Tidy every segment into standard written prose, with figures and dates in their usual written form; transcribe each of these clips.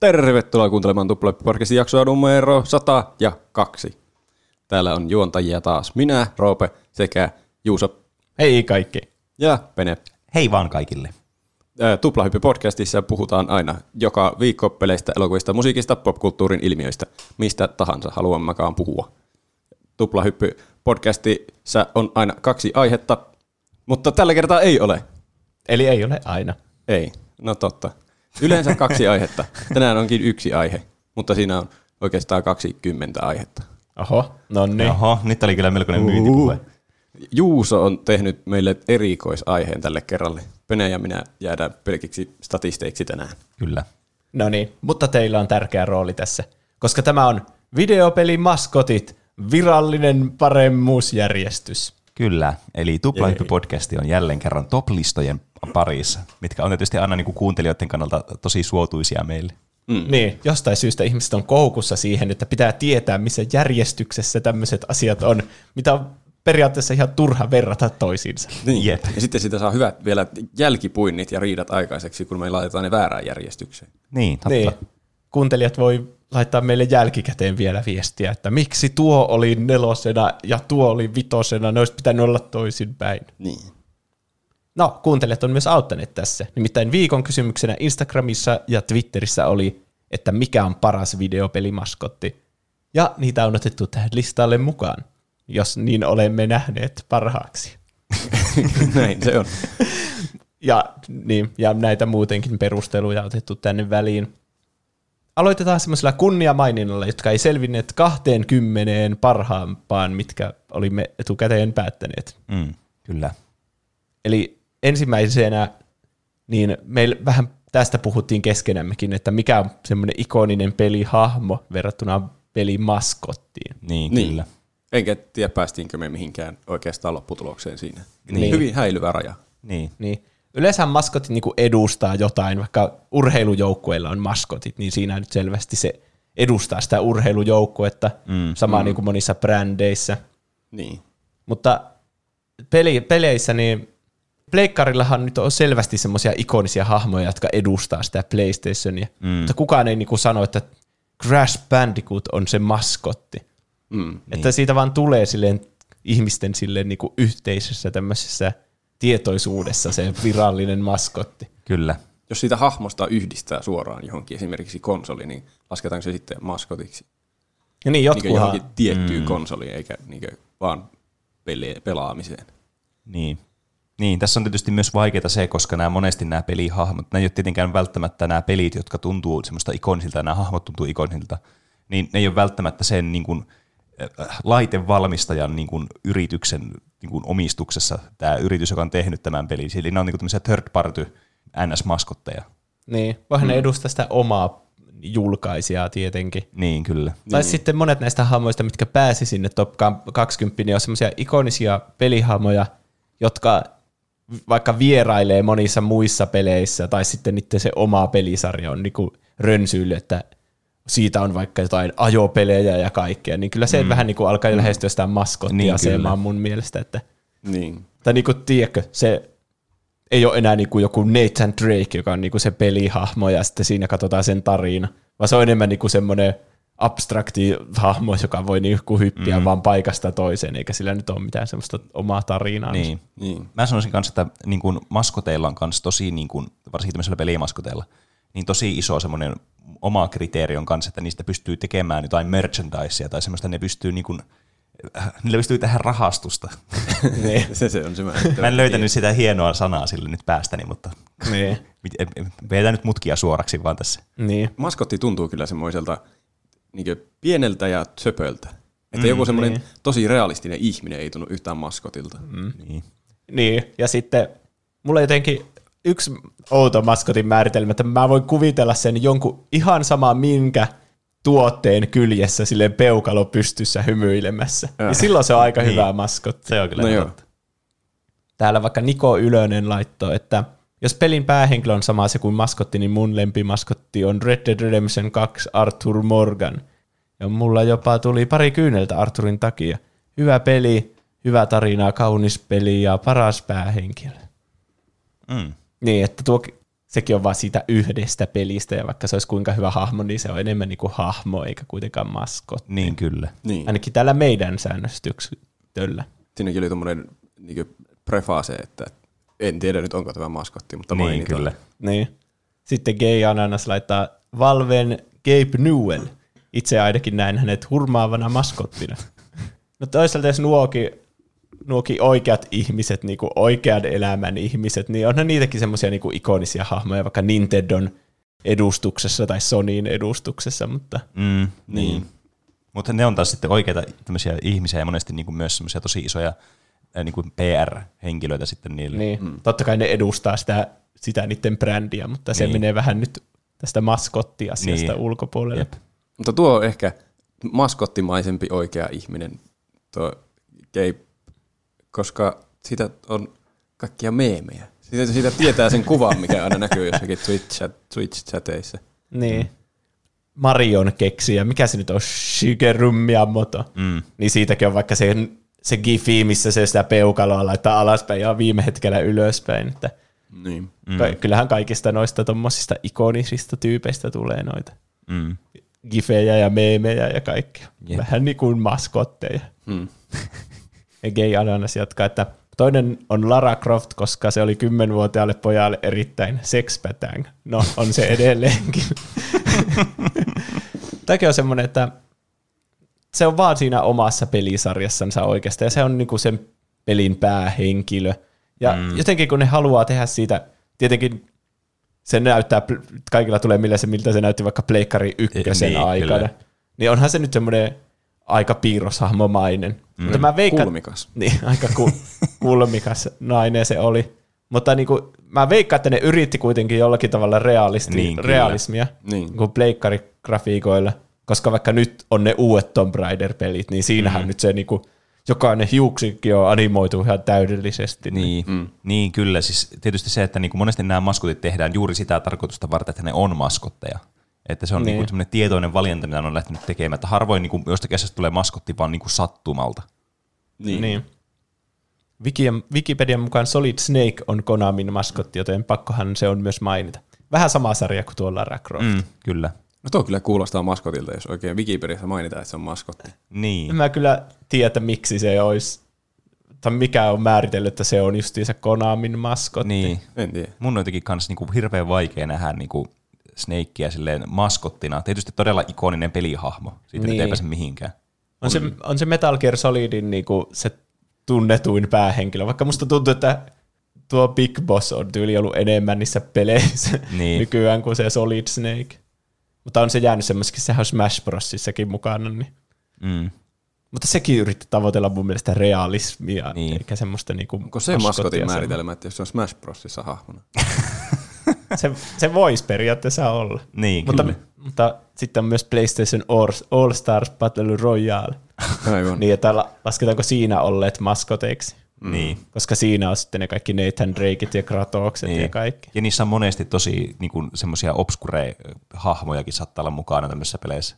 Tervetuloa kuuntelemaan Tuplahyppi-podcastin jaksoa numero 102. Täällä on juontajia taas minä, Roope, sekä Juuso. Hei kaikki. Ja Pene. Hei vaan kaikille. Tuplahyppi-podcastissa puhutaan aina joka viikko peleistä, elokuvista, musiikista, popkulttuurin ilmiöistä. Mistä tahansa haluammekaan puhua. Tuplahyppi-podcastissa on aina kaksi aihetta, mutta tällä kertaa ei ole. Eli ei ole aina. Ei, no totta. Yleensä kaksi aihetta. Tänään onkin yksi aihe, mutta siinä on oikeastaan 20 aihetta. Oho, no niin. Oho, nyt oli kyllä melkoinen myyntipuhe. Juuso on tehnyt meille erikoisaiheen tälle kerralle. Pene ja minä jäädään pelkiksi statisteiksi tänään. Kyllä. No niin, mutta teillä on tärkeä rooli tässä, koska tämä on videopeli maskotit, virallinen paremmuusjärjestys. Kyllä, eli Tuplahyppi-podcasti on jälleen kerran top-listojen parissa, mitkä on tietysti aina niin kuin kuuntelijoiden kannalta tosi suotuisia meille. Mm. Niin, jostain syystä ihmiset on koukussa siihen, että pitää tietää, missä järjestyksessä tämmöiset asiat on, mitä on periaatteessa ihan turha verrata toisiinsa. Niin. Jep. Ja sitten sitä saa hyvät vielä jälkipuinnit ja riidat aikaiseksi, kun me laitetaan ne väärään järjestykseen. Niin, totta. Niin. Kuuntelijat voi laittaa meille jälkikäteen vielä viestiä, että miksi tuo oli 4 ja tuo oli 5, ne olisi pitänyt olla toisinpäin. Niin. No, kuuntelijat on myös auttaneet tässä. Nimittäin viikon kysymyksenä Instagramissa ja Twitterissä oli, että mikä on paras videopelimaskotti. Ja niitä on otettu tähän listalle mukaan, jos niin olemme nähneet parhaaksi. Näin se on. Ja näitä muutenkin perusteluja on otettu tänne väliin. Aloitetaan semmoisella kunniamaininnalla, jotka ei selvinneet 20 parhaampaan, mitkä olimme etukäteen päättäneet. Mm, kyllä. Eli ensimmäisenä, niin meillä vähän tästä puhuttiin keskenämmekin, että mikä on semmoinen ikoninen pelihahmo verrattuna pelimaskottiin. Niin, kyllä. Niin. Enkä tiedä, päästiinkö me mihinkään oikeastaan lopputulokseen siinä. Niin. Hyvin häilyvä raja. Niin. Yleensä maskotit niinku edustaa jotain, vaikka urheilujoukkueilla on maskotit, niin siinä nyt selvästi se edustaa sitä urheilujoukkuetta, samaa niin kuin monissa brändeissä. Niin. Mutta peleissä, niin pleikkarillahan nyt on selvästi semmoisia ikonisia hahmoja, jotka edustaa sitä PlayStationia, mutta kukaan ei niinku sano, että Crash Bandicoot on se maskotti. Mm, että niin. Siitä vaan tulee silleen ihmisten silleen niinku yhteisessä tämmöisessä tietoisuudessa se virallinen maskotti. Kyllä. Jos siitä hahmosta yhdistää suoraan johonkin esimerkiksi konsoli, niin lasketaanko se sitten maskotiksi? Ja niin, jotkuhan. Johonkin tiettyyn konsoliin, eikä vaan pelaamiseen. Niin. Niin, tässä on tietysti myös vaikeaa se, koska nämä monesti nämä pelihahmot, nämä ei ole tietenkään välttämättä nämä pelit, jotka tuntuu semmoista ikonisilta, nämä hahmot tuntuu ikonisilta, niin ne ei ole välttämättä sen niin kuin laitevalmistajan niin kuin yrityksen niin kuin omistuksessa, tämä yritys, joka on tehnyt tämän pelin. Eli ne on niin kuin tämmöisiä third party NS-maskotteja. Niin, voihan ne edustaa sitä omaa julkaisijaa tietenkin. Niin, kyllä. Tai sitten monet näistä hahmoista, mitkä pääsi sinne top 20, niin on semmoisia ikonisia pelihahmoja, jotka vaikka vierailee monissa muissa peleissä, tai sitten niiden se oma pelisarja on niin kuin rönsyily, että siitä on vaikka jotain ajopelejä ja kaikkea, niin kyllä se vähän niin kuin alkaa lähestyä sitä maskottiasemaa mun mielestä. Että, niin. Tai niin kuin, tiedätkö, se ei ole enää niin kuin joku Nathan Drake, joka on niin kuin se pelihahmo, ja sitten siinä katsotaan sen tarina, vaan se on enemmän niin kuin semmoinen abstrakti hahmo, joka voi niin kuin hyppiä vaan paikasta toiseen, eikä sillä nyt ole mitään semmoista omaa tarinaa. Niin. Mä sanoisin kanssa, että niin kuin maskoteilla on kanssa tosi, niin kuin, varsinkin tämmöisellä pelimaskoteilla, niin tosi iso semmoinen oma kriteeri on kanssa, että niistä pystyy tekemään jotain merchandisea tai semmoista, niillä pystyy tähän rahastusta. se on semmoinen. Mä en löytänyt sitä hienoa sanaa sille nyt päästäni, mutta vedetään nyt mutkia suoraksi vaan tässä. Niin. Maskotti tuntuu kyllä semmoiselta niin pieneltä ja söpöltä. Että joku semmoinen tosi realistinen ihminen ei tunnu yhtään maskotilta. Niin, ja sitten mulla jotenkin yksi outo maskotin määritelmä, että mä voin kuvitella sen jonkun ihan sama minkä tuotteen kyljessä silleen peukalo pystyssä hymyilemässä. Ja silloin se on aika hyvä maskotti. Se on kyllä totta. Täällä vaikka Niko Ylönen laittoi, että jos pelin päähenkilö on sama se kuin maskotti, niin mun lempimaskotti on Red Dead Redemption 2 Arthur Morgan. Ja mulla jopa tuli 2 kyyneltä Arthurin takia. Hyvä peli, hyvä tarina, kaunis peli ja paras päähenkilö. Niin, että tuo sekin on vaan siitä yhdestä pelistä, ja vaikka se olisi kuinka hyvä hahmo, niin se on enemmän niin kuin hahmo, eikä kuitenkaan maskotti. Niin kyllä. Niin. Ainakin täällä meidän säännöstyksellä. Siinäkin oli tuommoinen niin prefaase, että en tiedä nyt onko tämä maskotti, mutta niin kyllä. Niin. Sitten Gay Ananas laittaa Valven Gabe Newell. Itse ainakin näin hänet hurmaavana maskottina. No toisaalta jos nuokin oikeat ihmiset, niin kuin oikean elämän ihmiset, niin onhan niitäkin semmoisia niin kuin ikonisia hahmoja, vaikka Nintendon edustuksessa tai Sonyin edustuksessa, mutta... niin. Mutta ne on taas sitten oikeita tämmöisiä ihmisiä ja monesti niin kuin myös semmoisia tosi isoja niin kuin PR-henkilöitä sitten niille. Niin. Totta kai ne edustaa sitä niiden brändiä, mutta se menee vähän nyt tästä maskottiasiasta ulkopuolelle. Jep. Mutta tuo on ehkä maskottimaisempi oikea ihminen, tuo Gabe, koska siitä on kaikkia meemejä. Siitä tietää sen kuvan, mikä aina näkyy jossakin Twitch-chateissa. Niin. Marion keksijä, mikä se nyt on? Shigeru Miyamoto. Niin siitäkin on vaikka se gifi, missä se sitä peukaloa laittaa alaspäin ja viime hetkellä ylöspäin. Että niin. Kyllähän kaikista noista tommosista ikonisista tyypeistä tulee noita. Gifejä ja meemejä ja kaikkea. Jep. Vähän niin kuin maskotteja. Ja Gay Ananas jatkaa, että toinen on Lara Croft, koska se oli 10-vuotiaalle pojalle erittäin sekspätään. No, on se edelleenkin. Tämäkin on semmoinen, että se on vaan siinä omassa pelisarjassansa oikeastaan, ja se on niinku sen pelin päähenkilö. Ja jotenkin kun ne haluaa tehdä siitä, tietenkin se näyttää, kaikilla tulee millä se, miltä se näytti vaikka Pleikkari 1 aikana. Kyllä. Niin onhan se nyt semmoinen... aika piirroshahmomainen. Mutta mä veikkaan, kulmikas. Niin, aika kulmikas nainen se oli. Mutta niin kuin, mä veikkaan, että ne yritti kuitenkin jollakin tavalla realismia niin kuin pleikkarigrafiikoilla. Koska vaikka nyt on ne uudet Tomb Raider-pelit, niin siinähän nyt se niin kuin, jokainen hiuksikin on animoitu ihan täydellisesti. Niin kyllä. Siis tietysti se, että niin kuin monesti nämä maskotit tehdään juuri sitä tarkoitusta varten, että ne on maskotteja. Että se on niin semmoinen tietoinen valinta, mitä on lähtenyt tekemään. Että harvoin niin jostakin asiasta tulee maskotti vaan niin kuin sattumalta. Niin. Wikipedian mukaan Solid Snake on Konamin maskotti, joten pakkohan se on myös mainita. Vähän sama sarja kuin tuolla Lara Croft. Kyllä. No tuo kyllä kuulostaa maskotilta, jos oikein Wikipediassa mainitaan, että se on maskotti. Niin. Mä kyllä tiedän, miksi se olisi, tai mikä on määritellyt, että se on justiinsa Konamin maskotti. Niin. En tiedä. Mun on jotenkin kanssa niin kuin hirveän vaikea nähdä... niin kuin Snakeä silleen maskottina. Tietysti todella ikoninen pelihahmo. Siitä nyt ei pääse mihinkään. On se Metal Gear Solidin niinku se tunnetuin päähenkilö. Vaikka musta tuntuu, että tuo Big Boss on tyyli ollut enemmän niissä peleissä nykyään kuin se Solid Snake. Mutta on se jäänyt semmoiskin, sehän on Smash Brosissakin mukana. Niin. Mutta sekin yritti tavoitella mun mielestä realismia. Eikä semmoista niinku onko se maskotin määritelmä, että jos se on Smash Brosissa hahmona? Se voisi periaatteessa olla. Niin, mutta sitten on myös PlayStation All Stars Battle Royale. Aivan. Niin, että lasketaanko siinä olleet maskoteiksi? Niin. Koska siinä on sitten ne kaikki Nathan Drakeit ja Kratokset ja kaikki. Ja niissä on monesti tosi niin semmoisia obscure-hahmojakin saattaa olla mukana tämmöisissä peleissä.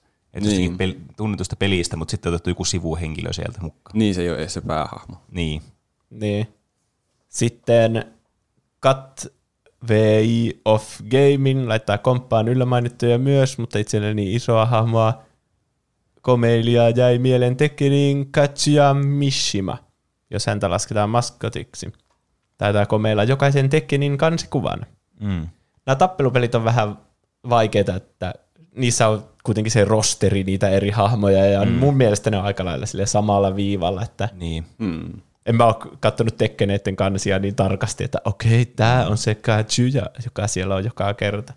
Tunnetusta pelistä, mutta sitten on otettu joku sivuhenkilö sieltä mukaan. Niin, se ei ole edes se päähahmo. Niin. Sitten V.I. of Gaming laittaa komppaan yllä mainittuja myös, mutta itselleni isoa hahmoa komeilijaa jäi mieleen tekijäin Katsuya Mishima, jos häntä lasketaan maskotiksi. Taitaa komeilla jokaisen tekijäin kansikuvan. Nämä tappelupelit on vähän vaikeita, että niissä on kuitenkin se rosteri niitä eri hahmoja, ja mun mielestä ne on aika lailla samalla viivalla, että... En mä oo kattonut tekkeneiden kansia niin tarkasti, että okei, tää on se Katsuya, joka siellä on joka kerta.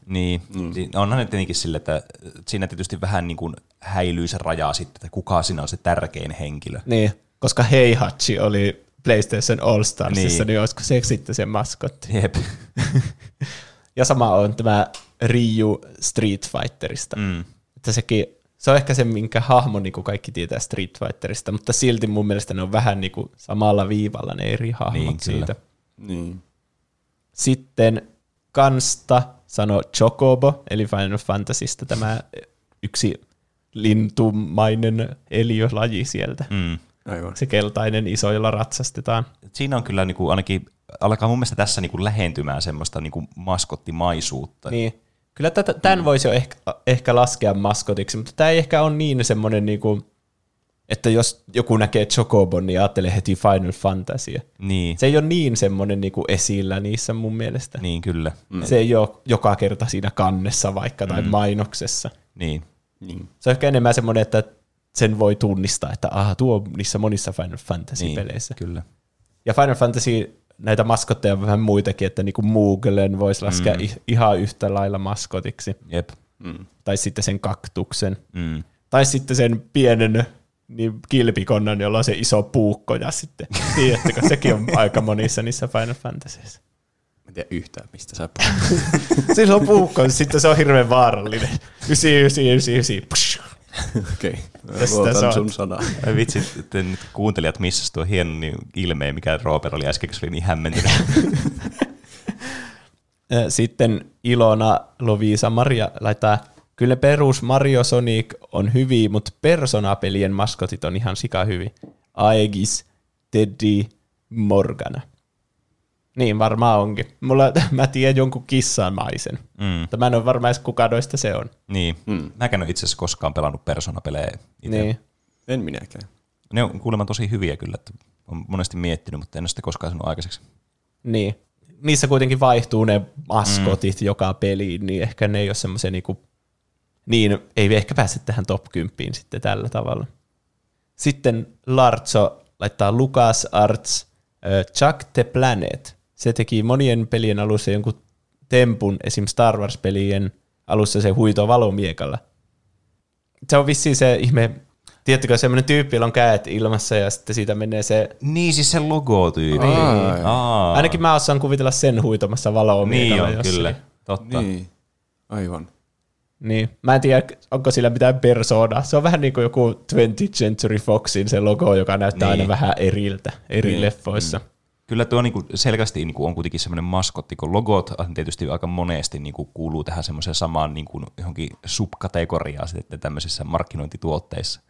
Onhan ne tietenkin sille, että siinä tietysti vähän niin kuin häilyy se raja sitten, että kuka siinä on se tärkein henkilö. Niin, koska Heihachi oli PlayStation All Starsissa, niin olisiko se sitten se maskotti. Jep. Ja sama on tämä Ryu Street Fighterista. Että sekin, se on ehkä se, minkä hahmo niin kaikki tietää Street Fighterista, mutta silti mun mielestä ne on vähän niin samalla viivalla ne eri hahmot siitä. Niin. Sitten Kansta sanoi Chocobo, eli Final Fantasysta tämä yksi lintumainen eliölaji sieltä. Se keltainen iso, jolla ratsastetaan. Siinä on kyllä niin ainakin alkaa mun mielestä tässä niinku lähentymään semmoista niinku maskottimaisuutta. Niin. Kyllä tämän voisi jo ehkä laskea maskotiksi, mutta tämä ei ehkä ole niin semmoinen, niinku, että jos joku näkee Chocobon, niin ajattelee heti Final Fantasia. Niin. Se ei ole niin semmoinen niinku esillä niissä mun mielestä. Niin, kyllä. Mm. Se ei ole joka kerta siinä kannessa vaikka tai mainoksessa. Niin. Niin. Se on ehkä enemmän semmoinen, että sen voi tunnistaa, että aha, tuo on niissä monissa Final Fantasy-peleissä. Niin, kyllä. Ja Final Fantasy, näitä maskotteja on vähän muitakin, että niinku Mooglen voisi laskea ihan yhtä lailla maskotiksi. Jep. Mm. Tai sitten sen kaktuksen. Mm. Tai sitten sen pienen niin kilpikonnan, jolla on se iso puukko. Ja sitten, tiedättekö, sekin on aika monissa niissä Final Fantasyissa. En tiedä yhtään, mistä sä puhut. Sillä on puukko, sitten se on hirveän vaarallinen. 9999. Okei, luotan sun sanaa. Vitsi, te nyt kuuntelijat missasi tuo hieno niin ilmeen, mikä Rooper oli äsken, kun se oli niin hämmentynyt. Sitten Ilona Lovisa Maria laittaa, kyllä perus Mario Sonic on hyviä, mutta Persona-pelien maskotit on ihan sikahyviä. Aegis, Teddy, Morgana. Niin varmaan onkin. Mä tiedän jonkun kissamaisen. Mm. Mä en ole varmaan edes kuka noista se on. Niin. Mm. Mäkään en itse asiassa koskaan pelannut Persona-pelejä itse. Niin. En minäkään. Ne on kuulemma tosi hyviä kyllä. Olen monesti miettinyt, mutta en ole sitä koskaan sanonut aikaiseksi. Niin. Niissä kuitenkin vaihtuu ne maskotit joka peliin, niin ehkä ne ei ole semmoisia niinku... Niin, ei ehkä pääse tähän top 10 sitten tällä tavalla. Sitten Larzo laittaa Lucas Arts, Chuck the Planet. Se teki monien pelien alussa jonkun tempun, esim. Star Wars-pelien alussa se huitoo valomiekalla. Se on vissiin se ihme, tiedättekö, semmoinen tyyppi, jolla on kädet ilmassa ja sitten siitä menee se... Niin, siis se logotyyppi. Niin. Ainakin mä osaan kuvitella sen huitomassa valomiekalla. Niin on, jossain. Kyllä. Totta. Niin. Aivan. Niin. Mä en tiedä, onko sillä mitään persoonaa. Se on vähän niin kuin joku 20th Century Foxin se logo, joka näyttää niin. Aina vähän eriltä eri leffoissa. Mm. Kyllä tuo niinku selkeästi niinku on kuitenkin semmoinen maskotti, kun logot tietysti aika monesti niinku kuuluu tähän semmoiseen samaan niinku johonkin subkategoriaan sitten tämmöisissä markkinointituotteissa.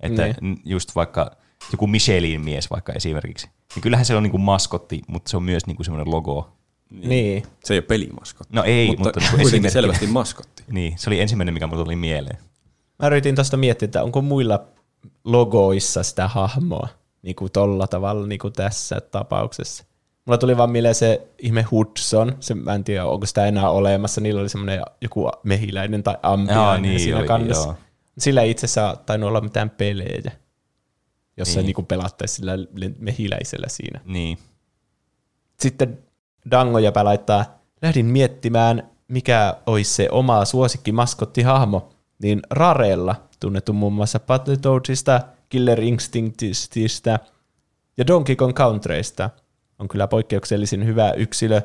Että just vaikka joku Michelin mies vaikka esimerkiksi. Niin kyllähän se on niinku maskotti, mutta se on myös niinku semmoinen logo. Niin. Se ei ole pelimaskotti. No ei, mutta kuitenkin selvästi maskotti. Niin, se oli ensimmäinen, mikä mulle tuli mieleen. Mä yritin tuosta miettiä, että onko muilla logoissa sitä hahmoa, niin kuin tolla tavalla, niin kuin tässä tapauksessa. Mulla tuli vaan mieleen se ihme Hudson, mä en tiedä, onko sitä enää olemassa, niillä oli semmoinen joku mehiläinen tai ampiainen siinä kannassa. Sillä ei itse asiassa tainnut olla mitään pelejä, jossa niin pelattaisiin sillä mehiläisellä siinä. Niin. Sitten... Dango-jäpä laittaa, lähdin miettimään, mikä olisi se oma suosikkimaskottihahmo, niin Rarella, tunnettu muun muassa Battletoadsista, Killer Instinctista ja Donkey Kong Countrysta, on kyllä poikkeuksellisen hyvä yksilö,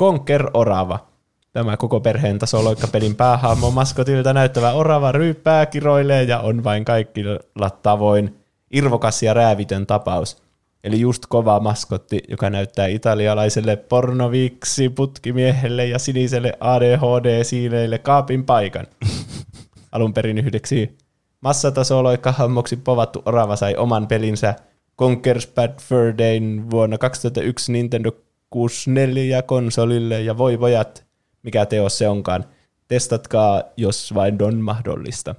Conker Orava. Tämä koko perheen tasoloikkapelin päähahmo maskotilta näyttävä orava ryyppää, kiroilee ja on vain kaikilla tavoin irvokas ja räävitön tapaus. Eli just kova maskotti, joka näyttää italialaiselle pornoviksi, putkimiehelle ja siniselle ADHD-siileille kaapin paikan. Alun perin yhdeksi massataso-loikkahahmoksi povattu orava sai oman pelinsä Conker's Bad Fur Dayn vuonna 2001 Nintendo 64 ja konsolille, ja voi vojat, mikä teos se onkaan. Testatkaa, jos vain on mahdollista.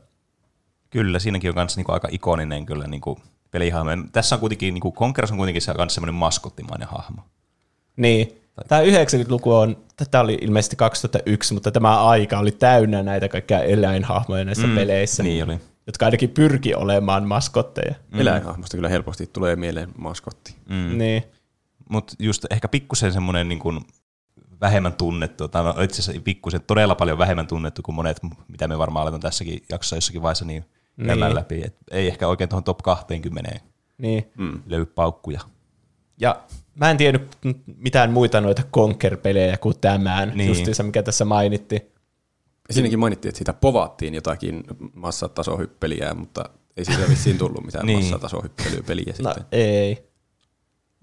Kyllä, siinäkin on myös niinku aika ikoninen kyllä niinku... Pelihahmo. Tässä on kuitenkin, niin Conkerus on kuitenkin myös semmoinen maskottimainen hahmo. Niin. Tämä 90-luku on, tämä oli ilmeisesti 2001, mutta tämä aika oli täynnä näitä kaikkia eläinhahmoja näissä peleissä. Niin oli. Jotka ainakin pyrki olemaan maskotteja. Eläinhahmosta kyllä helposti tulee mieleen maskotti. Mm. Niin. Mutta just ehkä pikkusen semmoinen niin kuin vähemmän tunnettu, tai no itse asiassa pikkusen todella paljon vähemmän tunnettu kuin monet, mitä me varmaan aletaan tässäkin jaksossa jossakin vaiheessa, niin käydään läpi. Et ei ehkä oikein tuohon top 20 löy paukkuja. Ja mä en tiedä mitään muita noita Conker-pelejä kuin tämän, justiinsa mikä tässä mainittiin. Siinäkin mainittiin, että siitä povaattiin jotakin massatasohyppeliä, mutta ei siitä vissiin tullut mitään massatasohyppelypeliä sitten. No, ei.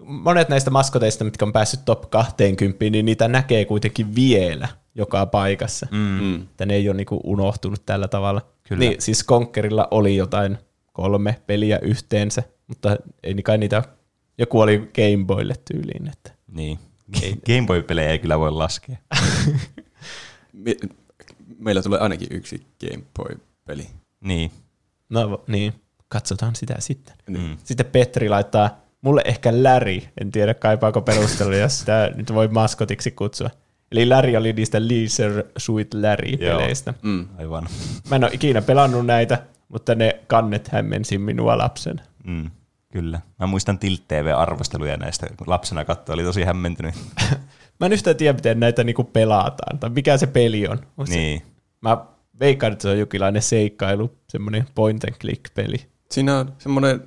Monet näistä maskoteista, mitkä on päässyt top 20, niin niitä näkee kuitenkin vielä joka paikassa. Mm. Ne ei ole niinku unohtunut tällä tavalla. Kyllä. Niin, siis Conkerilla oli jotain 3 peliä yhteensä, mutta ei kai niitä, joku oli Gameboylle tyyliin. Että. Niin. Gameboy-pelejä ei kyllä voi laskea. Meillä tulee ainakin yksi Gameboy-peli. Niin. No niin, katsotaan sitä sitten. Mm. Sitten Petri laittaa, mulle ehkä Läri, en tiedä kaipaako perusteluja, sitä nyt voi maskotiksi kutsua. Eli Larry oli niistä Leisure Suit Larry-peleistä. Mm, aivan. Mä en ole ikinä pelannut näitä, mutta ne kannet hämmensi minua lapsena. Mm, kyllä. Mä muistan Tilt TV-arvosteluja näistä, kun lapsena katsoin, oli tosi hämmentynyt. Mä en yhtään tiedä, miten näitä niinku pelataan, tai mikä se peli on. Niin. Mä veikkaan, että se on jokinlainen seikkailu, semmoinen point-and-click-peli. Siinä on semmoinen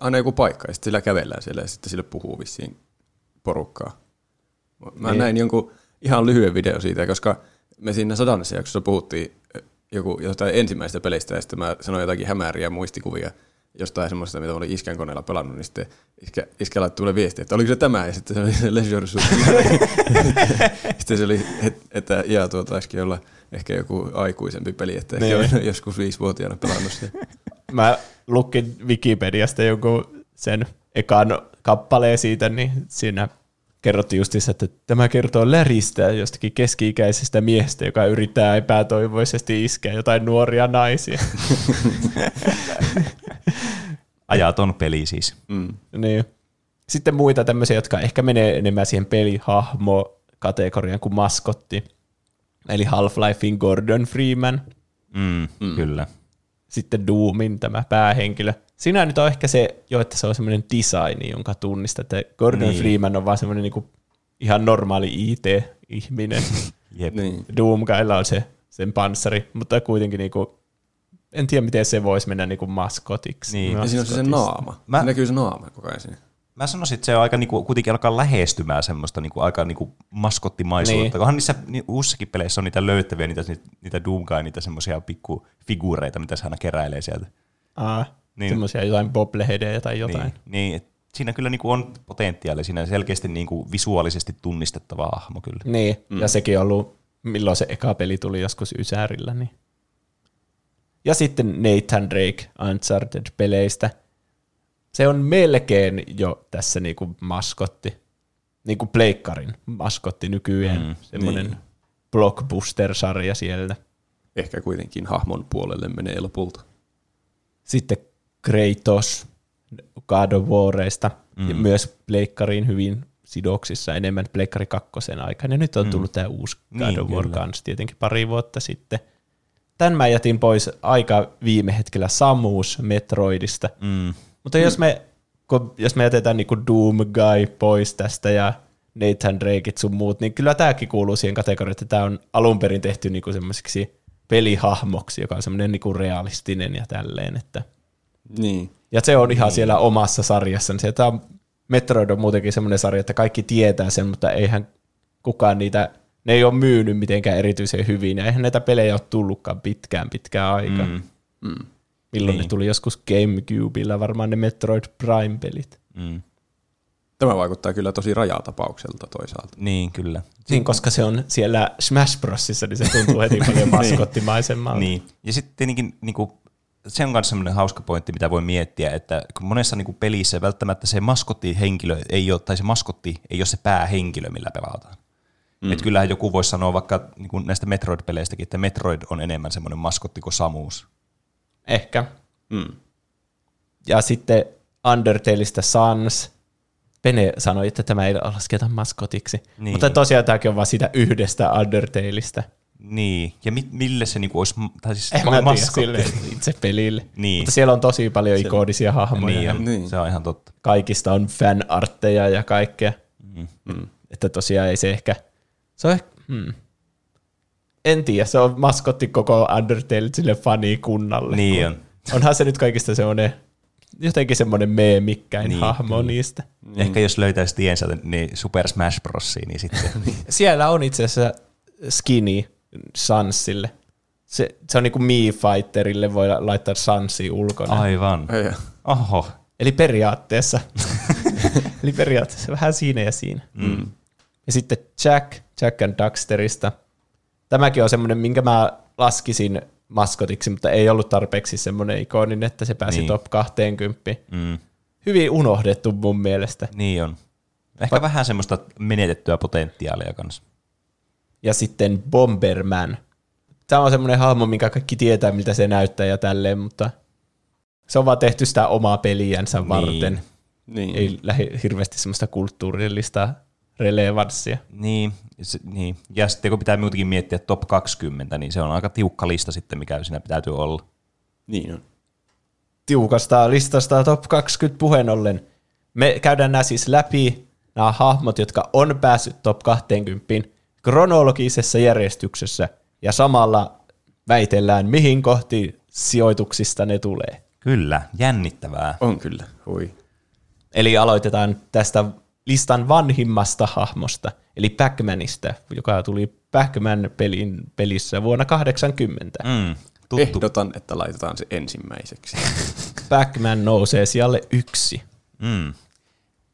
aina joku paikka, ja sitten sillä kävellään siellä, ja sitten sille puhuu vissiin porukkaa. Mä niin. Näin jonkun... Ihan lyhyen video siitä, koska me siinä 100. jaksossa puhuttiin jostain ensimmäisestä pelistä, ja sitten mä sanoin jotakin hämäriä muistikuvia jostain semmoista, mitä mä olin iskän koneella pelannut, niin sitten iskä laittoi mulle viestiä, että oliko se tämä, ja sitten se oli se Leisure Suit. Sitten se oli, että jaa, tuo taisikin olla ehkä joku aikuisempi peli, että ehkä olen joskus 5-vuotiaana pelannut sitä. Mä lukin Wikipediasta jonkun sen ekan kappaleen siitä, niin siinä... Kerrottiin justiinsa, että tämä kertoo Läristä, jostakin keski-ikäisestä miehestä, joka yrittää epätoivoisesti iskeä jotain nuoria naisia. Ajaton peli siis. Mm. Niin. Sitten muita tämmöisiä, jotka ehkä menee enemmän siihen pelihahmo-kategoriaan kuin maskotti. Eli Half-Lifein Gordon Freeman. Mm, kyllä. Sitten Doomin tämä päähenkilö. Sinä nyt on ehkä se, jo, että se on semmoinen designi, jonka tunnistat. Gordon niin. Freeman on vaan semmoinen niinku ihan normaali IT-ihminen. Jep. Niin. Doomkailla on se, sen panssari, mutta kuitenkin niinku, en tiedä, miten se voisi mennä niinku maskotiksi. Niin. Ja siinä on se naama. Näkyy se naama koko ajan siinä. Mä sanoisin, että se on aika niinku, kuitenkin alkaa lähestymään semmoista niinku, aika niinku maskottimaisuutta. Niin. Onhan niissä uussakin peleissä on niitä löytäviä, niitä Doomkai, niitä semmoisia pikkufiguureita, mitä se aina keräilee sieltä. Niin. Semmoisia jotain bobblehedeja tai jotain. Niin. Siinä kyllä niinku on potentiaalia. Siinä on selkeästi niinku visuaalisesti tunnistettava hahmo kyllä. Niin, ja sekin on ollut, milloin se eka peli tuli joskus Ysärillä. Niin. Ja sitten Nathan Drake Uncharted-peleistä. Se on melkein jo tässä niinku maskotti, niinku pleikkarin maskotti nykyään. Semmoinen niin. Blockbuster-sarja siellä. Ehkä kuitenkin hahmon puolelle menee lopulta. Sitten Kratos God of Warista, ja myös pleikkariin hyvin sidoksissa, enemmän pleikkari 2 aikana. Ja nyt on tullut tämä uusi God of War kanssa tietenkin pari vuotta sitten. Tän mä jätin pois aika viime hetkellä Samus Metroidista. Mutta jos me jätetään niinku Doom Guy pois tästä ja Nathan Drakeit sun muut, niin kyllä tämäkin kuuluu siihen kategoriaan, että tämä on alun perin tehty niinku semmoiseksi pelihahmoksi, joka on semmoinen niinku realistinen ja tälleen. Että. Niin. Ja se on ihan siellä omassa sarjassa. Metroid on muutenkin semmoinen sarja, että kaikki tietää sen, mutta eihän kukaan niitä, ne ei ole myynyt mitenkään erityisen hyvin. Eihän näitä pelejä ole tullutkaan pitkään aikaan. Milloin ne tuli joskus GameCubella, varmaan ne Metroid Prime-pelit. Tämä vaikuttaa kyllä tosi rajatapaukselta toisaalta. Niin, kyllä. Niin, koska se on siellä Smash Brosissa, niin se tuntuu heti paljon maskottimaisemmalta. Niin. Ja sitten tietenkin niinku, se on myös sellainen hauska pointti, mitä voi miettiä, että monessa niinku, pelissä välttämättä se maskottihenkilö ei ole, tai se maskotti ei ole se päähenkilö, millä pelataan. Että kyllähän joku voisi sanoa vaikka niinku, näistä Metroid-peleistäkin, että Metroid on enemmän semmoinen maskotti kuin Samus. Ehkä. Ja sitten Undertaleista Sans. Pene sanoi, että tämä ei lasketa maskotiksi. Niin. Mutta tosiaan tämäkin on vaan sitä yhdestä Undertaleista. Niin, ja mille se niinku olisi siis maskotti itse pelille. Niin. Mutta siellä on tosi paljon ikonisia hahmoja. Niin. Se on ihan totta. Kaikista on fanartteja ja kaikkea. Että tosiaan ei se ehkä... Se on ehkä... En tiedä, se on maskotti koko Undertale sille fanikunnalle. Niin on. Onhan se nyt kaikista semmoinen... Jotenkin semmoinen meemikkäin hahmo niistä. Ehkä jos löytäisi tiensä niin Super Smash Brosiin, niin sitten. Siellä on itse asiassa skinny Sansille. Se on niin kuin Mii Fighterille voi laittaa Sansi ulkona. Aivan. Oho. Eli periaatteessa vähän siinä ja siinä. Ja sitten Jack and Daxterista. Tämäkin on semmoinen, minkä mä laskisin maskotiksi, mutta ei ollut tarpeeksi semmoinen ikoninen, että se pääsi top 20. Hyvin unohdettu mun mielestä. Niin on. Ehkä vähän semmoista menetettyä potentiaalia kanssa. Ja sitten Bomberman. Tämä on semmoinen hahmo, minkä kaikki tietää, miltä se näyttää ja tälleen, mutta se on vaan tehty sitä omaa peliänsä varten. Niin. Ei hirveästi semmoista kulttuurillista relevanssia. Niin. Ja sitten kun pitää muutenkin miettiä top 20, niin se on aika tiukka lista sitten, mikä siinä täytyy olla. Niin on. Tiukasta listasta top 20 puheen ollen. Me käydään nämä siis läpi, nämä hahmot, jotka on päässyt top 20 kronologisessa järjestyksessä, ja samalla väitellään, mihin kohti sijoituksista ne tulee. Kyllä, jännittävää. On kyllä, hui. Eli aloitetaan tästä listan vanhimmasta hahmosta, eli Pac-Manista, joka tuli Pac-Man-pelin pelissä vuonna 1980. Tuttu. Ehdotan, että laitetaan se ensimmäiseksi. Pac-Man nousee sijalle 1.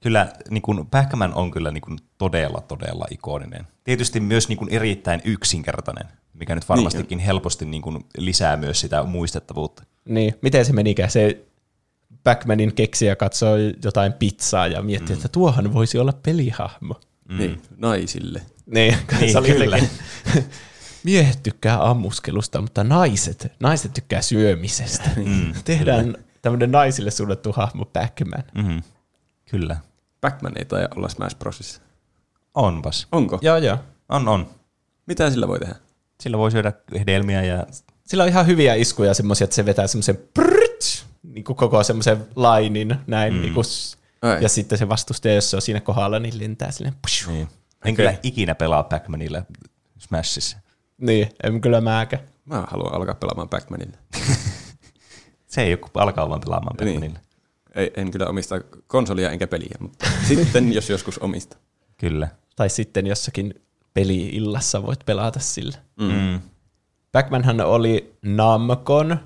Kyllä niin kuin Pac-Man on kyllä niin kuin todella ikoninen. Tietysti myös niin kuin erittäin yksinkertainen, mikä nyt varmastikin helposti niin kuin lisää myös sitä muistettavuutta. Niin, miten se menikään? Se Pac-Manin keksijä katsoo jotain pizzaa ja miettii, että tuohan voisi olla pelihahmo. Niin, naisille. Niin kyllä. Miehet tykkää ammuskelusta, mutta naiset tykkää syömisestä. Tehdään tämmöinen naisille suunnattu hahmo Pac-Man. Kyllä. Pac-Man ei taida olla Smash Brosissa. Onpas. Onko? Joo. On. Mitä sillä voi tehdä? Sillä voi syödä hedelmiä ja... Sillä on ihan hyviä iskuja semmoisia, että se vetää semmoisen prrrts, niin kuin koko semmoisen lainin näin. Niin kuin, ja sitten se vastustaja, jos se on siinä kohdalla, niin lentää silleen. Niin. En kyllä ikinä pelaa Pac-Manilla Smashissa. Niin, en kyllä mäkään. Mä haluan alkaa pelaamaan Pac-Manilla. Se ei ole, kun alkaa olla pelaamaan Pac-Manilla. Niin. En kyllä omista konsolia enkä peliä, mutta sitten jos joskus omista. Kyllä. Tai sitten jossakin peli-illassa voit pelata sillä. Pac-Manhan oli Namcon,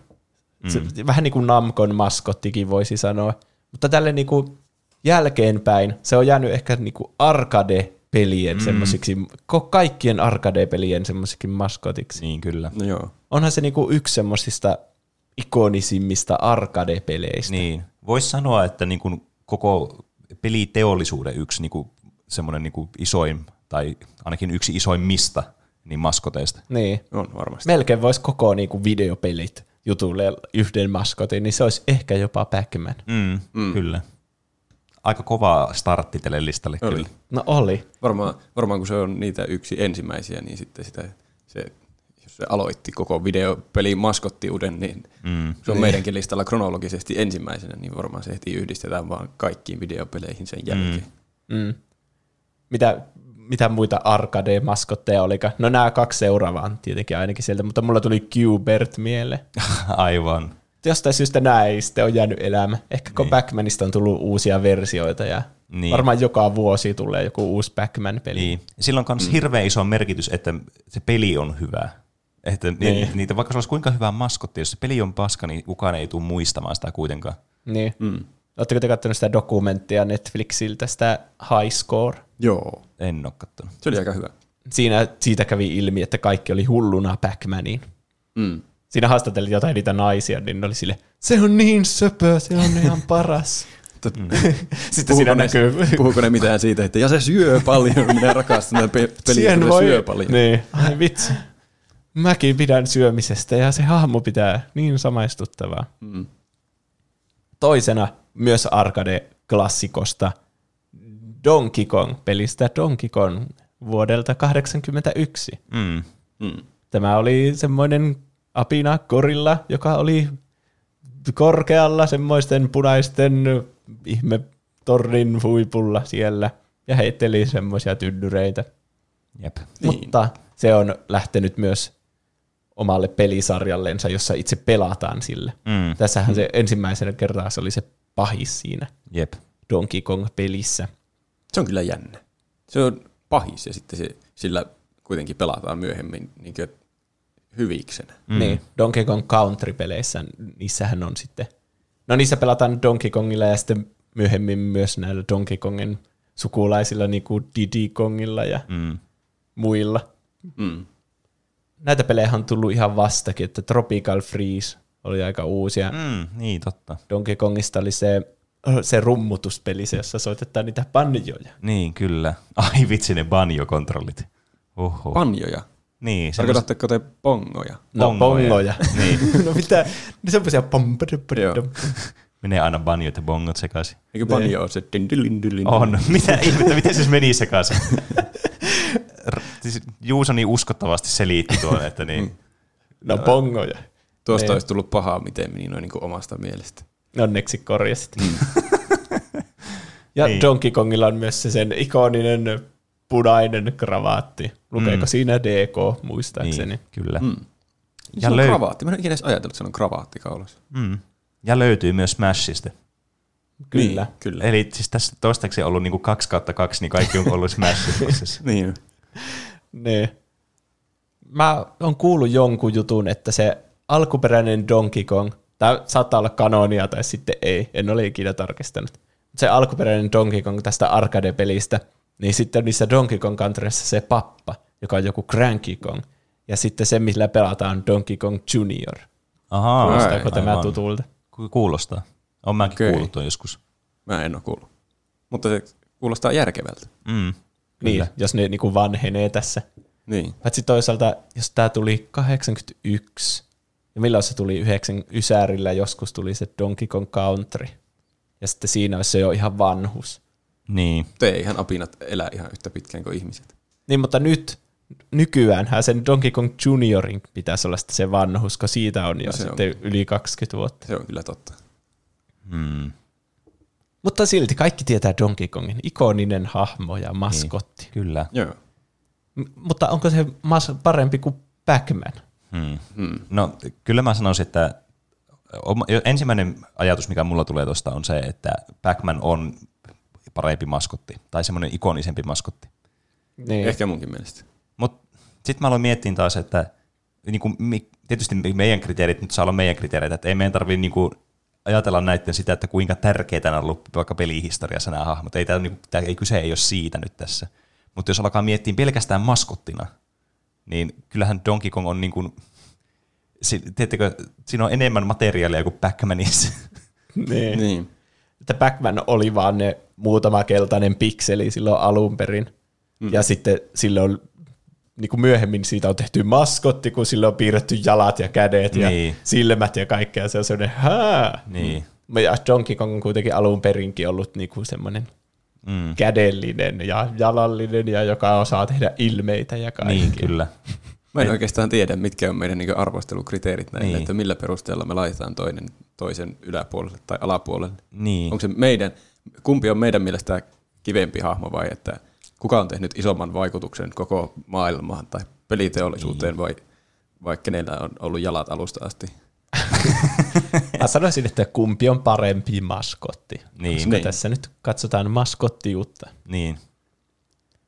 vähän niin kuin Namcon maskottikin voisi sanoa, mutta tälle niin kuin jälkeenpäin se on jäänyt ehkä niin kuin arcade-pelien semmoisiksi, kaikkien arcade-pelien semmoisiksi maskotiksi. Niin kyllä. No joo. Onhan se niin kuin yksi semmoisista ikonisimmista arcade-peleistä. Niin. Voisi sanoa, että niin kuin koko peliteollisuuden yksi niin kuin semmoinen niin kuin isoin, tai ainakin yksi isoimmista niin maskoteista. Niin. On varmasti. Melkein voisi koko niin kuin videopelit jutulle yhden maskotin, niin se olisi ehkä jopa Pac-Man. Kyllä. Aika kova startti tälle listalle. Oli. Kyllä. No oli. Varmaan kun se on niitä yksi ensimmäisiä, niin sitten se aloitti koko videopelin maskottiuden, niin se on meidänkin listalla kronologisesti ensimmäisenä, niin varmaan se heti yhdistetään vaan kaikkiin videopeleihin sen jälkeen. Mitä muita arcade-maskotteja olikaan? No nämä kaksi seuraavaa tietenkin ainakin sieltä, mutta mulla tuli Qbert mieleen. Aivan. Jostain syystä nämä ei sitten ole jäänyt elämä. Ehkä kun Pac-Manista on tullut uusia versioita ja varmaan joka vuosi tulee joku uusi Pac-Man-peli. Niin. Sillä on myös hirveän iso merkitys, että se peli on hyvä. Että niitä, vaikka se olisi kuinka hyvää maskottia, jos se peli on paska, niin kukaan ei tule muistamaan sitä kuitenkaan. Niin. Oletteko te katsoneet sitä dokumenttia Netflixiltä, sitä High Score? Joo. En ole katsonut. Se oli aika hyvä. Siitä kävi ilmi, että kaikki oli hulluna Pac-Maniin. Siinä haastateltiin jotain niitä naisia, niin ne oli silleen, se on niin söpö, se on ihan paras. Sitten siinä näkyy. Puhuuko ne mitään siitä, että ja se syö paljon, minä rakastan näitä peliä, se syö paljon. Niin. Ai vitsi. Mäkin pidän syömisestä ja se hahmo pitää niin samaistuttavaa. Toisena myös arcade-klassikosta Donkey Kong-pelistä Donkey Kong vuodelta 1981. Tämä oli semmoinen apina gorilla, joka oli korkealla semmoisten punaisten ihmetornin huipulla siellä ja heitteli semmoisia tynnyreitä. Jep. Mutta se on lähtenyt myös omalle pelisarjallensa, jossa itse pelataan sille. Tässähän se ensimmäisenä kertaa se oli se pahis siinä Donkey Kong-pelissä. Se on kyllä jännä. Se on pahis ja sitten sillä kuitenkin pelataan myöhemmin niin kuin hyviksenä. Niin, Donkey Kong Country-peleissä, niissähän on sitten... No niissä pelataan Donkey Kongilla ja sitten myöhemmin myös näillä Donkey Kongin sukulaisilla, niin kuin Diddy Kongilla ja muilla. Näitä pelejä on tullut ihan vastakin, että Tropical Freeze oli aika uusia. Niin, totta. Donkey Kongista oli se se rummutuspeli, se, jossa soitetaan niitä banjoja. Niin, kyllä. Ai vitsi, ne banjokontrollit. Oho. Banjoja? Niin. Tarkoitatteko te bongoja? No, bongoja. Niin. No mitä? Niin semmoisia pompadum. Menee aina banjot ja bongot sekaisin. Eikö banjo on se? On. Mitä ihmettä, miten se meni sekaisin? Juuso niin uskottavasti selitti tuon, että niin. No bongoja. Tuosta olisi tullut pahaa, miten meni noin niin omasta mielestä. Onneksi korjasit. Ja niin. Donkey Kongilla on myös se sen ikoninen punainen kravaatti. Lukeeko siinä DK, muistaakseni? Niin, kyllä. Mm. Se on kravaatti. Mä en ikinä edes ajatellut, että se on kravaatti kaulassa. Mm. Ja löytyy myös Smashista. Kyllä. Niin, kyllä. Eli siis tässä toistaiseksi on ollut niinku 2/2, niin kaikki on ollut Smashissa. Niin. Niin. Mä oon kuullut jonkun jutun, että se alkuperäinen Donkey Kong, tämä saattaa olla kanonia tai sitten ei, en ole ikinä tarkistanut. Se alkuperäinen Donkey Kong tästä arcade-pelistä, niin sitten niissä Donkey Kong Countryissa se pappa, joka on joku Cranky Kong, ja sitten se, millä pelataan Donkey Kong Junior. Ahaa, kuulostaako tämä tutulta? Kuulostaa. Olen mäkin kuullut tuon joskus. Mä en ole kuullut. Mutta se kuulostaa järkevältä. Mm, niin, jos ne niin kuin vanhenee tässä. Niin. Paitsi toisaalta, jos tämä tuli 81, ja milloin se tuli 9 ysärillä, joskus tuli se Donkey Kong Country. Ja sitten siinä olisi se jo ihan vanhus. Niin. Ei ihan apinat elää ihan yhtä pitkään kuin ihmiset. Niin, mutta nyt, nykyäänhän sen Donkey Kong Juniorin pitäisi olla sitten se vanhus, kun siitä on jo no sitten on yli 20 vuotta. Se on kyllä totta. Hmm. Mutta silti kaikki tietää Donkey Kongin. Ikoninen hahmo ja maskotti. Niin, kyllä. Joo. Mutta onko se parempi kuin Pac-Man? Hmm. No kyllä mä sanoisin, että ensimmäinen ajatus, mikä mulla tulee tuosta, on se, että Pac-Man on parempi maskotti, tai semmoinen ikonisempi maskotti. Niin. Ehkä munkin mielestä. Mutta sitten mä aloin miettiä taas, että niinku, tietysti meidän kriteerit nyt saa olla meidän kriteereitä, että ei meidän tarvitse niinku ajatella näiden sitä, että kuinka tärkeitä nämä on ollut vaikka pelihistoriassa nämä hahmot. Ei, tää, niinku, ei kyse ei ole siitä nyt tässä. Mutta jos alkaa miettiä pelkästään maskottina, niin kyllähän Donkey Kong on niin kuin, tiedättekö, siinä on enemmän materiaalia kuin Pac-Manissa. Niin. Että Pac-Man oli vaan ne muutama keltainen pikseli silloin alun perin. Mm. Ja sitten silloin niin kuin myöhemmin siitä on tehty maskotti, kun sille on piirretty jalat ja kädet ja silmät ja kaikkea. Se on semmoinen hää. Niin. Ja Donkey Kong on kuitenkin alun perinkin ollut niin kuin semmoinen kädellinen ja jalallinen ja joka osaa tehdä ilmeitä ja kaikkea. Niin, kyllä. Mä en oikeastaan tiedä, mitkä on meidän niin arvostelukriteerit näille, niin, että millä perusteella me laitetaan toisen yläpuolelle tai alapuolelle. Niin. Onko se meidän, kumpi on meidän mielestä kivempi hahmo vai että kuka on tehnyt isomman vaikutuksen koko maailmaan tai peliteollisuuteen niin, vai kenellä on ollut jalat alusta asti? Mä sanoisin, että kumpi on parempi maskotti. Niin. Koska tässä nyt katsotaan maskottiutta. Niin.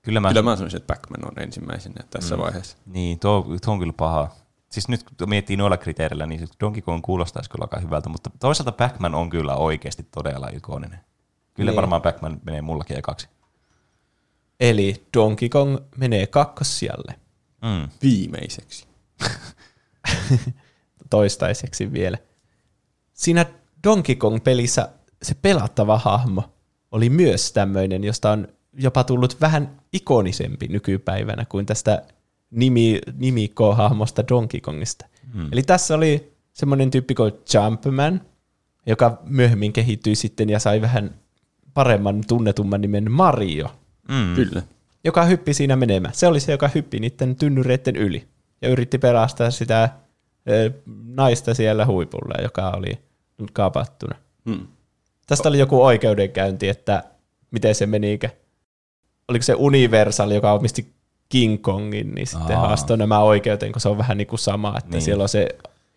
Kyllä mä sanoisin, että Pac-Man on ensimmäisenä tässä vaiheessa. Niin, tuo on kyllä paha. Siis nyt kun miettii noilla kriteerillä, niin Donkey Kong kuulostaisi kyllä aika hyvältä, mutta toisaalta Pac-Man on kyllä oikeasti todella ikoninen. Kyllä niin, varmaan Pac-Man menee mullakin ekaksi. Eli Donkey Kong menee kakkossijalle. Mm. Viimeiseksi. Toistaiseksi vielä. Siinä Donkey Kong-pelissä se pelattava hahmo oli myös tämmöinen, josta on jopa tullut vähän ikonisempi nykypäivänä kuin tästä nimikko-hahmosta Donkey Kongista. Mm. Eli tässä oli semmoinen tyyppi kuin Jumpman, joka myöhemmin kehittyi sitten ja sai vähän paremman tunnetumman nimen Mario. Mm. Kyllä. Joka hyppi siinä menemään. Se oli se, joka hyppi niiden tynnyreiden yli ja yritti pelastaa sitä naista siellä huipulla, joka oli kaapattuna. Hmm. Tästä oli joku oikeudenkäynti, että miten se meniikä. Oliko se Universal, joka omisti King Kongin, niin sitten haastoi nämä oikeuteen, kun se on vähän niin kuin sama, että niin, siellä on se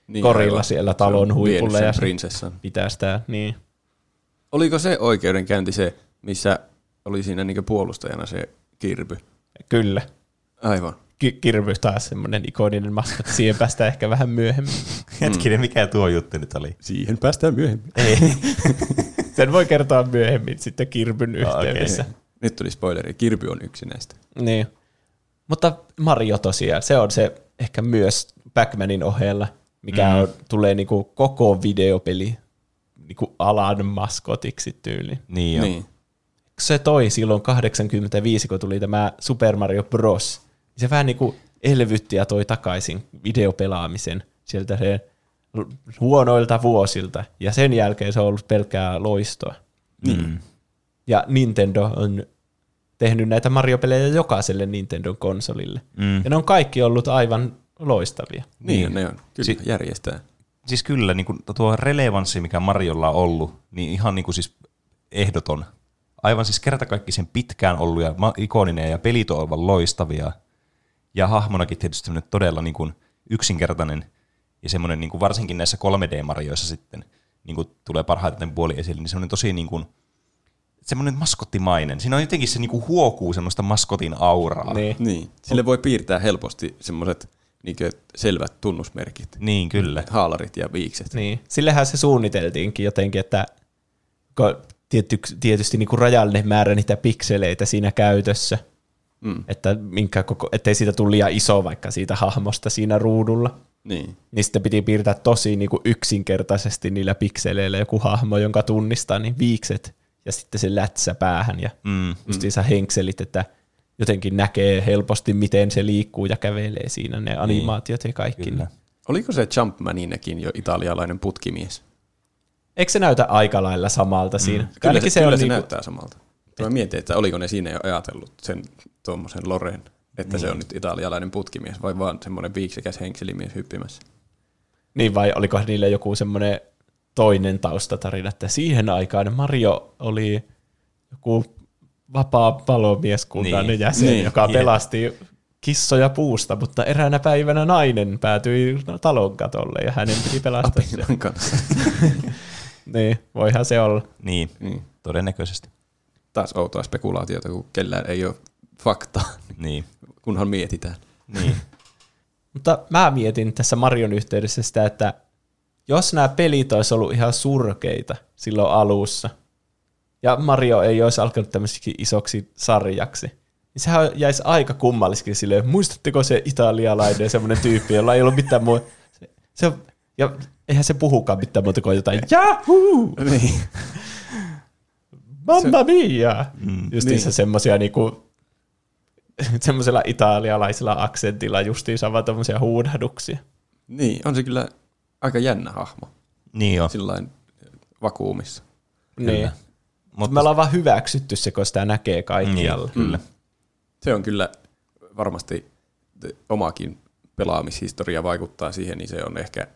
niin, gorilla siellä talon huipulla ja prinsessan pitää sitä. Niin. Oliko se oikeudenkäynti se, missä oli siinä niin kuin puolustajana se Kirby? Kyllä. Aivan. Kirby taas semmoinen ikoninen maskotti. Siihen päästään ehkä vähän myöhemmin. Hetkinen, mikä tuo juttu nyt oli? Siihen päästään myöhemmin. Ei. Sen voi kertoa myöhemmin sitten Kirbyn yhteydessä. Okay. Nyt tuli spoileri. Kirby on yksi näistä. Niin. Mutta Mario tosiaan, se on se ehkä myös Pac-Manin ohella, mikä tulee niinku koko videopeli niinku alan maskotiksi tyyli. Niin, niin. Se toi silloin 85, kun tuli tämä Super Mario Bros. Se vähän niinku elvytti ja toi takaisin videopelaamisen sieltä sen huonoilta vuosilta. Ja sen jälkeen se on ollut pelkkää loistoa. Mm. Ja Nintendo on tehnyt näitä Mario-pelejä jokaiselle Nintendo-konsolille. Mm. Ja ne on kaikki ollut aivan loistavia. Niin, ne on. Kyllä, järjestää. Siis kyllä, niin kuin tuo relevanssi, mikä Mariolla on ollut, niin ihan niin kuin siis ehdoton. Aivan siis kertakaikkisen pitkään ollut ja ikoninen ja pelit on aivan loistavia. Ja hahmonakin tietysti todella niin kuin yksinkertainen ja semmoinen niin kuin varsinkin näissä 3D-marjoissa sitten niin kuin tulee parhaiten puoli esille, niin semmoinen tosi niin kuin semmoinen maskottimainen. Siinä on jotenkin se niin kuin huokuu semmoista maskotin auraa. Niin. Sille voi piirtää helposti semmoiset niin selvät tunnusmerkit. Niin, kyllä. Haalarit ja viikset. Niin. Sillähän se suunniteltiinkin jotenkin, että tietysti niin kuin rajallinen määrä niitä pikseleitä siinä käytössä, että ettei siitä tule liian iso vaikka siitä hahmosta siinä ruudulla. Niin. Niin sitten piti piirtää tosi niin kuin yksinkertaisesti niillä pikseleillä joku hahmo, jonka tunnistaa, niin viikset ja sitten se lätsä päähän ja justiinsa henkselit, että jotenkin näkee helposti, miten se liikkuu ja kävelee siinä ne animaatiot ja kaikki. Kyllä. Oliko se Jumpmaninäkin jo italialainen putkimies? Eikö se näytä aika lailla samalta siinä? Kyllä se niinku näyttää samalta. Mä mietin, että oliko ne siinä jo ajatellut sen tuommoisen Loren, että se on nyt italialainen putkimies vai vaan semmoinen viiksikäs henkselimies hyppimässä. Niin vai oliko niillä joku semmoinen toinen taustatarina, että siihen aikaan Mario oli joku vapaa palomieskunnan jäsen, joka pelasti kissoja puusta, mutta eräänä päivänä nainen päätyi talon katolle ja hänen piti pelastaa sen. Apinan kanssa. Niin, voihan se olla. Niin, todennäköisesti. Taas outoa spekulaatiota, kun kellään ei ole faktaa, niin. Kunhan mietitään. Niin. Mutta mä mietin tässä Marion yhteydessä sitä, että jos nämä pelit olisi ollut ihan surkeita silloin alussa, ja Mario ei olisi alkanut tämmöiseksi isoksi sarjaksi, niin sehän jäisi aika kummalliskin silleen, muistatteko se italialainen semmoinen tyyppi, jolla ei ollut mitään muuta. Ja eihän se puhukaan mitään muuta kuin jotain, jahuu! Niin. Mamma mia! Justiinsa semmoisia niinku, semmoisella italialaisella aksentilla justiinsa vaan tommosia huudahduksia. Niin, on se kyllä aika jännä hahmo. Niin on. Sillain vakuumissa. Niin. Mutta me ollaan vaan hyväksytty se, kun sitä näkee kaikkialla. Niin, kyllä. Se on kyllä varmasti omakin pelaamishistoria vaikuttaa siihen, niin se on ehkä,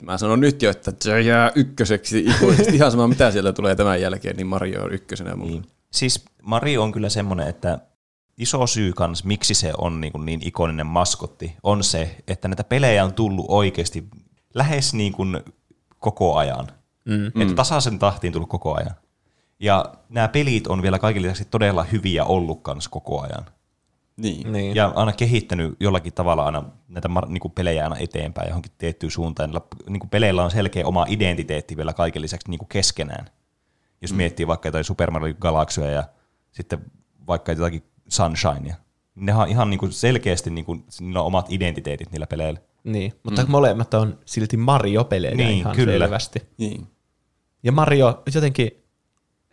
mä sanon nyt jo, että se jää ykköseksi ikuisesti. Ihan sama, mitä siellä tulee tämän jälkeen, niin Mario on ykkösenä mulle. Niin. Siis Mario on kyllä semmoinen, että iso syy kans, miksi se on niin ikoninen maskotti, on se, että näitä pelejä on tullut oikeasti lähes niin kuin koko ajan. Että tasaisen tahtiin tullut koko ajan. Ja nämä pelit on vielä kaikille lisäksi todella hyviä ollut kans koko ajan. Niin. Ja aina kehittänyt jollakin tavalla aina näitä niinku pelejä aina eteenpäin johonkin tiettyyn suuntaan. Niinku peleillä on selkeä oma identiteetti vielä kaiken lisäksi niinku keskenään. Jos miettii vaikka jotain Super Mario Galaxyä ja sitten vaikka jotakin Sunshinea. Ne on ihan niinku selkeästi, niinku, niillä on omat identiteetit niillä peleillä. Niin, mutta molemmat on silti Mario-pelejä ihan kyllä. Selvästi. Niin. Ja Mario jotenkin,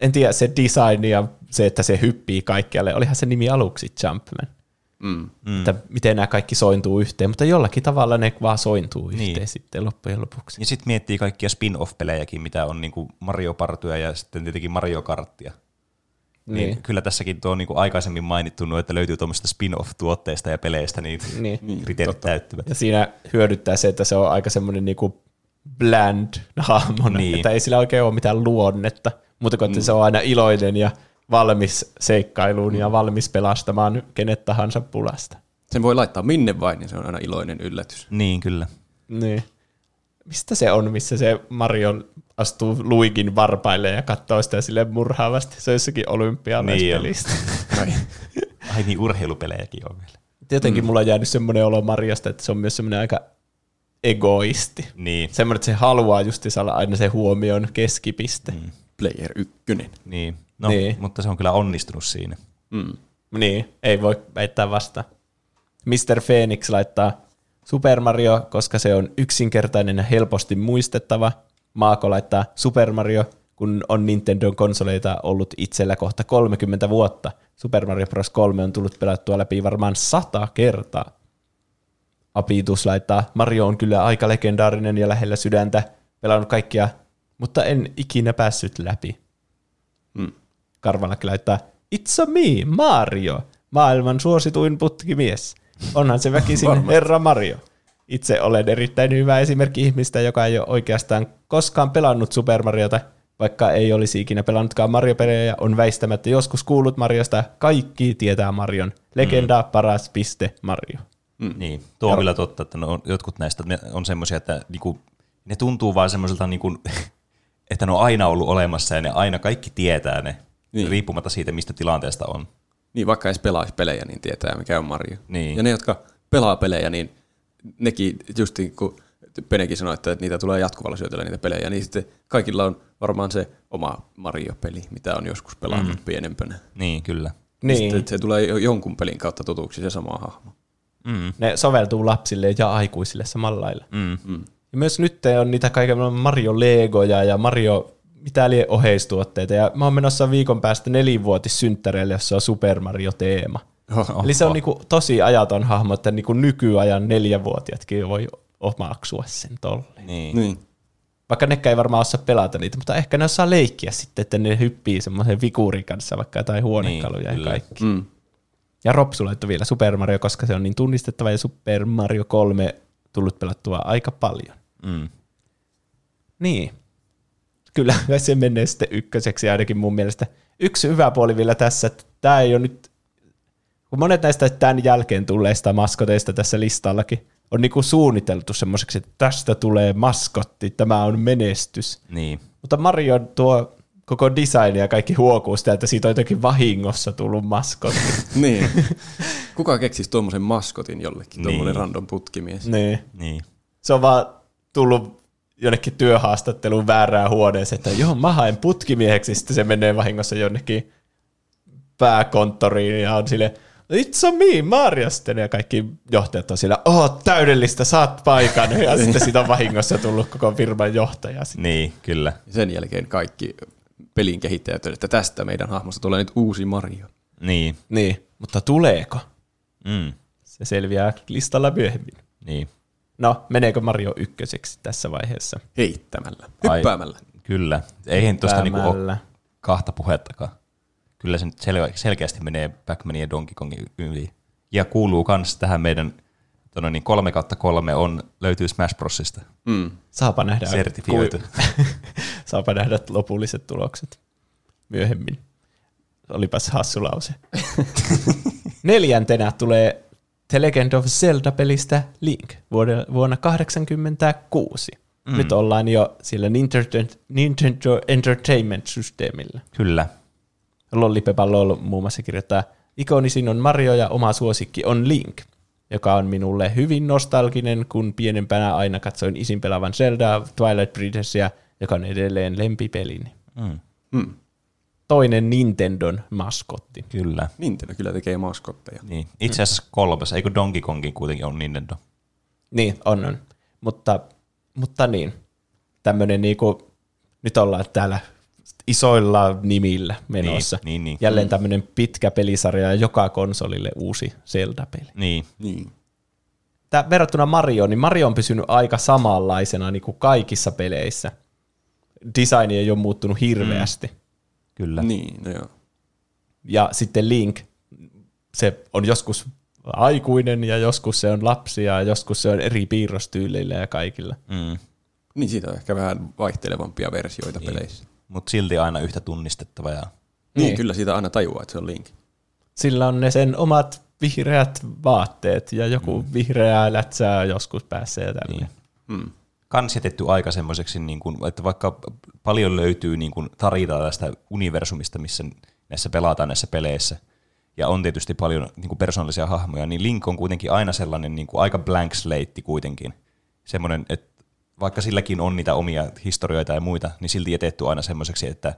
en tiedä, se design ja se, että se hyppii kaikkialle. Olihan se nimi aluksi Jumpman. Että miten nämä kaikki sointuu yhteen, mutta jollakin tavalla ne vaan sointuu yhteen sitten loppujen lopuksi. Ja sitten miettii kaikkia spin-off-pelejäkin, mitä on niinku Mario Partyä ja sitten tietenkin Mario Karttia. Niin. Kyllä tässäkin tuo niinku aikaisemmin mainittu, että löytyy tuommoista spin-off-tuotteista ja peleistä, niin kriteerit täyttyvät. Ja siinä hyödyttää se, että se on aika semmoinen niinku bland hahmona, että ei sillä oikein ole mitään luonnetta. Mutta kun se on aina iloinen ja valmis seikkailuun ja valmis pelastamaan kenet tahansa pulasta. Sen voi laittaa minne vain, niin se on aina iloinen yllätys. Niin, kyllä. Niin. Mistä se on, missä se Mario astuu Luigin varpaille ja katsoo sitä sille murhaavasti? Se on jossakin olympialaispelistä. Niin ai niin, urheilupelejäkin on vielä. Jotenkin mulla on jäänyt semmoinen olo Mariosta, että se on myös semmoinen aika egoisti. Niin. Semmoinen, että se haluaa just saada aina se huomion keskipiste. Player 1. Niin. No, mutta se on kyllä onnistunut siinä. Niin, ei voi väittää vastaan. Mister Phoenix laittaa Super Mario, koska se on yksinkertainen ja helposti muistettava. Maako laittaa Super Mario, kun on Nintendon konsoleita ollut itsellä kohta 30 vuotta. Super Mario Bros. 3 on tullut pelattua läpi varmaan 100 kertaa. Apitus laittaa, Mario on kyllä aika legendaarinen ja lähellä sydäntä, pelannut kaikkia, mutta en ikinä päässyt läpi. Karvallakki laittaa, it's a me, Mario, maailman suosituin putkimies. Onhan se väkisin herra Mario. Itse olen erittäin hyvä esimerkki ihmistä, joka ei ole oikeastaan koskaan pelannut Super Mariota, vaikka ei olisi ikinä pelannutkaan Mario-pelejä, on väistämättä joskus kuullut Mariosta, kaikki tietää Marion. Legenda, paras, piste, Mario. Niin, tuo on kyllä totta, että no, jotkut näistä on semmoisia, että niinku, ne tuntuu vaan semmoiselta, niinku, että ne on aina ollut olemassa ja ne aina kaikki tietää ne, niin, riippumatta siitä, mistä tilanteesta on. Niin, vaikka edes pelaisi pelejä, niin tietää, mikä on Mario. Niin. Ja ne, jotka pelaa pelejä, niin nekin, just niin kuin Penekin sanoi, että niitä tulee jatkuvalla syötöllä niitä pelejä, niin sitten kaikilla on varmaan se oma Mario-peli, mitä on joskus pelannut pienempänä. Niin, kyllä. Niin. Sitten se tulee jonkun pelin kautta tutuksi se sama hahmo. Ne soveltuu lapsille ja aikuisille samalla lailla. Ja myös nyt on niitä kaiken Mario-legoja ja Mario mitä lie oheistuotteita. Ja mä oon menossa viikon päästä 4-vuotissynttäreille, jossa on Super Mario-teema. Eli se on niinku tosi ajaton hahmo, että niinku nykyajan 4-vuotiaatkin voi omaksua sen tolleen. Niin. Vaikka nekään ei varmaan osaa pelata niitä, mutta ehkä ne osaa leikkiä sitten, että ne hyppii semmoisen vikurin kanssa, vaikka jotain huonekaluja ja kaikki. Ja Ropsu laittoi vielä Super Mario, koska se on niin tunnistettava, ja Super Mario 3 tullut pelattua aika paljon. Niin. Kyllä se menee sitten ykköseksi ainakin mun mielestä. Yksi hyvä puoli vielä tässä, että tämä ei ole nyt, kun monet näistä tämän jälkeen tulleista maskoteista tässä listallakin on niinku suunniteltu semmoiseksi, että tästä tulee maskotti, tämä on menestys. Niin. Mutta Mario tuo koko design ja kaikki huokuu sitä, että siitä on jotenkin vahingossa tullut maskotti. Niin. Kuka keksisi tuommoisen maskotin jollekin, tuommoinen random putkimies? Niin. Se on vaan tullut jonnekin työhaastatteluun väärään huoneeseen, että joo, mä haen putkimieheksi, sitten se menee vahingossa jonnekin pääkonttoriin ja on silleen, it's a me, Mario, sitten ja kaikki johtajat on siellä, täydellistä, saat paikan, ja sitten siitä on vahingossa tullut koko firman johtaja. Sitten. Niin, kyllä. Sen jälkeen kaikki pelin kehittäjät, että tästä meidän hahmosta tulee nyt uusi Mario. Niin. Mutta tuleeko? Se selviää listalla myöhemmin. Niin. No, meneekö Mario ykköseksi tässä vaiheessa? Heittämällä. Hyppäämällä. Kyllä. Eihän tuosta niinku ole kahta puhettakaan. Kyllä se nyt selkeästi menee Pac-Manin ja Donkey Kongin yli. Ja kuuluu myös tähän meidän 3/3 löytyy Smash Brosista. Saapa nähdä. Sertifioitu. Saapa nähdä lopulliset tulokset myöhemmin. Olipas hassu lause. 4. tulee The Legend of Zelda-pelistä Link vuonna 1986. Nyt ollaan jo sillä Nintendo Entertainment-systeemillä. Kyllä. Lollipop Lol muun muassa kirjoittaa, ikonisin on Mario ja oma suosikki on Link, joka on minulle hyvin nostalginen, kun pienempänä aina katsoin isin pelaavan Zeldaa, Twilight Princessia, joka on edelleen lempipelini. Toinen Nintendon maskotti. Kyllä. Nintendo kyllä tekee maskotteja. Niin. Itse asiassa 3, eikö Donkey Kongin kuitenkin on Nintendo? Niin, on. Mutta niin, tämmöinen niinku, nyt ollaan täällä isoilla nimillä menossa. Niin. Jälleen tämmöinen pitkä pelisarja ja joka konsolille uusi Zelda-peli. Niin. Tää, verrattuna Marioon, niin Mario on pysynyt aika samanlaisena niin kuin kaikissa peleissä. Design ei ole muuttunut hirveästi. Kyllä. Niin, no joo. Ja sitten Link, se on joskus aikuinen ja joskus se on lapsi ja joskus se on eri piirrostyyleillä ja kaikilla. Niin siitä on ehkä vähän vaihtelevampia versioita peleissä. Mutta silti aina yhtä tunnistettava. Ja... Niin, kyllä siitä aina tajuaa, että se on Link. Sillä on ne sen omat vihreät vaatteet ja joku vihreää lätsää joskus pääsee ja tälleen. Kans jätetty aika semmoiseksi, niin kun, että vaikka paljon löytyy niin kun tarita tästä universumista, missä näissä pelataan näissä peleissä, ja on tietysti paljon niin kun persoonallisia hahmoja, niin Link on kuitenkin aina sellainen niin kun aika blank slate kuitenkin. Semmoinen, että vaikka silläkin on niitä omia historioita ja muita, niin silti jätetty aina semmoiseksi, että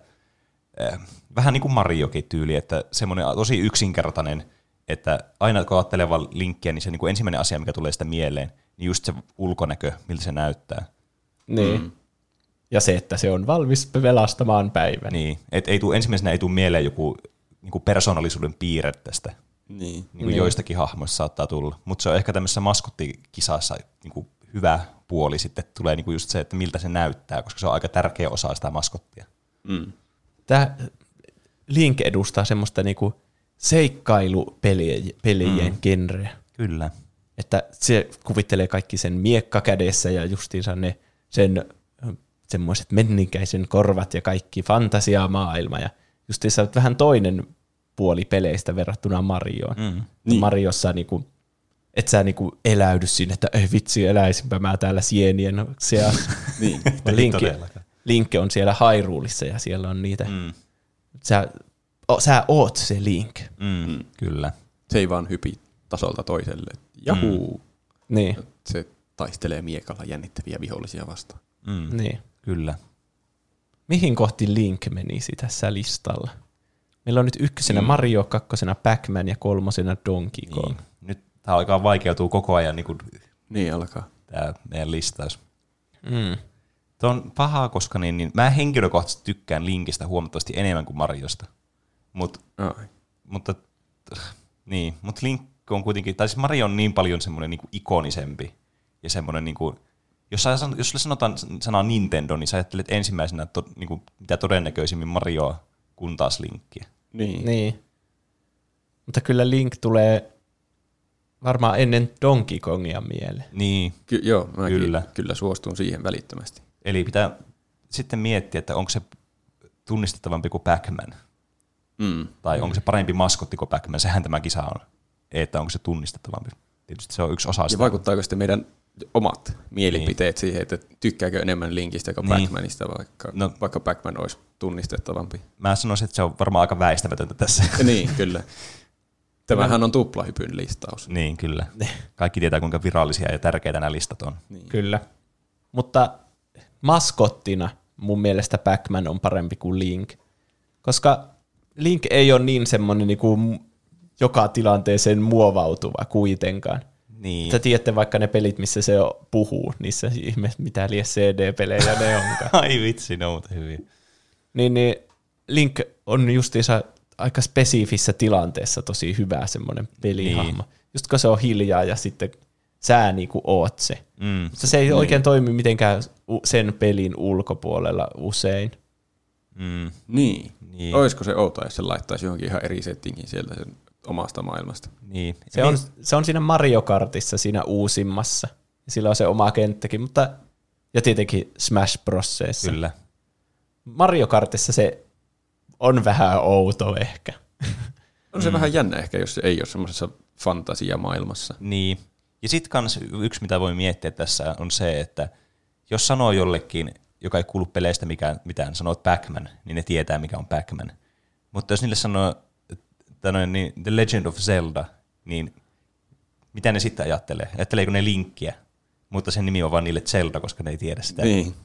vähän niin kuin Mariokin tyyli, että semmoinen tosi yksinkertainen, että aina kun ajattelee vaan Linkkiä, niin se niin ensimmäinen asia, mikä tulee sitä mieleen, niin just se ulkonäkö, miltä se näyttää. Niin. ja se, että se on valmis pelastamaan päivän. Niin, et ei tule, ensimmäisenä ei tule mieleen joku niinku persoonallisuuden piirre tästä. Niin. Niinku joistakin hahmoista saattaa tulla. Mutta se on ehkä tämmöisessä maskottikisassa niinku hyvä puoli sitten, tulee niinku just se, että miltä se näyttää, koska se on aika tärkeä osa sitä maskottia. Mm. Tämä Link edustaa semmoista niinku seikkailupelien genreä. Kyllä. Että se kuvittelee kaikki sen miekka kädessä ja justiinsa ne sen semmoiset menninkäisen korvat ja kaikki fantasiamaailma. Ja justiinsa vähän toinen puoli peleistä verrattuna Marioon. Niin. Mariossa niinku, et sä niinku eläydy siinä, että ei vitsi, eläisinpä mä täällä sienien seassa. Niin, Link on siellä Hyruleissa ja siellä on niitä. Mm. Sä oot se Link. Mm. Kyllä. Se ei vaan hypi tasolta toiselle. Jahuu. Mm. Niin. Se taistelee miekalla jännittäviä vihollisia vastaan. Mm. Niin. Kyllä. Mihin kohti Link menisi tässä listalla? Meillä on nyt 1 Mario, 2 Pac-Man ja 3 Donkey Kong. Niin. Nyt tämä alkaa vaikeutua koko ajan. Niin alkaa. Tämä meidän listaus. Mm. Tuo on pahaa, koska mä henkilökohtaisesti tykkään Linkistä huomattavasti enemmän kuin Mariosta. Mutta Link on kuitenkin, tai siis Mario on niin paljon semmoinen niinku ikonisempi ja semmoinen niinku, jos sulle sanotaan sanaa Nintendo, niin sä ajattelet ensimmäisenä niinku, mitä todennäköisimmin Marioa kun taas Linkkiä. Niin. Mutta kyllä Link tulee varmaan ennen Donkey Kongia mieleen. Niin. Joo, mäkin kyllä suostun siihen välittömästi. Eli pitää sitten miettiä, että onko se tunnistettavampi kuin Pac-Man. Mm. Tai onko se parempi maskotti kuin Pac-Man? Sehän tämä kisa on. Että onko se tunnistettavampi. Tietysti se on yksi osa sitä. Ja vaikuttaako sitten meidän omat mielipiteet siihen, että tykkääkö enemmän Linkistä kuin Pac-Manista, vaikka Pac-Man olisi tunnistettavampi? Mä sanoisin, että se on varmaan aika väistämätöntä tässä. Niin, kyllä. Tämähän on tuplahypyn listaus. Niin, kyllä. Kaikki tietää, kuinka virallisia ja tärkeitä nämä listat on. Niin. Kyllä. Mutta maskottina mun mielestä Pac-Man on parempi kuin Link. Koska Link ei ole niin semmoinen niin joka tilanteeseen muovautuva kuitenkaan. Niin. Sä tiedätte vaikka ne pelit, missä se puhuu, niissä mitä liian CD-pelejä ne onkaan. Ai vitsi, ne on muuten hyviä. Niin Link on justiinsa aika spesifissä tilanteessa tosi hyvä semmoinen pelihahmo. Niin. Just kun se on hiljaa ja sitten sä niinku oot se. Mm. Mutta se ei oikein toimi mitenkään sen pelin ulkopuolella usein. Mm. Niin. Olisiko se outoa, jos sen laittaisi johonkin ihan eri settingin sieltä sen omasta maailmasta? Niin. Se on siinä Mario Kartissa, siinä uusimmassa. Sillä on se oma kenttäkin, ja tietenkin Smash Brosseissa. Kyllä. Mario Kartissa se on vähän outo ehkä. On se vähän jännä ehkä, jos se ei ole semmoisessa fantasiamaailmassa. Niin. Ja sit kans yksi, mitä voi miettiä tässä, on se, että jos sanoo jollekin, joka ei kuulu peleistä mitään, sanoo Pac-Man, niin ne tietää, mikä on Pac-Man. Mutta jos niille sanoo The Legend of Zelda, niin mitä ne sitten ajattelee? Ajatteleeko ne Linkkiä? Mutta sen nimi on vaan niille Zelda, koska ne ei tiedä sitä. Niin.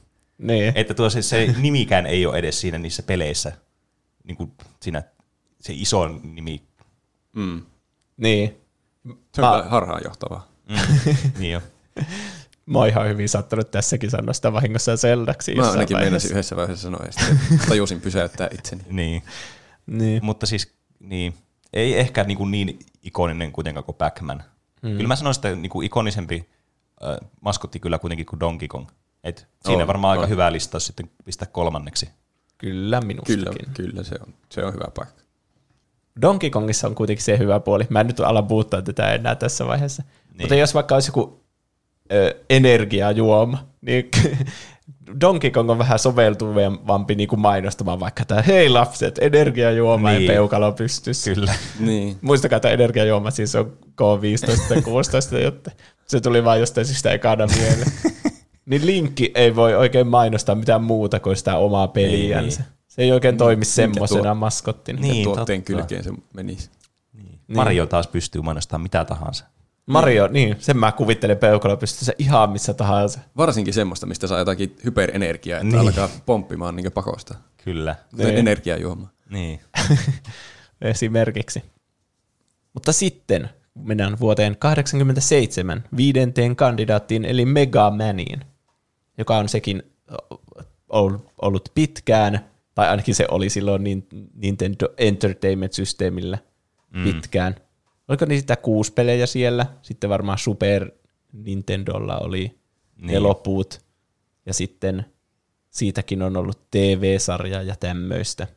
Että tuo se nimikään ei ole edes siinä niissä peleissä, niin kuin siinä se iso nimi. Mm. Niin. Se on harhaanjohtavaa. Niin jo. Mä oon ihan hyvin saattanut tässäkin sanoa sitä vahingossa Zeldaksi. Mä ainakin meinasin yhdessä vaiheessa sanoa, ja sitten tajusin pysäyttää itseni. Niin. Mutta siis ei ehkä niin ikoninen kuitenkaan kuin Pac-Man. Mm. Kyllä mä sanoisin, että niin kuin ikonisempi maskotti kyllä kuitenkin kuin Donkey Kong. Et siinä varmaan aika hyvä listaus sitten pistää 3. Kyllä minustakin. Kyllä se on hyvä paikka. Donkey Kongissa on kuitenkin se hyvä puoli. Mä en nyt ala puuttaa tätä enää tässä vaiheessa. Niin. Mutta jos vaikka olisi joku energiajuoma, niin Donkey Kong on vähän soveltuvampi niin kuin mainostamaan vaikka tämä, hei lapset, energiajuoma ja peukalo pystyssä. Kyllä. Niin. Muistakaa, että energiajuoma siis on K15 tai 16, jotta se tuli vaan jostain syystä ekana mieleen. Niin Linkki ei voi oikein mainostaa mitään muuta kuin sitä omaa peliänsä. Niin. Se ei oikein toimi semmoisena maskottina. Niin, tuotteen kylkeen se menisi. Niin. Mario taas pystyy mainostamaan mitä tahansa. Mario, sen mä kuvittelen peukalla pystyssä ihan missä tahansa. Varsinkin semmoista, mistä saa jotakin hyperenergiaa, että alkaa pomppimaan niin pakosta. Kyllä. Kuten energiajuoma. Niin. Esimerkiksi. Mutta sitten mennään vuoteen 1987 5. kandidaattiin, eli Megamaniin, joka on sekin ollut pitkään, tai ainakin se oli silloin Nintendo Entertainment-systeemillä pitkään. Oliko niin sitä 6 pelejä siellä? Sitten varmaan Super Nintendolla oli ne loput. Ja sitten siitäkin on ollut TV-sarja ja tämmöistä.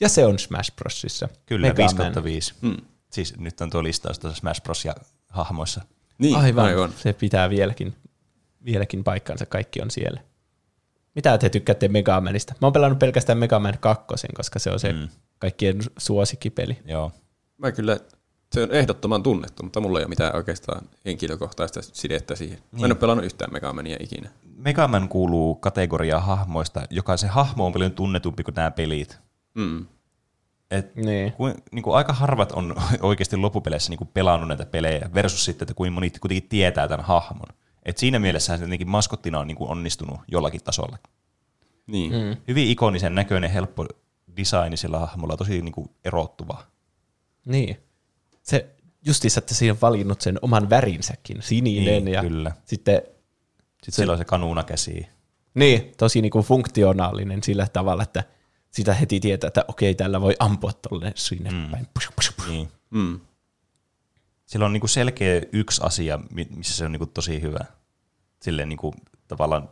Ja se on Smash Brosissa. Kyllä, 5/5. Siis nyt on tuo listaus tuossa Smash Brosia hahmoissa. Niin, aivan. Se pitää vieläkin paikkansa. Kaikki on siellä. Mitä te tykkäätte Mega Manista? Mä oon pelannut pelkästään Mega Man 2, koska se on se kaikkien suosikkipeli. Joo. Mä kyllä, se on ehdottoman tunnettu, mutta mulla ei ole mitään oikeastaan henkilökohtaista sidettä siihen. Niin. Mä en ole pelannut yhtään Mega Mania ikinä. Mega Man kuuluu kategoriaan hahmoista, joka se hahmo on paljon tunnetumpi kuin nämä pelit. Et niin. Niin kuin aika harvat on oikeasti loppupeleissä niin kuin pelannut näitä pelejä versus sitten, että kuinka moni kuitenkin tietää tämän hahmon. Et siinä mielessähän se jotenkin maskottina on niin kuin onnistunut jollakin tasolla. Niin. Hyvin ikonisen näköinen, helppo designi sillä hahmolla, tosi niin kuin erottuva. Niin. Se justiinsa, että siinä on valinnut sen oman värinsäkin, sininen. Niin, ja kyllä. Sitten sillä on se kanuunakäsi. Niin, tosi niin kuin funktionaalinen sillä tavalla, että sitä heti tietää, että okei, tällä voi ampua tuolle sinne päin. Niin. Sillä on niinku selkeä yksi asia, missä se on niinku tosi hyvä. Silleen niinku tavallaan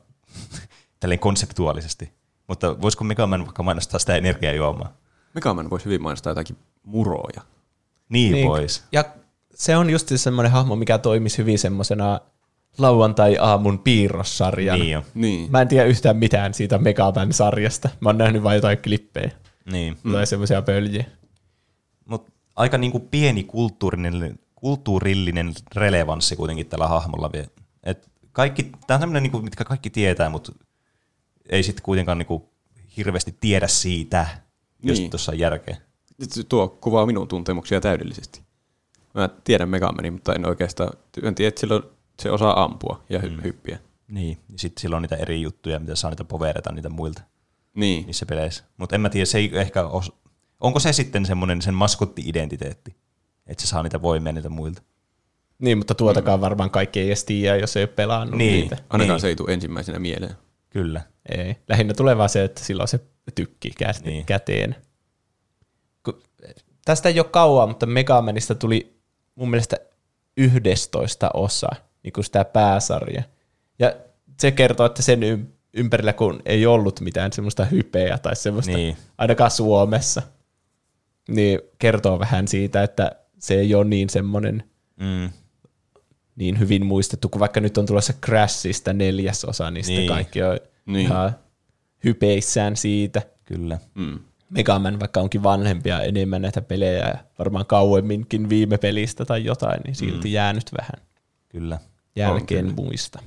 tälleen konseptuaalisesti. Mutta voisiko Mega Man vaikka mainostaa sitä energiajuomaa? Mega Man voisi hyvin mainostaa jotakin muroja. Niin vois. Ja se on just semmoinen hahmo, mikä toimisi hyvin semmosena lauantai-aamun piirrossarjan. Niin jo. Niin. Mä en tiedä yhtään mitään siitä Mega Man-sarjasta. Mä oon nähnyt vain jotain klippejä. Niin. Tai semmoisia pöljiä. Mut aika niinku pieni kulttuurillinen relevanssi kuitenkin tällä hahmolla. Tämä on sellainen, niinku, mitkä kaikki tietää, mutta ei sitten kuitenkaan niinku hirveästi tiedä siitä, jos tuossa on järkeä. Tuo kuvaa minun tuntemuksia täydellisesti. Mä tiedän Mega Manin, mutta en oikeastaan tiedä, että silloin se osaa ampua ja hyppiä. Niin, ja sitten sillä on niitä eri juttuja, mitä saa niitä povereita niitä muilta niissä peleissä. Mutta en mä tiedä, se ei ehkä onko se sitten semmoinen sen maskotti-identiteetti? Että se saa niitä voimia niiltä muilta. Niin, mutta tuotakaan varmaan kaikki ei edes tiedä, jos ei ole pelannut niitä. Ainakaan se ei tule ensimmäisenä mieleen. Kyllä. Ei. Lähinnä tulee vaan se, että sillä on se tykki käteen. Tästä ei ole kauan, mutta Mega Manista tuli mun mielestä 11 osa, niin kuin sitä pääsarja. Ja se kertoo, että sen ympärillä kun ei ollut mitään semmoista hypeä tai semmoista, ainakaan Suomessa, niin kertoo vähän siitä, että se ei ole niin semmoinen niin hyvin muistettu, kun vaikka nyt on tulossa Crashista 4 osa, niin sitten kaikki on ihan hypeissään siitä. Kyllä. Mega Man vaikka onkin vanhempia enemmän näitä pelejä, varmaan kauemminkin viime pelistä tai jotain, niin silti jäänyt vähän. Kyllä. Jälkeen muista.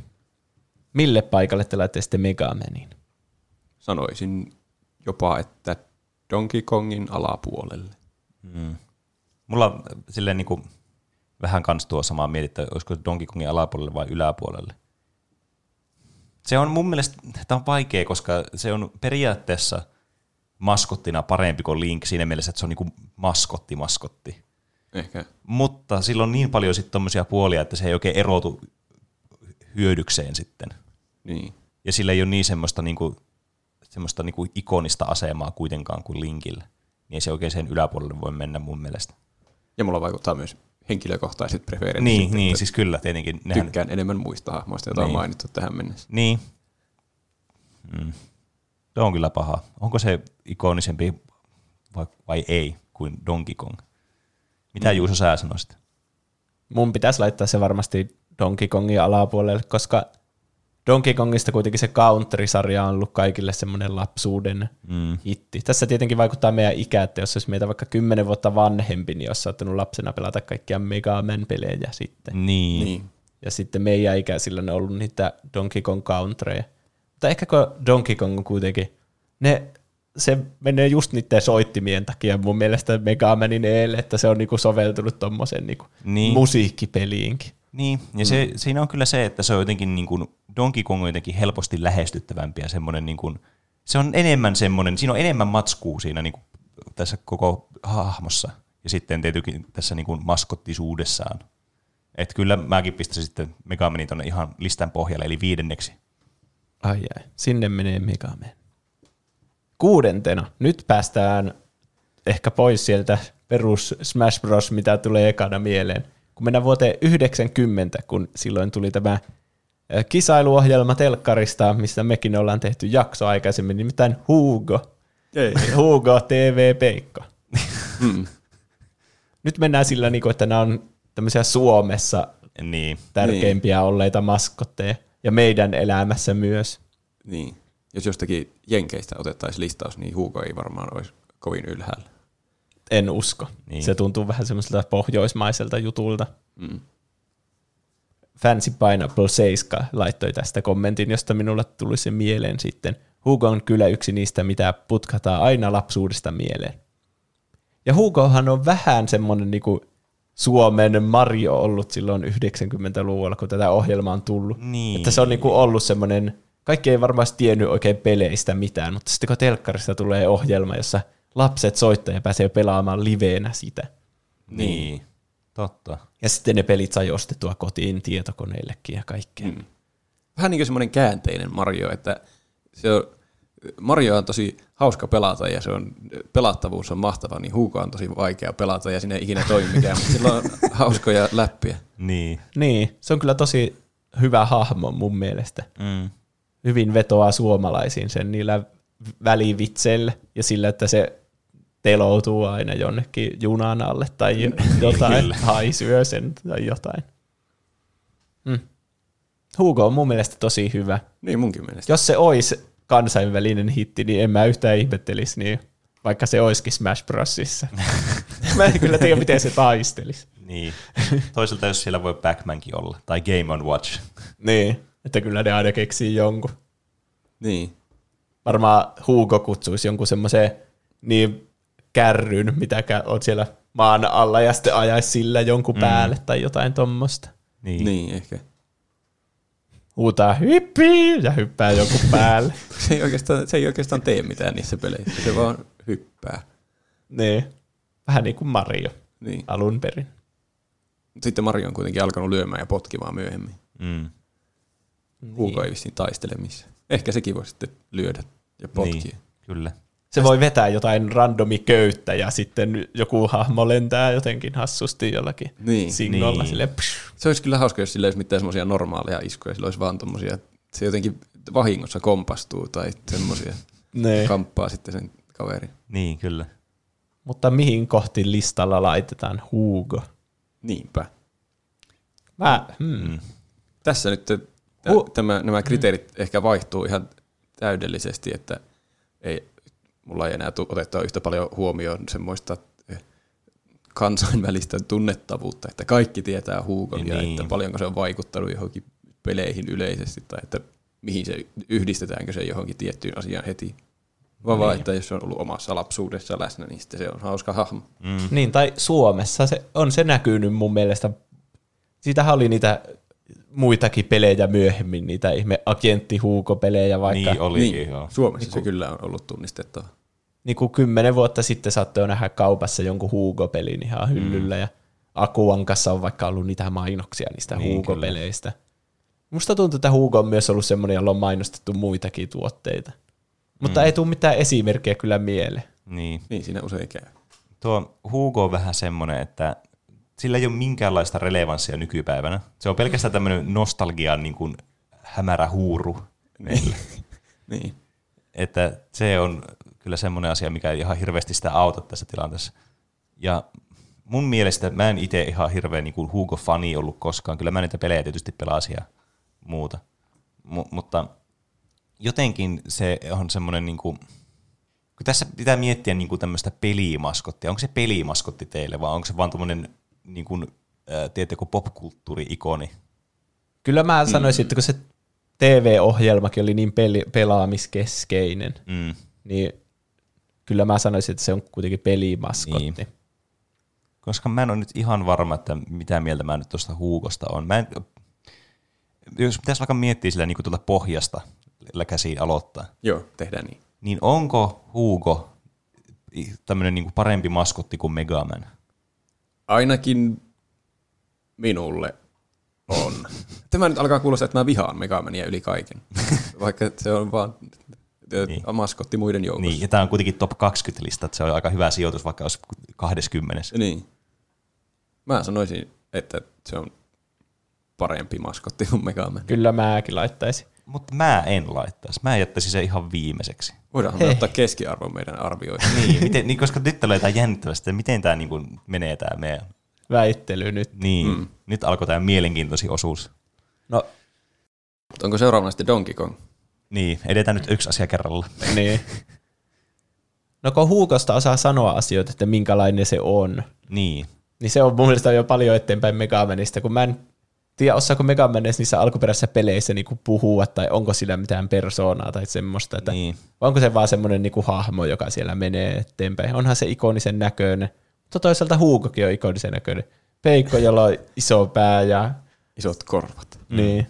Mille paikalle te laitte sitten Mega Manin? Sanoisin jopa, että Donkey Kongin alapuolelle. Mulla on silleen niin kuin vähän kans tuo samaa mietittä, olisiko Donkey Kongin alapuolelle vai yläpuolelle. Se on mun mielestä, tämä on vaikea, koska se on periaatteessa maskottina parempi kuin Link siinä mielessä, että se on niin kuin maskotti. Ehkä. Mutta sillä on niin paljon sitten tommosia puolia, että se ei oikein erotu hyödykseen sitten. Niin. Ja sillä ei ole niin semmoista niinku ikonista asemaa kuitenkaan kuin Linkillä. Niin ei se oikein sen yläpuolelle voi mennä mun mielestä. Ja mulla vaikuttaa myös henkilökohtaiset preferenssit. Niin, siis kyllä tietenkin. Tykkään enemmän muista hahmoista, jota on mainittu tähän mennessä. Niin. Se on kyllä paha. Onko se ikonisempi vai ei kuin Donkey Kong? Mitä Juuso sä sanoisit? Mun pitäisi laittaa se varmasti Donkey Kongin alapuolelle, koska Donkey Kongista kuitenkin se Country-sarja on ollut kaikille semmoinen lapsuuden hitti. Tässä tietenkin vaikuttaa meidän ikä, että jos olisi meitä vaikka 10 vuotta vanhempi, niin olisi saattanut lapsena pelata kaikkia Mega Man-pelejä sitten. Niin. Ja sitten meidän ikäisillä on ollut niitä Donkey Kong Countryja. Mutta ehkä kun Donkey Kong on kuitenkin, se menee just niiden soittimien takia mun mielestä Mega Manin eelle, että se on niinku soveltunut tommoseen niinku musiikkipeliinkin. Niin, ja siinä on kyllä se, että se on jotenkin niin kuin Donkey Kong on jotenkin helposti lähestyttävämpi ja semmoinen niin kuin, se on enemmän semmoinen, siinä on enemmän matskua siinä niin kuin tässä koko hahmossa ja sitten tietenkin tässä niin kuin maskottisuudessaan. Että kyllä mäkin pistäisin sitten Mega Manin tuonne ihan listan pohjalle, eli 5. Ai jää, sinne menee Mega Man. kuudentena. Nyt päästään ehkä pois sieltä perus Smash Bros, mitä tulee ekana mieleen. Kun mennään vuoteen 90, kun silloin tuli tämä kisailuohjelma telkkarista, mistä mekin ollaan tehty jakso aikaisemmin, nimittäin Hugo. Ei. Hugo TV Peikko. Nyt mennään sillä, että nämä on tämmöisiä Suomessa niin tärkeimpiä niin olleita maskotteja ja meidän elämässä myös. Niin. Jos jostakin jenkeistä otettaisiin listaus, niin Hugo ei varmaan olisi kovin ylhäällä. En usko. Niin. Se tuntuu vähän semmoiselta pohjoismaiselta jutulta. Mm. Fancy Pineapple 7 laittoi tästä kommentin, josta minulle tuli se mieleen sitten. Hugo on kyllä yksi niistä, mitä putkataan aina lapsuudesta mieleen. Ja Hugohan on vähän semmoinen niinku Suomen Mario ollut silloin 90-luvulla, kun tätä ohjelmaa on tullut. Niin. Että se on niinku ollut semmoinen, kaikki ei varmasti tiennyt oikein peleistä mitään, mutta sitten kun telkkarista tulee ohjelma, jossa lapset soittaa ja pääsee pelaamaan liveenä sitä. Niin. Totta. Ja sitten ne pelit sai ostettua kotiin tietokoneillekin ja kaikkea. Mm. Vähän niin kuin semmoinen käänteinen Mario, että se on, Mario on tosi hauska pelata ja se on, pelattavuus on mahtava, niin Hugo on tosi vaikea pelata ja sinne ei ikinä toimi mikään, mutta sillä on hauskoja läppiä. Niin. Niin, se on kyllä tosi hyvä hahmo mun mielestä. Mm. Hyvin vetoaa suomalaisiin sen niillä välivitseillä ja sillä, että se teloutuu aina jonnekin junan alle tai jotain, tai syö sen tai jotain. Mm. Hugo on mun mielestä tosi hyvä. Niin munkin mielestä. Jos se olisi kansainvälinen hitti, niin en mä yhtään ihmettelisi, niin vaikka se olisikin Smash Brosissa. Mä en kyllä tiedä, miten se taistelisi. Niin. Toisaalta jos siellä voi Pac-Mankin olla, tai Game on Watch. Niin, että kyllä ne aina keksii jonkun. Niin. Varmaan Hugo kutsuisi jonkun semmoisen niin kärryn, mitä on siellä maan alla, ja sitten ajaisi sillä jonkun päälle tai jotain tommosta. Niin, niin ehkä. Huutaa hyppii ja hyppää jonkun päälle. se ei oikeastaan tee mitään niissä peleissä, se vaan hyppää. Niin, vähän niin kuin Mario niin alun perin. Sitten Mario on kuitenkin alkanut lyömään ja potkimaan myöhemmin. Mm. Hugo ei vissiin taistele missä. Ehkä sekin voi sitten lyödä ja potkia. Niin, kyllä. Se voi vetää jotain randomiköyttä ja sitten joku hahmo lentää jotenkin hassusti jollakin singolla. Niin. Sille, se olisi kyllä hauska, jos sillä ei olisi mitään semmoisia normaaleja iskuja, sillä olisi vaan tommosia, se jotenkin vahingossa kompastuu tai semmoisia, kamppaa sitten sen kaverin. Niin, kyllä. Mutta mihin kohti listalla laitetaan Hugo? Niinpä. Tässä nyt nämä kriteerit ehkä vaihtuu ihan täydellisesti, että mulla ei enää otettua yhtä paljon huomioon semmoista kansainvälistä tunnettavuutta, että kaikki tietää Hugon ja niin, että paljonko se on vaikuttanut johonkin peleihin yleisesti tai että mihin se yhdistetäänkö se johonkin tiettyyn asiaan heti. Vaan että jos se on ollut omassa lapsuudessa läsnä, niin sitten se on hauska hahmo. Mm. Niin, tai Suomessa se näkynyt mun mielestä. Siitähän oli niitä muitakin pelejä myöhemmin, niitä ihme Agentti Hugo-pelejä vaikka. Niin oli niin, ihan. Suomessa niin se kyllä on ollut tunnistettava. Niin kuin 10 vuotta sitten saattoi nähdä kaupassa jonkun Hugo-pelin ihan hyllyllä ja Akuankassa on vaikka ollut niitä mainoksia niistä niin, Hugo-peleistä. Kyllä. Musta tuntuu, että Hugo on myös ollut semmoinen, jolla on mainostettu muitakin tuotteita. Mutta ei tule mitään esimerkkejä kyllä mieleen. Niin siinä usein käy. Tuo Hugo on vähän semmoinen, että sillä ei ole minkäänlaista relevanssia nykypäivänä. Se on pelkästään tämmöinen nostalgian niin kuin hämärä huuru meille. Niin. Että se on kyllä semmoinen asia, mikä ei ihan hirveästi sitä auta tässä tilanteessa. Ja mun mielestä mä en itse ihan hirveä niin kuin Hugo-fani ollut koskaan. Kyllä mä niitä pelejä tietysti pelasin ja muuta. Mutta jotenkin se on semmoinen niin kuin, kun tässä pitää miettiä niin kuin tämmöistä pelimaskottia. Onko se pelimaskotti teille vai onko se vaan tuommoinen niin kuin, tiedättekö, popkulttuuri-ikoni? Kyllä mä sanoisin, että kun se TV-ohjelmakin oli niin pelaamiskeskeinen, niin kyllä mä sanoisin, että se on kuitenkin pelimaskotti. Niin. Koska mä en ole nyt ihan varma, että mitä mieltä mä nyt tuosta Hugosta on. Jos pitäisi alkaa miettiä sillä niin kuin tuolta pohjasta käsiin aloittaa. Joo, tehdään niin. Niin onko Hugo tämmöinen niin kuin parempi maskotti kuin Megaman? Ainakin minulle on. Tämä nyt alkaa kuulostaa, että mä vihaan Megamania yli kaiken. Vaikka se on vaan niin. Maskotti muiden joukossa. Niin, ja tämä on kuitenkin top 20 lista, että se on aika hyvä sijoitus, vaikka olisi 20. Niin. Mä sanoisin, että se on parempi maskotti kuin Mega Man. Kyllä mäkin laittaisin. Mutta mä en laittaisi. Mä jättäisin se ihan viimeiseksi. Voidaanhan me ottaa keskiarvo meidän arvioihin. Niin, koska nyt tulee jotain jännittävästä, miten tämä niinku menee tämä meidän väittely nyt. Niin, nyt alkoi tämä mielenkiintoisin osuus. No. Onko seuraavana sitten Donkey Kong? Niin, edetään nyt yksi asia kerralla. Niin. No kun Huukosta osaa sanoa asioita, että minkälainen se on. Niin. Niin se on mun mielestä jo paljon eteenpäin Mega Manista, kun mä en tiedä, osaako Mega Man niissä alkuperäisissä peleissä niinku puhua, tai onko sillä mitään persoonaa tai semmoista. Että niin. Vai onko se vaan semmoinen niinku hahmo, joka siellä menee eteenpäin. Onhan se ikonisen näköinen, mutta toisaalta Huukokin on ikonisen näköinen. Peikko, jolla on iso pää ja isot korvat. Niin.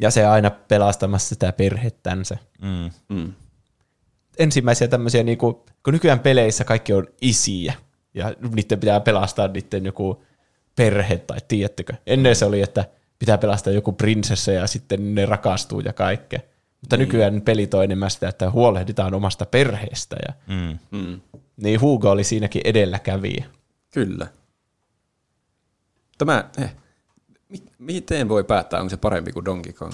Ja se aina pelastamassa sitä perhettänsä. Ensimmäisiä tämmöisiä, niinku, kun nykyään peleissä kaikki on isiä, ja niiden pitää pelastaa niiden joku perhe, tai tiedättekö. Ennen se oli, että pitää pelastaa joku prinsessa, ja sitten ne rakastuu ja kaikkea. Mutta nykyään pelit on enemmän sitä, että huolehditaan omasta perheestä. Ja niin Hugo oli siinäkin edelläkävijä. Kyllä. Tämä... Miten voi päättää, onko se parempi kuin Donkey Kong?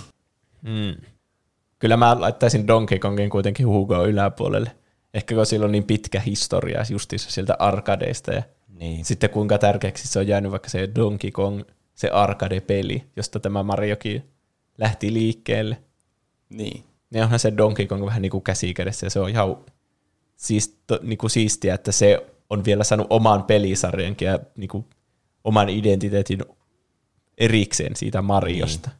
Kyllä mä laittaisin Donkey Kongin kuitenkin Hugo yläpuolelle. Ehkä kun sillä on niin pitkä historia justiinsa sieltä arkadeista. Ja niin. Sitten kuinka tärkeäksi se on jäänyt vaikka se Donkey Kong, se arcade-peli, josta tämä Mariokin lähti liikkeelle. Niin. Ja onhan se Donkey Kong vähän niin kuin käsikädessä. Ja se on ihan niin kuin siistiä, että se on vielä saanut oman pelisarjankin ja niin kuin oman identiteetin erikseen siitä Mariosta.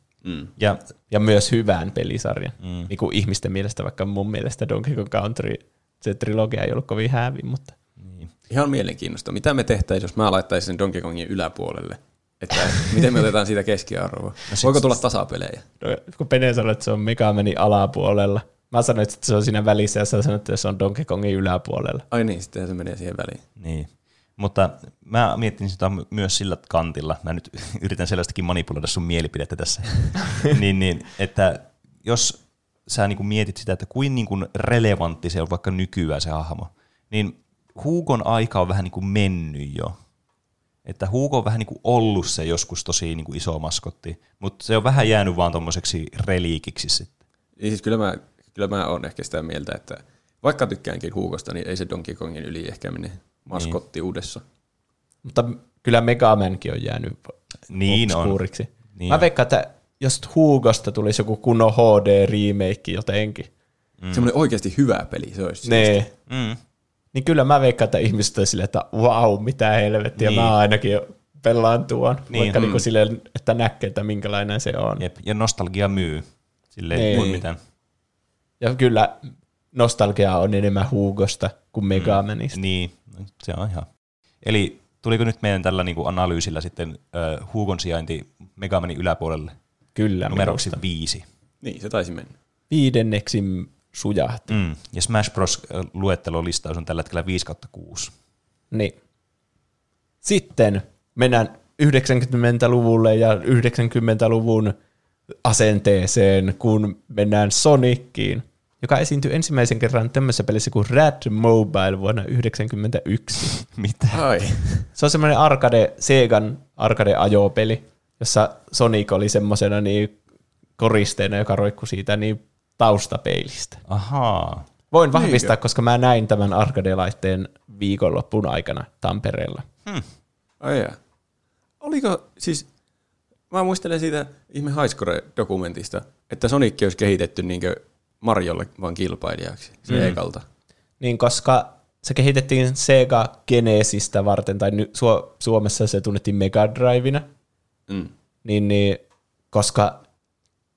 Ja myös hyvän pelisarjan. Niin kuin ihmisten mielestä, vaikka mun mielestä Donkey Kong Country, se trilogia ei ollut kovin häävi, mutta... Ihan mielenkiintoista. Mitä me tehtäisiin, jos mä laittaisin sen Donkey Kongin yläpuolelle? Että miten me otetaan siitä keskiarvoa? Voiko tulla tasapelejä? No, kun Pene sanoi, että se on Mega Manin alapuolella. Mä sanoin, että se on siinä välissä, ja sä sanoit, että se on Donkey Kongin yläpuolella. Ai niin, sitten se menee siihen väliin. Niin. Mutta mä mietin sitä myös sillä kantilla, mä nyt yritän selvästikin manipuloida sun mielipidettä tässä, niin, että jos sä niin mietit sitä, että kuinka niin relevantti se on vaikka nykyään se hahmo, niin Hugon aika on vähän niin mennyt jo. Että Hugo on vähän niin ollut se joskus tosi niin iso maskotti, mutta se on vähän jäänyt vaan tommoseksi reliikiksi sitten. Ja siis kyllä mä oon ehkä sitä mieltä, että vaikka tykkäänkin Hugosta, niin ei se Donkey Kongin yli ehkä mene. Maskottiudessa. Niin. Mutta kyllä Mega Mankin on jäänyt obskuuriksi. Niin mä veikkaan, että jos Hugosta tulisi joku kunnon HD-remake jotenkin. Semmoinen oikeasti hyvä peli se olisi. Niin kyllä mä veikkaan, että ihmiset olisi silleen, että vau, mitä helvettiä, niin. Mä ainakin pelaan tuon. Niin. Vaikka niin silleen, että näkee, että minkälainen se on. Jep. Ja nostalgia myy. Silleen ei voi mitään. Ja kyllä nostalgia on enemmän Hugosta kuin Mega Manista. Niin. Se on ihan. Eli tuliko nyt meidän tällä niinku analyysillä sitten Hugon sijainti Mega Manin yläpuolelle? Kyllä. Numeroksi 5. Niin, se taisi mennä. 5. sujahti. Ja Smash Bros. Luettelolistaus on tällä hetkellä 5/6. Niin. Sitten mennään 90-luvulle ja 90-luvun asenteeseen, kun mennään Soniciin, joka esiintyi ensimmäisen kerran tämmöisessä pelissä kuin Rad Mobile vuonna 1991. Mitä? Ai. Se on semmoinen arcade, Segan arcade-ajopeli, jossa Sonic oli semmoisena niin koristeena, joka roikkui siitä niin taustapeilistä. Ahaa. Voin vahvistaa, koska mä näin tämän arcade-laitteen viikonloppuun aikana Tampereella. Ai jää. Oliko siis... Mä muistelen siitä ihme Highscore-dokumentista, että Sonic olisi kehitetty niinkö... Marjolle vaan kilpailijaksi, Segalta. Niin, koska se kehitettiin Sega Genesistä varten, tai Suomessa se tunnettiin Mega Drivenä, niin, koska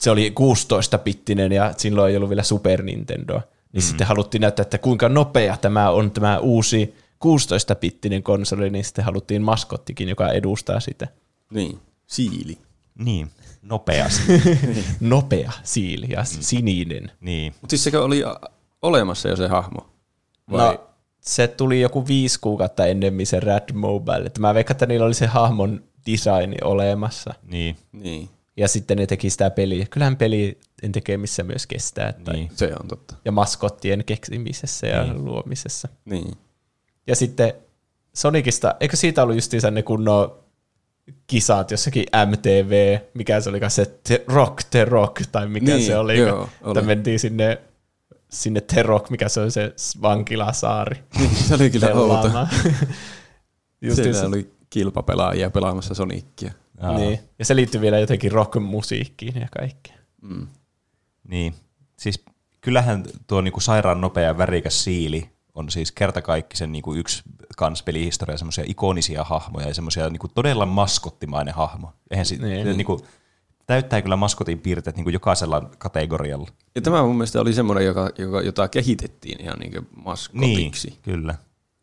se oli 16-bittinen ja silloin ei ollut vielä Super Nintendoa, niin sitten haluttiin näyttää, että kuinka nopea tämä on tämä uusi 16-bittinen konsoli, niin sitten haluttiin maskottikin, joka edustaa sitä. Niin, siili. Niin. Nopea siili. Nopea siili ja sininen. Niin. Mutta siis sekö oli olemassa jo se hahmo? Vai? No, se tuli joku 5 kuukautta ennemmin se Rad Mobile. Että mä veikkaan, että niillä oli se hahmon designi olemassa. Niin. Ja sitten ne teki sitä peliä. Kyllähän peli tekemissä myös kestää. Tai niin, se on totta. Ja maskottien keksimisessä ja luomisessa. Niin. Ja sitten Sonicista, eikö siitä ollut justiinsa ne kunnon kisat jossakin MTV, mikä se oli se The Rock, tai mikä niin, se oli, joo, että mentiin sinne The Rock, mikä se on se vankilasaari. Se oli kyllä outo. Siellä oli kilpapelaajia pelaamassa Sonicia. Niin. Ja se liittyy vielä jotenkin rock-musiikkiin ja kaikkeen. Mm. Niin, siis kyllähän tuo niinku sairaan nopea ja värikäs siili on siis kertakaikkisen niinku yksi kans pelihistoria semmoisia ikonisia hahmoja ja semmoisia niinku todella maskottimainen hahmo. Eihän niinku, täyttää kyllä maskotin piirteet niinku jokaisella kategorialla. Ja tämä mun mielestä oli semmoinen, jota kehitettiin ihan niinku maskotiksi. Niin, kyllä.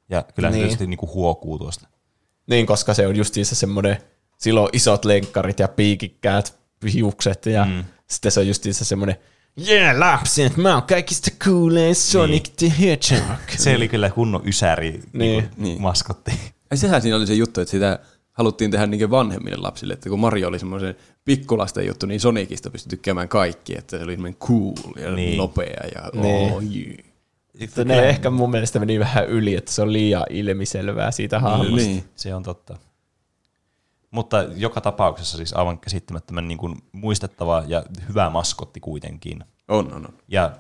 Ja kyllä se tietysti niinku huokuu tuosta. Niin, koska se on justiinsa semmoinen, sillä on isot lenkkarit ja piikikkäät hiukset ja sitten se on justiinsa semmoinen lapset, mä oon kaikista cooleen Sonic the Hedgehog. Se oli kyllä kunnon ysäri maskotti. Ja sehän siinä oli se juttu, että sitä haluttiin tehdä niin vanhemmille lapsille, että kun Mario oli semmoisen pikkulasten juttu, niin Sonicista pystyi tykkäämään kaikki, että se oli semmoinen cool ja nopea ja ne ehkä mun mielestä meni vähän yli, että se on liian ilmiselvää siitä hahmosta. Niin. Se on totta. Mutta joka tapauksessa siis aivan käsittämättömän niin kuin muistettava ja hyvä maskotti kuitenkin. On. Ja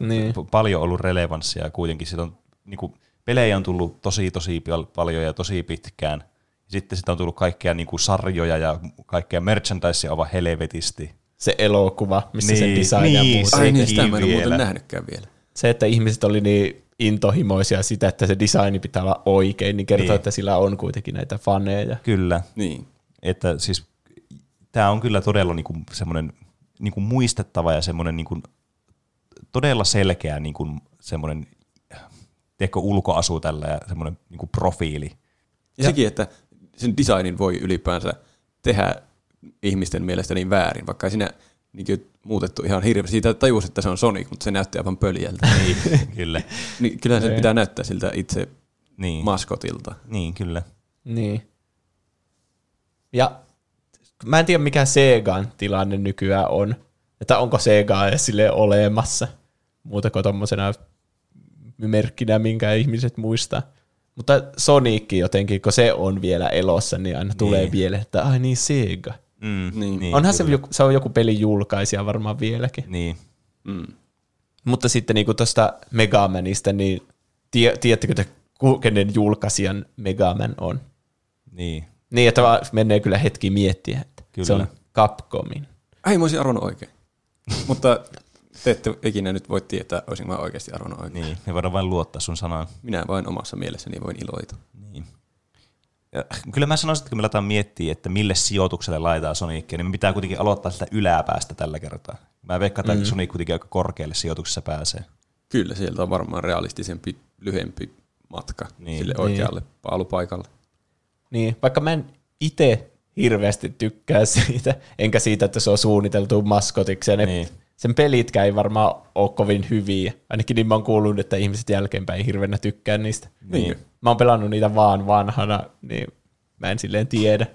paljon ollut relevanssia kuitenkin. Siitä on, niin kuin, pelejä on tullut tosi paljon ja tosi pitkään. Sitten sitä on tullut kaikkea niin kuin sarjoja ja kaikkea merchandisea aivan helvetisti. Se elokuva, missä sen designan puhutaan. Ai niin, sitä mä en ole muuten nähnytkään vielä. Se, että ihmiset oli niin intohimoisia sitä, että se designi pitää olla oikein, niin kertoo, että sillä on kuitenkin näitä faneja. Kyllä. Niin. Että siis tämä on kyllä todella niinku semmoinen niinku muistettava ja semmoinen niinku todella selkeä niinku semmoinen teko ulkoasu tällä ja semmoinen niinku profiili. Ja sekin, että sen designin voi ylipäänsä tehdä ihmisten mielestä niin väärin, vaikka ei siinä niinku muutettu ihan hirveästi. Siitä tajus, että se on Sonic, mutta se näytti aivan pöljältä. Kyllä. Niin, kyllähän se pitää näyttää siltä itse maskotilta. Niin, kyllä. Niin. Ja mä en tiedä, mikä Segan tilanne nykyään on. Että onko Segaa edes silleen olemassa. Muuta kuin tommosena merkkinä, minkä ihmiset muistaa. Mutta Sonic jotenkin, kun se on vielä elossa, niin aina tulee vielä, että ai niin Sega. Niin, onhan se on joku pelin julkaisija varmaan vieläkin. Niin. Mutta sitten niin tuosta Megamanista, niin tiedättekö te, kenen julkaisijan Megaman on? Niin. Niin, että menee kyllä hetki miettiä, että se on Capcomin. Ai, mä olisin arvonnut oikein. Mutta te ette ikinä nyt voi tietää, olisin mä oikeasti arvonnut oikein. Niin, me voidaan vain luottaa sun sanaan. Minä vain omassa mielessäni voin iloita. Niin. Ja, kyllä mä sanoisin, että kun me laitetaan miettiä, että mille sijoitukselle laitetaan Sonicia, niin me pitää kuitenkin aloittaa sitä yläpäästä tällä kertaa. Mä veikkaan, että Sonic kuitenkin aika korkealle sijoituksessa pääsee. Kyllä, sieltä on varmaan realistisempi, lyhempi matka sille oikealle paalupaikalle. Niin, vaikka mä en itse hirveästi tykkää siitä, enkä siitä, että se on suunniteltu maskotiksi. Sen pelitkään ei varmaan ole kovin hyviä. Ainakin niin mä oon kuullut, että ihmiset jälkeenpäin hirveänä tykkää niistä. Niin. Mä oon pelannut niitä vaan vanhana, niin mä en silleen tiedä,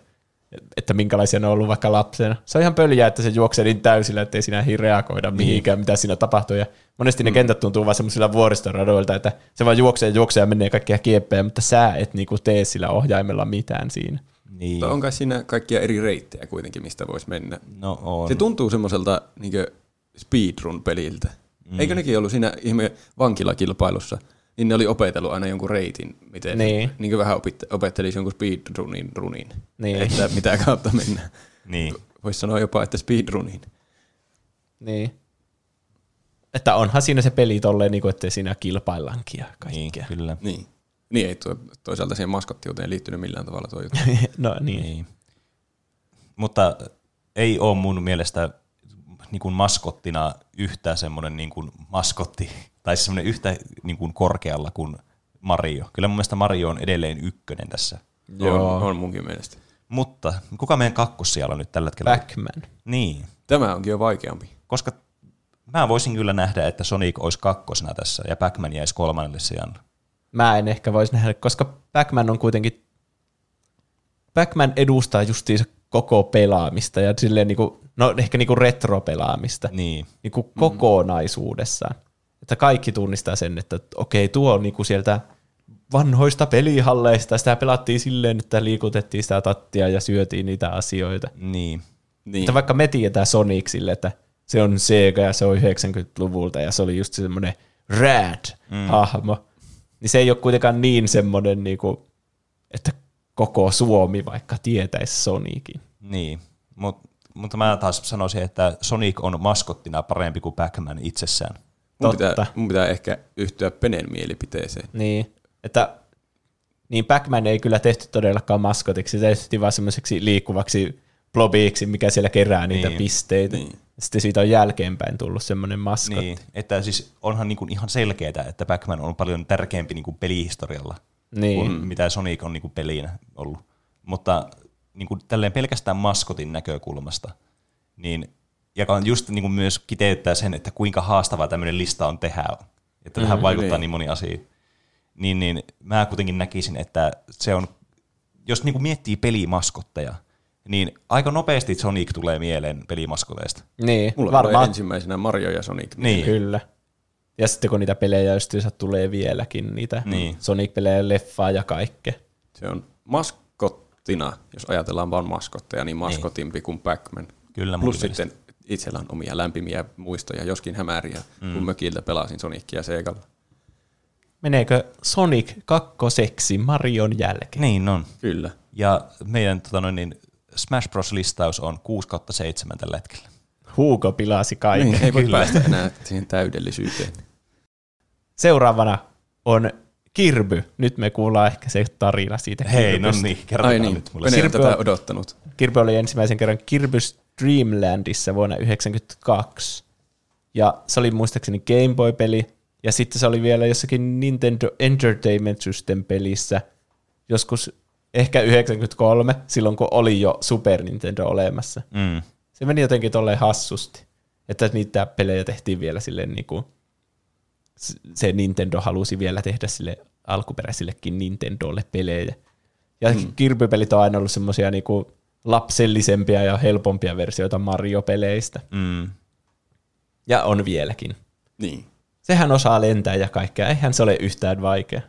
että minkälaisia ne on ollut vaikka lapsena. Se on ihan pöljää, että se juoksee niin täysillä, ettei sinä reagoida mihinkään, mitä siinä tapahtuu. Ja monesti ne kentät tuntuu vaan semmoisilla vuoristoradoilta, että se vaan juoksee ja menee kaikkia kieppejä, mutta sä et niinku tee sillä ohjaimella mitään siinä. Niin. Onko siinä kaikkia eri reittejä kuitenkin, mistä voisi mennä? No on. Se tuntuu semmoiselta niinku speedrun-peliltä. Eikö nekin ollut siinä ihme vankilakilpailussa? Niin ne oli opetellut aina jonkun reitin, miten niin vähän opettelisi jonkun speedrunin, että mitä kautta mennään. Niin. Voisi sanoa jopa, että speedrunin. Niin. Että onhan siinä se peli tolleen, niin että siinä kilpaillaankin ja kaikkea. Niin, kyllä. Niin ei toisaalta siihen maskottiuteen liittynyt millään tavalla tuo juttu. No niin. Mutta ei ole mun mielestä niin kuin maskottina yhtä semmoinen niin kuin maskotti, tai semmoinen yhtä niin kuin korkealla kuin Mario. Kyllä mun mielestä Mario on edelleen ykkönen tässä. Joo, on munkin mielestä. Mutta kuka meidän kakkossijalla nyt tällä hetkellä? Pac-Man. Niin. Tämä onkin jo vaikeampi. Koska mä voisin kyllä nähdä, että Sonic olisi kakkosena tässä ja Pac-Man jäisi kolmannelle sijalle. Mä en ehkä voisi nähdä, koska Pac-Man on kuitenkin... Pac-Man edustaa justiinsa koko pelaamista ja silleen niinku... no ehkä niinku retropelaamista niin. Niinku kokonaisuudessaan. Että kaikki tunnistaa sen, että okei, tuo on niinku sieltä vanhoista pelihalleista, sitä pelattiin silleen, että liikutettiin sitä tattia ja syötiin niitä asioita. Niin. Että vaikka me tiedetään Sonic sille, että se on Sega ja se on 90-luvulta ja se oli just semmoinen rad-hahmo, niin se ei ole kuitenkaan niin semmoinen, niinku, että koko Suomi vaikka tietäisi Sonicin. Niin, mutta mä taas sanoisin, että Sonic on maskottina parempi kuin Pac-Man itsessään. Mun pitää ehkä yhtyä Penen mielipiteeseen. Niin, että niin Pac-Man ei kyllä tehty todellakaan maskotiksi, se tehty vaan semmoiseksi liikkuvaksi blobiksi, mikä siellä kerää niitä pisteitä. Niin. Sitten siitä on jälkeenpäin tullut semmoinen maskotti. Niin, että siis onhan niinku ihan selkeää, että Pac-Man on paljon tärkeämpi niinku pelihistorialla kuin mitä Sonic on niinku pelinä ollut. Mutta niinku tälleen pelkästään maskotin näkökulmasta, niin, joka on just niinku myös kiteyttää sen, että kuinka haastavaa tämmöinen lista on tehdä. Että tähän vaikuttaa niin moni asia. Niin mä kuitenkin näkisin, että se on, jos niinku miettii pelimaskotteja, niin aika nopeasti Sonic tulee mieleen pelimaskoteista. Niin, mulla varmaan ensimmäisenä Mario ja Sonic. Niin. Kyllä. Ja sitten kun niitä pelejä ystävissä tulee vieläkin, niitä Sonic-pelejä, leffaa ja kaikkea. Se on maskottina, jos ajatellaan vaan maskotteja, niin maskotimpi kuin Pac-Man. Kyllä, plus sitten itsellä on omia lämpimiä muistoja, joskin hämäriä, kun mökiltä pelasin Sonicia Segalla. Meneekö Sonic 2 Marion jälkeen? Niin on. Kyllä. Ja meidän Smash Bros-listaus on 6/7 tällä hetkellä. Huuko pilasi kaiken. Niin, ei voi päästä enää siihen täydellisyyteen. Seuraavana on Kirby. Nyt me kuullaan ehkä se tarina siitä. Hei, no niin, kerrotaan nyt mulle. Pene on tätä odottanut. Kirby oli ensimmäisen kerran Kirby's Dreamlandissa vuonna 1992. Ja se oli muistaakseni Game Boy-peli. Ja sitten se oli vielä jossakin Nintendo Entertainment System-pelissä joskus ehkä 93, silloin kun oli jo Super Nintendo olemassa. Se meni jotenkin tolleen hassusti, että niitä pelejä tehtiin vielä silleen niin kuin se Nintendo halusi vielä tehdä sille alkuperäisillekin Nintendolle pelejä. Ja Kirby-pelit on aina ollut semmoisia niin kuin lapsellisempia ja helpompia versioita Mario-peleistä. Ja on vieläkin. Niin. Sehän osaa lentää ja kaikkea, eihän se ole yhtään vaikea.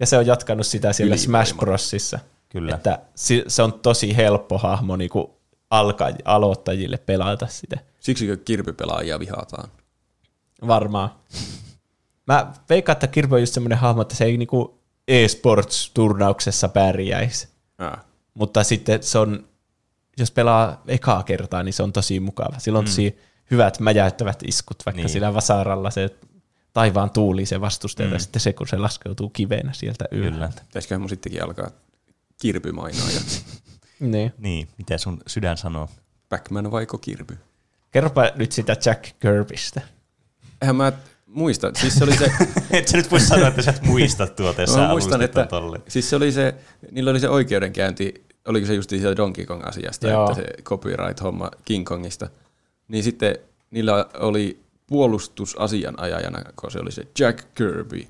Ja se on jatkanut sitä siellä Smash Brosissa. Kyllä. Että se on tosi helppo hahmo niin kuin aloittajille pelata sitä. Siksikö kirpypelaajia vihataan? Varmaan. Mä veikkaan, että Kirpy on just semmoinen hahmo, että se ei niin kuin e-sports-turnauksessa pärjäisi. Mutta sitten se on, jos pelaa ekaa kertaa, niin se on tosi mukava. Sillä on tosi hyvät mäjäyttävät iskut, vaikka sillä vasaralla se taivaan tuuli se vastustaa ja sitten se, kun se laskeutuu kiveenä sieltä ylhäältä. Pitäisiköhän mun sittenkin alkaa kirpymainoajaksi? Niin, mitä sun sydän sanoo? Pac-Man vaiko Kirby? Kerropa nyt sitä Jack Kirbystä. Eihän mä muista. Siis se oli se... et sä nyt voi sanoa, että sä et muista tuota, jos sä muistan, että siis se oli se, niillä oli se oikeudenkäynti, oliko se just siitä Donkey Kong-asiasta, että se copyright-homma King Kongista. Niin sitten niillä oli puolustusasianajajana, kun se oli se Jack Kirby.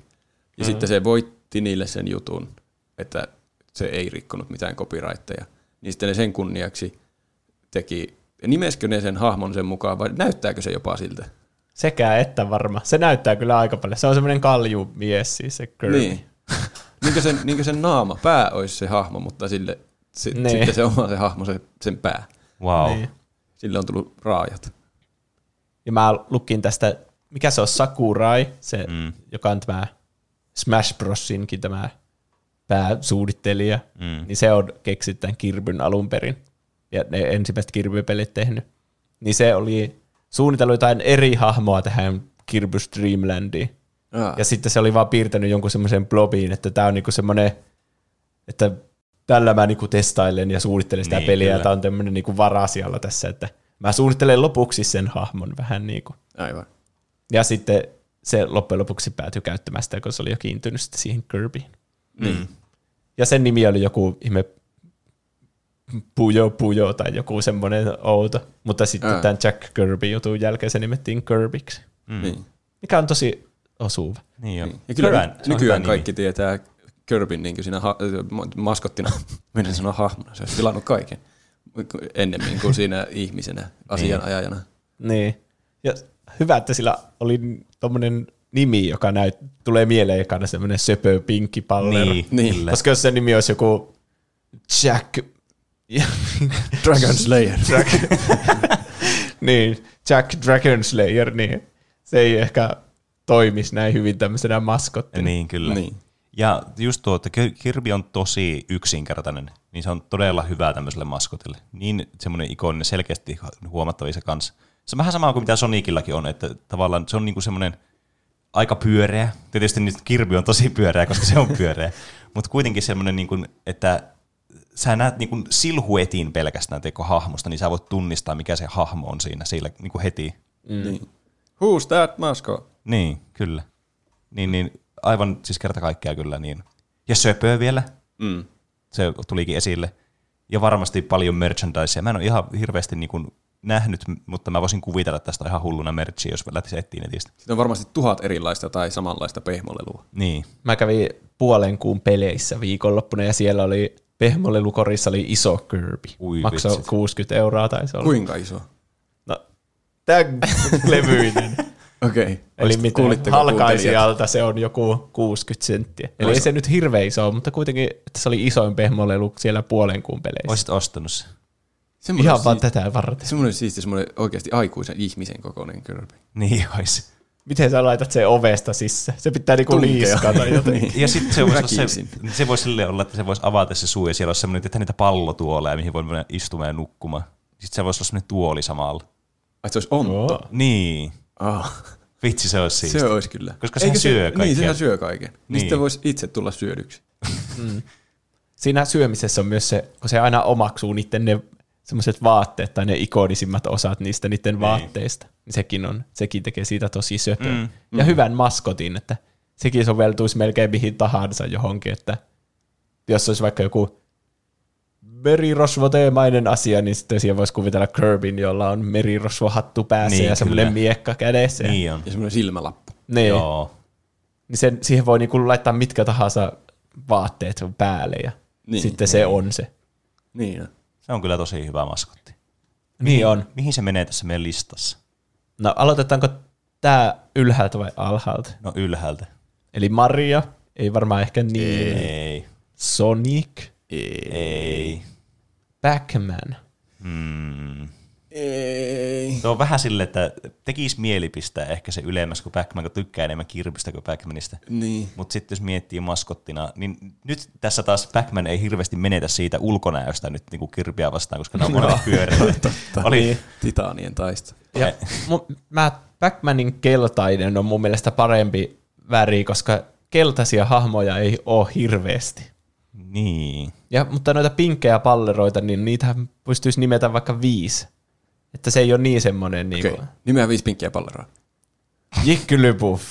Ja sitten se voitti niille sen jutun, että se ei rikkonut mitään copyrightteja. Niin sitten ne sen kunniaksi teki, nimeskö ne sen hahmon sen mukaan, vai näyttääkö se jopa siltä? Sekä että varma. Se näyttää kyllä aika paljon. Se on semmoinen kaljumies siis se Kirby. Niin. Niinkö sen naama, pää olisi se hahmo, mutta sitten se oma se hahmo, sen pää. Wow. Niin. Sille on tullut raajat. Ja mä lukin tästä, mikä se on Sakurai, se, joka on tämä Smash Brosinkin tämä pääsuunnittelija, niin se on keksinyt tämän Kirbyn alun perin. Ja ne ensimmäiset Kirby-pelit tehnyt. Niin se oli suunnitellut jotain eri hahmoa tähän Kirby's Dreamlandiin. Ja sitten se oli vaan piirtänyt jonkun semmoisen blobiin, että tämä on niinku semmoinen, että tällä mä niinku testailen ja suunnittelen sitä peliä, kyllä. Ja tämä on tämmöinen niinku varasialla tässä, että mä suunnittelen lopuksi sen hahmon vähän niin kuin. Aivan. Ja sitten se loppujen lopuksi päätyi käyttämään sitä, kun se oli jo kiintynyt siihen Kirbyin. Ja sen nimi oli joku ihme Pujo tai joku semmoinen outo. Mutta sitten tämän Jack Kirby-jutun jälkeen se nimettiin Kirbyksi. Mikä on tosi osuva. Niin. Ja kyllä nykyään kaikki tietää Kirbyn niin kuin siinä maskottina. Minä sanon hahmona, se olisi tilannut kaiken. ennemmin kuin siinä ihmisenä, asianajajana. Niin. Ja hyvä, että sillä oli tommonen nimi, joka tulee mieleen ekana semmoinen söpö pinkkipallero. Niin. Koska jos se nimi olisi joku Jack... Dragon Slayer. Niin, Jack Dragon Slayer, niin se ei ehkä toimisi näin hyvin tämmöisenä maskottina. Niin, kyllä. Niin. Ja just tuo, että Kirby on tosi yksinkertainen, niin se on todella hyvä tämmöiselle maskotille. Niin semmoinen ikoninen, selkeästi huomattavissa kanssa. Se on vähän sama kuin mitä Sonicillakin on, että tavallaan se on niinku semmoinen aika pyöreä. Tietysti nyt Kirby on tosi pyöreä, koska se on pyöreä. Mutta kuitenkin semmoinen, niinku, että sä näet niinku silhuetin pelkästään hahmosta, niin sä voit tunnistaa, mikä se hahmo on siinä niinku heti. Mm. Who's that mascot? Niin, kyllä. Niin, aivan siis kerta kaikkea kyllä. Niin. Ja söpöä vielä. Mm. Se tulikin esille. Ja varmasti paljon merchandisea. Mä en ole ihan hirveästi niinku nähnyt, mutta mä voisin kuvitella tästä ihan hulluna merchia, jos lähtisi etsiä netistä. Sitten on varmasti 1000 erilaista tai samanlaista pehmolelua. Niin. Mä kävin puolen kuun peleissä viikonloppuna ja siellä oli pehmolelukorissa oli iso Kirby. Maksoi 60 € tai se oli. Kuinka iso? No, tämän levyinen. Okei. Eli halkaisijalta se on joku 60 senttiä. Eli ei se nyt hirveä iso, mutta kuitenkin että se oli isoin pehmolelu siellä puolen kuun peleissä. Olisit ostanut se. Semmoinen ihan vaan tätä varten. Semmoinen siisti, semmoinen oikeasti aikuisen ihmisen kokoinen Kirby. Niin olisi. Miten sä laitat sen ovesta sisään? Se pitää niinku liiskata jotenkin. Ja sitten se voisi silleen olla, että se voisi avata se suu ja siellä olisi semmoinen, että niitä pallotuoleja, mihin voi mennä istumaan ja nukkumaan. Sitten se voisi olla semmoinen tuoli samalla. Ai se olisi onto? Niin. Oh. Vitsi, se olisi siisti. Se olisi kyllä. Koska sehän syö kaiken. Niin, sehän syö kaiken. Niin sitten voisi itse tulla syödyksi. Siinä syömisessä on myös se, kun se aina omaksuu niiden ne semmoiset vaatteet tai ne ikonisimmat osat niistä niiden vaatteista, niin sekin tekee siitä tosi söpöä. Ja hyvän maskotin, että sekin soveltuisi melkein mihin tahansa johonkin, että jos olisi vaikka joku merirosvoteemainen asia, niin sitten siihen voisi kuvitella Kirbyn, jolla on merirosvohattu päässä ja semmoinen miekka kädessä. Niin on. Ja semmoinen silmälappu. Niin. Joo. Niin siihen voi niinku laittaa mitkä tahansa vaatteet päälle ja sitten se on se. Niin. Se on kyllä tosi hyvä maskotti. Niin on. Mihin se menee tässä meidän listassa? No aloitetaanko tää ylhäältä vai alhaalta? No ylhäältä. Eli Maria, ei varmaan ehkä niin. Ei. Sonic. Ei. Pac-Man. Ei. Se on vähän silleen, että tekisi mieli pistää ehkä se ylemmäs kuin Pac-Man, kun tykkää enemmän Kirbystä kuin Pac-Manista. Niin. Mutta sitten jos miettii maskottina, niin nyt tässä taas Pac-Man ei hirveästi menetä siitä ulkonäöstä nyt niin kuin Kirbyä vastaan, koska ne on monet pyöreät. Oli titaanien taisto. Ja Pac-Manin keltainen on mun mielestä parempi väri, koska keltaisia hahmoja ei ole hirveästi. Niin. Mutta noita pinkkejä palleroita, niin niitä pystyisi nimetä vaikka 5. Että se ei ole niin semmoinen. Okei, okay. Nimeä 5 pinkkiä palleroa. Jigglypuff.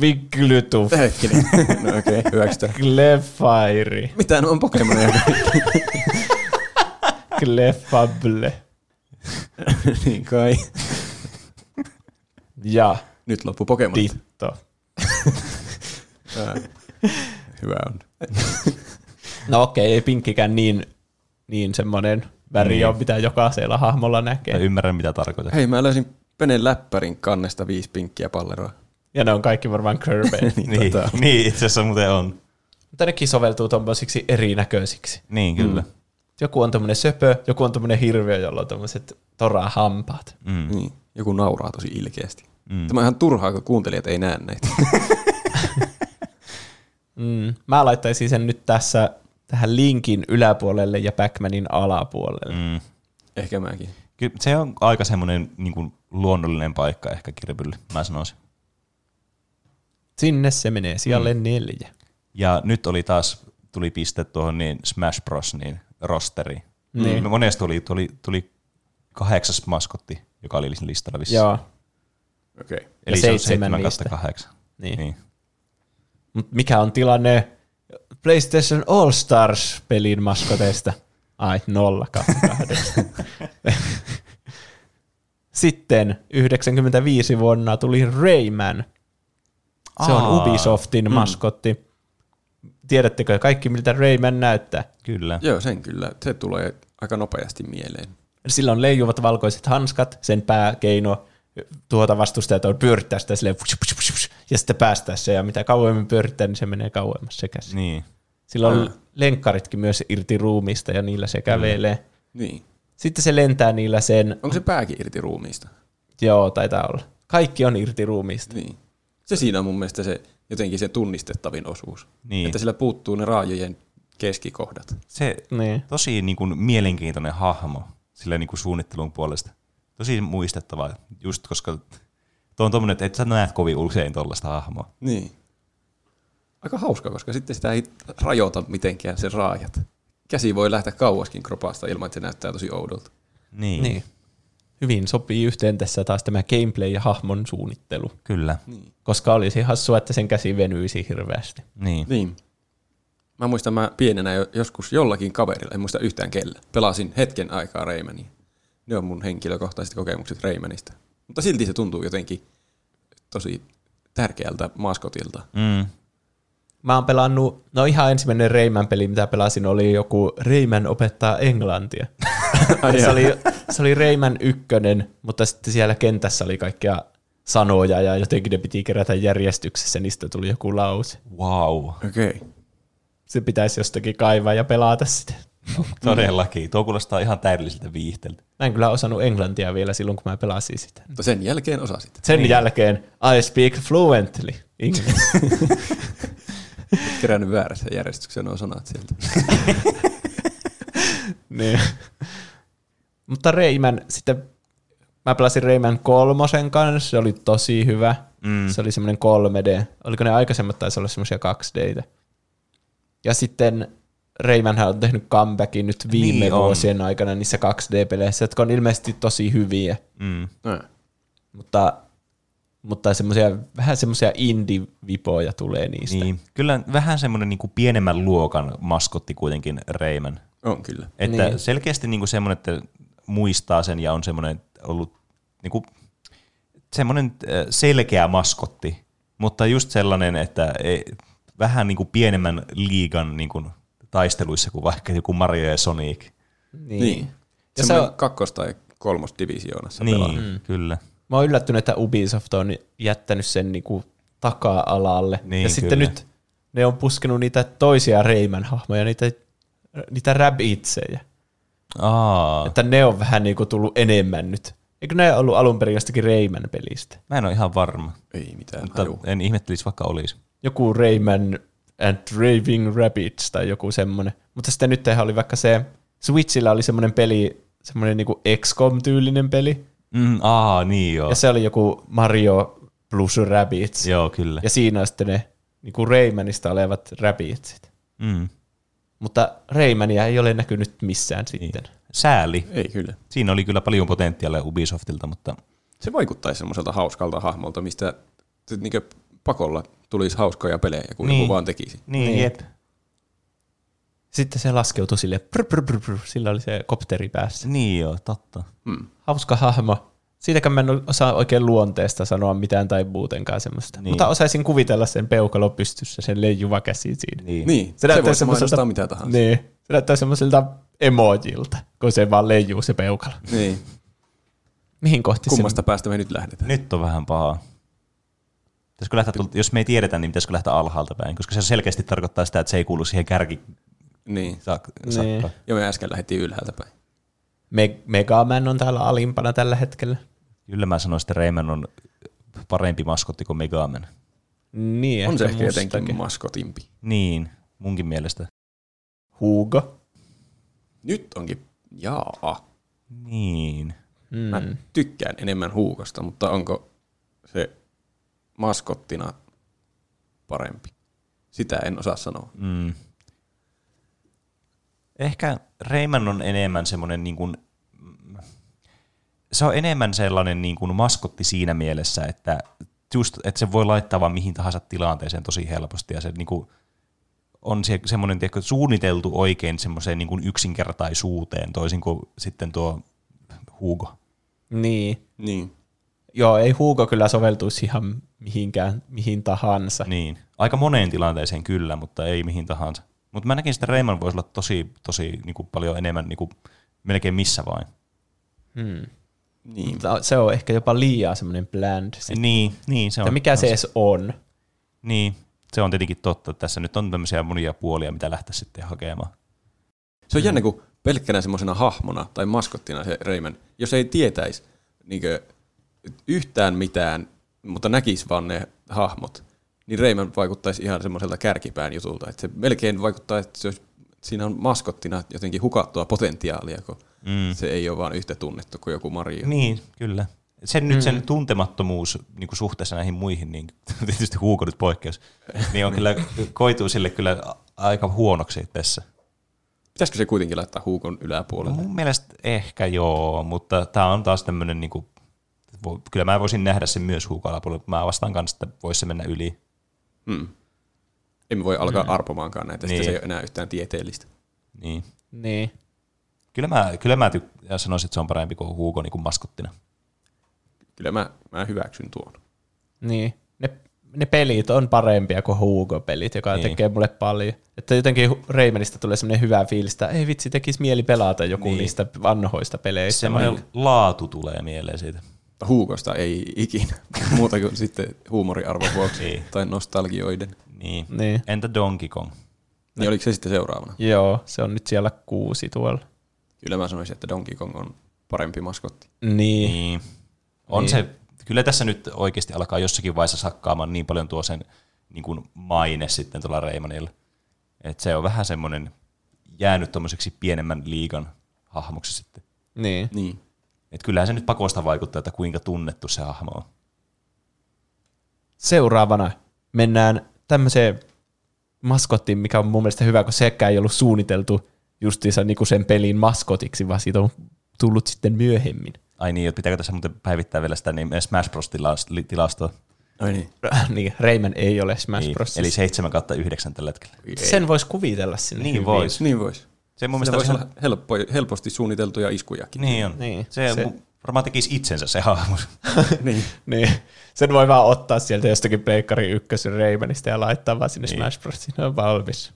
Vigglytuff. Hetkinen. No okei, hyväksytään. Clefairy. Mitä on Pokemonia? Clefable. Niin kai. Ja. Nyt loppu Pokemon. Ditto. Hyvä on. No okei, ei pinkkikään niin semmoinen väri on, mitä jokaisella hahmolla näkee. Mä ymmärrän, mitä tarkoitat. Hei, mä löysin Penen läppärin kannesta 5 pinkkiä palleroa. Ja ne on kaikki varmaan Kirby. Niin, itse asiassa muuten on. Mutta nekin soveltuu tommoisiksi erinäköisiksi. Niin, kyllä. Joku on tommoinen söpö, joku on tommoinen hirviö, jolla on tommoiset torahampaat. Niin, joku nauraa tosi ilkeästi. Tämä on ihan turhaa, kun kuuntelijat ei näe näitä. Mä laittaisin sen nyt tässä tähän linkin yläpuolelle ja Pac-Manin alapuolelle. Ehkä mäkin. Kyllä, se on aika semmoinen niin kuin luonnollinen paikka ehkä Kirbylle, mä sanoisin. Sinne se menee, sijalle 4. Ja nyt oli taas, tuli piste tuohon niin Smash Bros. Niin rosteriin. Monesti tuli 8. maskotti, joka oli listalla vissiin. Joo. Okay. Eli ja se on 7/8. Niin. Mut mikä on tilanne PlayStation All Stars-pelin maskoteista? Ai, 0/8. Sitten 95 vuonna tuli Rayman. Se on Ubisoftin maskotti. Tiedättekö kaikki, miltä Rayman näyttää? Kyllä. Joo, sen kyllä. Se tulee aika nopeasti mieleen. Sillä on leijuvat valkoiset hanskat, sen pääkeino tuhota vastustajat on pyörittää sitä silleen, ja sitten päästää se, ja mitä kauemmin pyörittää, niin se menee kauemmas se käsi. Niin. Sillä on lenkkaritkin myös irti ruumiista, ja niillä se kävelee. Niin. Sitten se lentää niillä sen... Onko se pääkin irti ruumiista? Joo, taitaa olla. Kaikki on irti ruumiista. Niin. Se siinä on mun mielestä se, jotenkin se tunnistettavin osuus. Niin. Että sillä puuttuu ne raajojen keskikohdat. Se niin. Tosi niin kuin mielenkiintoinen hahmo sillä niin kuin suunnittelun puolesta. Tosi muistettavaa, just koska tuo on tommoinen, että sä näet kovin usein tollaista hahmoa. Niin. Aika hauska, koska sitten sitä ei rajoita mitenkään sen raajat. Käsi voi lähteä kauaskin kropasta ilman, että se näyttää tosi oudolta. Niin. Hyvin sopii yhteen tässä taas tämä gameplay ja hahmon suunnittelu. Kyllä. Niin. Koska olisi hassua, että sen käsi venyisi hirveästi. Niin. Mä muistan, mä pienenä joskus jollakin kaverilla, en muista yhtään kellä, pelasin hetken aikaa Raymania. Ne on mun henkilökohtaiset kokemukset Raymanista. Mutta silti se tuntuu jotenkin tosi tärkeältä maskotilta. Mm. Mä oon pelannut, no ihan ensimmäinen Rayman-peli, mitä pelasin, oli joku Rayman opettaa englantia. Se oli Rayman 1, mutta sitten siellä kentässä oli kaikkia sanoja ja jotenkin ne piti kerätä järjestyksessä, niistä tuli joku lause. Wow. Okei. Se pitäisi jostakin kaivaa ja pelata sitä. No, todellakin. Tuo kuulostaa ihan täydelliseltä viihteeltä. Mä en kyllä osannut englantia vielä silloin, kun mä pelasin sitä. Mutta sen jälkeen osasit. Sen jälkeen I speak fluently English. Kerännyt väärässä järjestyksessä nuo sanat sieltä. Niin. Mutta Rayman, sitten mä pelasin Rayman 3 kanssa, se oli tosi hyvä. Mm. Se oli semmoinen 3D. Oliko ne aikaisemmat, taisi olla semmoisia 2D:itä. Ja sitten Raymanhän on tehnyt comebackin nyt viime vuosien aikana niissä 2D-peleissä, jotka on ilmeisesti tosi hyviä. Mm. Mutta vähän semmoisia indie-vipoja tulee niistä. Niin. Kyllä vähän semmoinen niin kuin pienemmän luokan maskotti kuitenkin Rayman. On kyllä. Että selkeästi niin kuin semmoinen, että muistaa sen ja on semmoinen ollut niin kuin, semmoinen selkeä maskotti, mutta just sellainen, että ei, vähän niin kuin pienemmän liigan niin kuin taisteluissa kuin vaikka joku Mario ja Sonic. Niin. Ja se on 2. tai 3. divisioonassa pelannut. Niin, kyllä. Mä oon yllättynyt, että Ubisoft on jättänyt sen niinku taka-alalle. Niin, ja sitten nyt ne on puskenut niitä toisia Rayman-hahmoja, niitä rabbitsejä. Että ne on vähän niinku tullut enemmän nyt. Eikö ne ollut alun perin jostakin Rayman-pelistä? Mä en ole ihan varma. Ei mitään. Mutta en ihmettelisi, vaikka olisi. Joku Rayman and Raving Rabbits tai joku semmoinen. Mutta sitten nyt oli vaikka se, Switchillä oli semmoinen peli, semmoinen niinku XCOM-tyylinen peli. Niin joo. Ja se oli joku Mario plus Rabbids. Joo, kyllä. Ja siinä on sitten ne niinku Raymanista olevat Rabbidsit. Mm. Mutta Raymania ei ole näkynyt missään sitten. Sääli. Ei kyllä. Siinä oli kyllä paljon potentiaalia Ubisoftilta, mutta... Se vaikuttaisi semmoiselta hauskalta hahmolta, mistä niinkö pakolla tulisi hauskoja pelejä, kun joku vaan tekisi. Niin, jep. Sitten se laskeutui silleen, sillä oli se kopteri päässä. Niin joo, totta. Hauska hahmo. Siitäkään mä en osaa oikein luonteesta sanoa mitään tai muutenkaan semmoista. Niin. Mutta osaisin kuvitella sen peukalo pystyssä, sen leijuva käsi siinä. Niin. Se voi mainostaa mitä tahansa. Niin. Se näyttää semmoiselta emojilta, kun se vaan leijuu se peukalo. Niin. Mihin kohti kummasta päästä me nyt lähdetään? Nyt on vähän pahaa. Jos me ei tiedetä, niin pitäisikö lähteä alhaalta päin, koska se selkeästi tarkoittaa sitä, että se ei kuulu siihen kärki. Niin. Ja me äsken lähdettiin ylhäältä päin. Megaman on täällä alimpana tällä hetkellä. Kyllä mä sanoin, että Rayman on parempi maskotti kuin Megaman. Niin, on se ehkä jotenkin maskotimpi. Niin, munkin mielestä. Hugo. Nyt onkin, jaa. Niin. Mä tykkään enemmän Hugosta, mutta onko se maskottina parempi? Sitä en osaa sanoa. Ehkä Rayman on enemmän semmoinen, niin kuin, se on enemmän sellainen niin kuin maskotti siinä mielessä, että se voi laittaa vaan mihin tahansa tilanteeseen tosi helposti ja se niin kuin, on semmoinen tiedätkö, suunniteltu oikein semmoiseen niin kuin yksinkertaisuuteen toisin kuin sitten tuo Hugo. Niin. Joo, ei Hugo kyllä soveltuisi ihan mihin tahansa. Niin, aika moneen tilanteeseen kyllä, mutta ei mihin tahansa. Mutta mä näkin, että Rayman voisi olla tosi, tosi niin kuin paljon enemmän niin kuin melkein missä vain. Hmm. Niin. Se on ehkä jopa liian semmoinen bland. Niin, se on. Mikä se edes on? Niin, se on tietenkin totta. Tässä nyt on tämmöisiä monia puolia, mitä lähtäisi sitten hakemaan. Se on jännä, kun pelkkänä semmoisena hahmona tai maskottina se Rayman, jos ei tietäisi niin yhtään mitään, mutta näkisi vaan ne hahmot, niin Rayman vaikuttaisi ihan semmoiselta kärkipään jutulta. Että se melkein vaikuttaa, että se olisi, siinä on maskottina jotenkin hukattua potentiaalia, kun se ei ole vaan yhtä tunnettu kuin joku Mario. Niin, kyllä. Sen tuntemattomuus niin kuin suhteessa näihin muihin, niin tietysti Huuko nyt poikkeus, niin on kyllä, koituu sille kyllä aika huonoksi tässä. Pitäisikö se kuitenkin laittaa Huukon yläpuolelle? No mun mielestä ehkä joo, mutta tämä on taas tämmöinen, niin kyllä mä voisin nähdä sen myös Huukon yläpuolelle, mä vastaan kanssa, että voisi se mennä yli. Mm. Emme voi alkaa arpomaankaan näitä, niin. Se ei ole enää yhtään tieteellistä. Niin. Kyllä mä sanoisin, että se on parempi kuin Huuko niin kuin maskottina. Kyllä mä hyväksyn tuon. Niin. Ne pelit on parempia kuin Hugo-pelit, joka tekee mulle paljon. Että jotenkin Raymanista tulee semmoinen hyvä fiilis, että ei vitsi, tekisi mieli pelata joku niistä vanhoista peleistä. Semmoinen laatu tulee mieleen siitä. Hugosta ei ikinä, muuta kuin sitten huumoriarvon vuoksi tai nostalgioiden. Niin. Entä Donkey Kong? Niin, oliko se sitten seuraavana? Joo, se on nyt siellä 6 tuolla. Kyllä mä sanoisin, että Donkey Kong on parempi maskotti. Niin. On se. Kyllä tässä nyt oikeasti alkaa jossakin vaiheessa sakkaamaan niin paljon tuo sen niin kuin maine sitten tuolla Raymanilla. Että se on vähän semmoinen jäänyt tommoseksi pienemmän liigan hahmoksi sitten. Niin. Että kyllähän se nyt pakosta vaikuttaa, että kuinka tunnettu se hahmo on. Seuraavana mennään tämmöiseen maskottiin, mikä on mun mielestä hyvä, kun sekään ei ollut suunniteltu justiinsa niin kuin sen pelin maskotiksi, vaan siitä on tullut sitten myöhemmin. Ai niin, pitääkö tässä muuten päivittää vielä sitä niin Smash Bros. Tilastoa? Ai niin. Niin, Rayman ei ole Smash Bros. Eli 7/9 tällä hetkellä. Sen voisi kuvitella sinne. Niin voisi. Se mun mielestä on helposti suunniteltuja iskujakin. Niin on. Niin. Se varmaan tekisi itsensä se hahmo. Niin. Sen voi vaan ottaa sieltä jostakin Pleikkari 1 Raymanista ja laittaa vaan sinne Smash Bros. Se on valmis.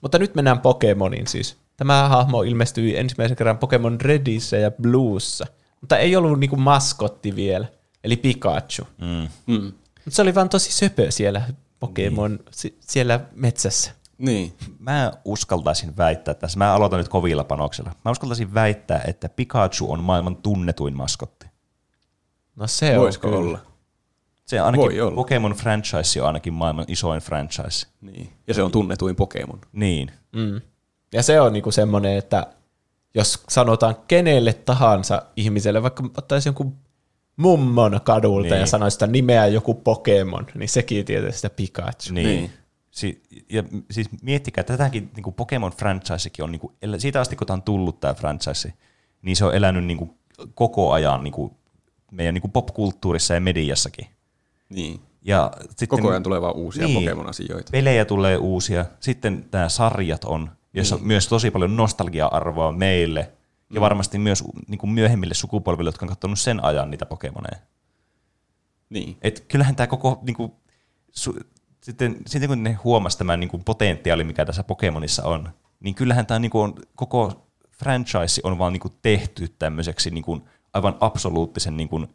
Mutta nyt mennään Pokémoniin siis. Tämä hahmo ilmestyi ensimmäisen kerran Pokemon Redissä ja Bluessa, mutta ei ollut niinku maskotti vielä, eli Pikachu. Mutta se oli vaan tosi söpö siellä Pokemon, siellä metsässä. Niin. Mä uskaltaisin väittää tässä, mä aloitan nyt kovilla panoksella. Mä uskaltaisin väittää, että Pikachu on maailman tunnetuin maskotti. No se voisiko olla? Se ainakin Pokemon franchise on ainakin maailman isoin franchise. Niin. Ja se on tunnetuin Pokemon. Niin. Mm. Ja se on niinku semmoinen, että jos sanotaan kenelle tahansa ihmiselle, vaikka ottaisi jonkun mummon kadulta ja sanoisi sitä nimeä joku Pokemon, niin sekin tietysti sitä Pikachu. Niin. Siis miettikää, tätäkin niinku Pokemon franchisekin on, niinku, siitä asti kun tämä on tullut tämä franchise, niin se on elänyt niinku koko ajan niinku meidän niinku popkulttuurissa ja mediassakin. Niin. Ja sitten, koko ajan tulee vaan uusia Pokemon-asioita. Pelejä tulee uusia, sitten nämä sarjat on. Jossa on myös tosi paljon nostalgia-arvoa meille ja varmasti myös niin kuin myöhemmille sukupolville, jotka on katsonut sen ajan niitä Pokemoneja. Niin. Et kyllähän tämä koko, niin kuin, sitten kun ne huomasi tämän niin kuin potentiaali, mikä tässä Pokemonissa on, niin kyllähän tämä niin kuin on, koko franchise on vaan niin kuin tehty tämmöiseksi niin kuin aivan absoluuttisen niin kuin,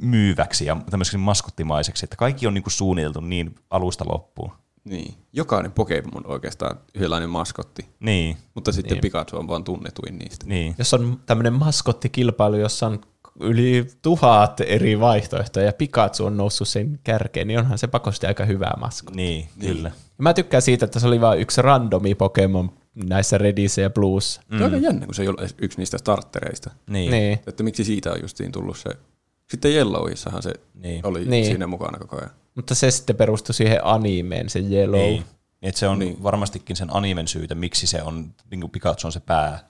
myyväksi ja tämmöiseksi maskottimaiseksi, että kaikki on niin kuin suunniteltu niin alusta loppuun. Niin. Jokainen Pokemon oikeastaan yhdenlainen maskotti, mutta sitten Pikachu on vaan tunnetuin niistä. Niin. Jos on tämmöinen maskottikilpailu, jossa on yli 1000 eri vaihtoehtoja ja Pikachu on noussut sen kärkeen, niin onhan se pakosti aika hyvä maskotti. Niin, kyllä. Ja mä tykkään siitä, että se oli vain yksi randomi Pokemon näissä Redissä ja Bluessa. Se on aika jännä, kun se ei ole yksi niistä starttereista. Niin. Että miksi siitä on justiin tullut se. Sitten Yellowissahan se oli siinä mukana koko ajan. Mutta se sitten perustui siihen animeen, se Yellow. Että se on varmastikin sen animen syytä, miksi se on, niin Pikachu on se pää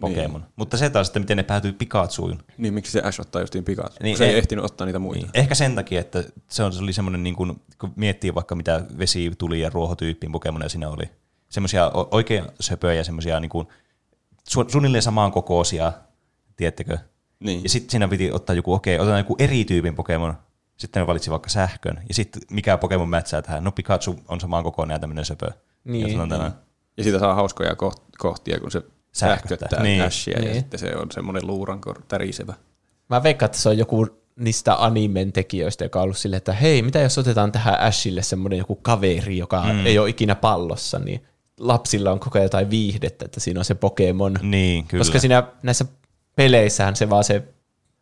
Pokemon. Mutta se taas, että miten ne päätyy Pikachuun. Niin, miksi se Ash ottaa justiin Pikachu, se ei ehtinyt ottaa niitä muita. Niin. Ehkä sen takia, että se oli semmoinen, niin kun miettii vaikka mitä vesi, tuli ja ruohotyyppiin Pokemonia siinä oli. Semmoisia oikein söpöjä, semmoisia niin suunnilleen samaan kokoisia, tiettekö? Niin. Ja sitten siinä piti ottaa joku, otetaan joku eri tyypin Pokemon, sitten valitsi vaikka sähkön, ja sitten mikä Pokemon mätsää tähän, no Pikachu on samaan kokoinen ja tämmöinen söpö. Niin. Ja siitä saa hauskoja kohtia, kun se sähköttää nässiä niin. Ja sitten se on semmoinen luuran tärisevä. Mä veikkaan, että se on joku niistä animen tekijöistä, joka on ollut silleen, että hei, mitä jos otetaan tähän Ashille semmoinen joku kaveri, joka ei ole ikinä pallossa, niin lapsilla on koko ajan jotain viihdettä, että siinä on se Pokemon. Niin, kyllä. Koska siinä näissä peleissähän se vaan se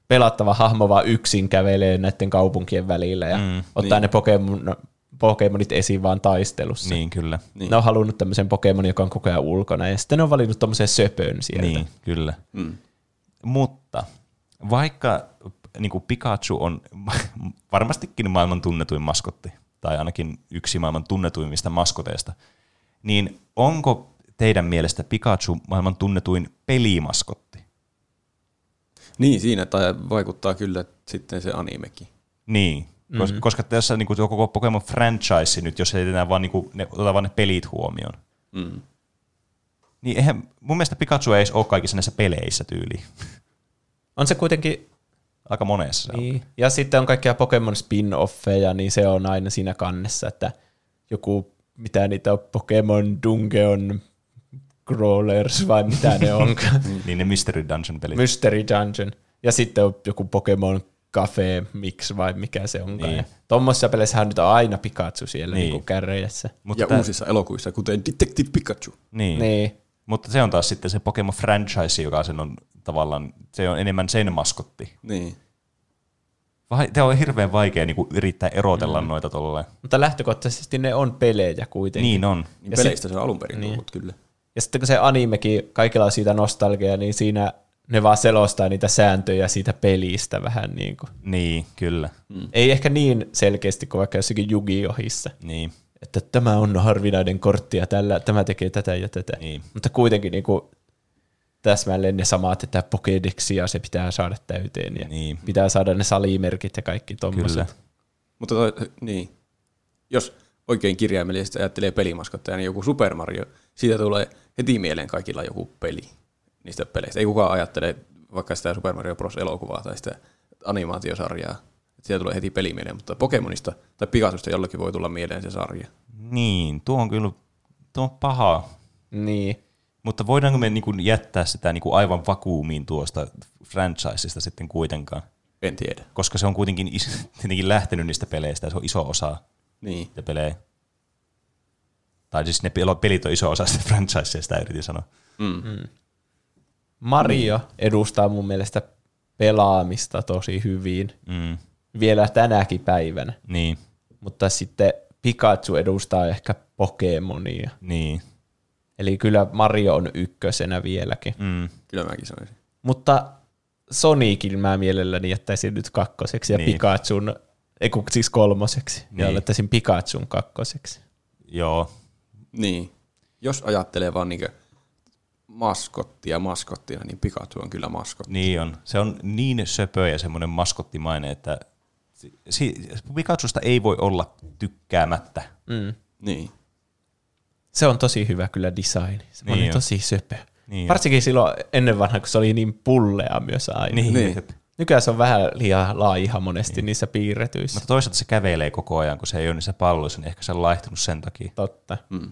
pelattava hahmo vaan yksin kävelee näiden kaupunkien välillä ja ottaa ne Pokemonit esiin vaan taistelussa. Niin, kyllä. Niin. Ne on halunnut tämmöisen Pokemonin, joka on koko ajan ulkona ja sitten ne on valinnut tommoisen söpön sieltä. Niin, kyllä. Mm. Mutta vaikka niin kuin Pikachu on varmastikin maailman tunnetuin maskotti, tai ainakin yksi maailman tunnetuimmista maskoteista, niin onko teidän mielestä Pikachu maailman tunnetuin pelimaskotti? Niin, siinä tai vaikuttaa kyllä sitten se animekin. Niin, koska tässä niin kuin koko Pokemon franchise nyt, jos ei enää vaan, niin kuin, vaan ne pelit huomioon. Mm. Niin eihän, mun mielestä Pikachu ei edes ole kaikissa näissä peleissä tyyliin. On se kuitenkin aika monessa. Niin. Ja sitten on kaikkia Pokemon spin-offeja, niin se on aina siinä kannessa, että joku, mitä niitä on, Pokemon Dungeon Crawlers vai mitä ne onkaan. Niin ne Mystery Dungeon-pelit. Mystery Dungeon. Ja sitten on joku Pokemon Cafe Mix vai mikä se onkaan. Niin. Tuommoisissa peleissähän nyt on aina Pikachu siellä niin kärreissä. Ja uusissa elokuissa, kuten Detective Pikachu. Niin. Mutta se on taas sitten se Pokemon franchise, joka sen on tavallaan, se on enemmän sen maskotti. Niin. Tämä on hirveän vaikea niin yrittää erotella noita tolleen. Mutta lähtökohtaisesti ne on pelejä kuitenkin. Niin on. Niin peleistä se on alun perin tullut kyllä. Ja sitten kun se animekin, kaikilla on siitä nostalgiaa, niin siinä ne vaan selostaa niitä sääntöjä siitä pelistä vähän niin kuin. Niin, kyllä. Mm. Ei ehkä niin selkeästi kuin vaikka jossakin Yu-Gi-Ohissa. Niin. Että tämä on harvinainen kortti ja tämä tekee tätä ja tätä. Niin. Mutta kuitenkin niin kuin täsmälleen ne samat, että Pokédexia se pitää saada täyteen ja pitää saada ne salimerkit ja kaikki tommoset. Mutta niin, jos oikein kirjaimellisesti ajattelee pelimaskotteja, niin joku Super Mario, siitä tulee heti mieleen kaikilla joku peli niistä peleistä. Ei kukaan ajattele vaikka sitä Super Mario Bros. Elokuvaa tai sitä animaatiosarjaa. Siitä tulee heti peli mieleen, mutta Pokemonista tai Pikachusta jollakin voi tulla mieleen se sarja. Niin, tuo on kyllä tuo on paha. Niin. Mutta voidaanko me niinku jättää sitä niinku aivan vakuumiin tuosta franchisesta sitten kuitenkaan? En tiedä. Koska se on kuitenkin tietenkin lähtenyt niistä peleistä ja se on iso osa niitä pelejä. Tai siis ne pelit on iso osa sitä franchisea, sitä yritin sanoa. Mm. Mario edustaa mun mielestä pelaamista tosi hyvin. Mm. Vielä tänäkin päivänä. Niin. Mutta sitten Pikachu edustaa ehkä Pokemonia. Niin. Eli kyllä Mario on ykkösenä vieläkin. Mm. Kyllä mäkin sanoisin. Mutta Sonicin mä mielelläni jättäisin nyt kakkoseksi ja Pikachun, siis kolmoseksi. Niin. Ja jättäisin Pikachun kakkoseksi. Joo. Niin. Jos ajattelee vaan niinkö maskottina, niin Pikachu on kyllä maskotti. Niin on. Se on niin söpö ja semmoinen maskottimainen, että Pikachusta ei voi olla tykkäämättä. Mm. Niin. Se on tosi hyvä kyllä design. Se on niin tosi söpö. Niin varsinkin silloin ennen vanhaa, kun se oli niin pullea myös aina. Niin. Nykyään se on vähän liian laiha monesti niissä piirretyissä. Mutta toisaalta se kävelee koko ajan, kun se ei ole niissä palloissa, niin ehkä se on laihtunut sen takia. Totta. Mm.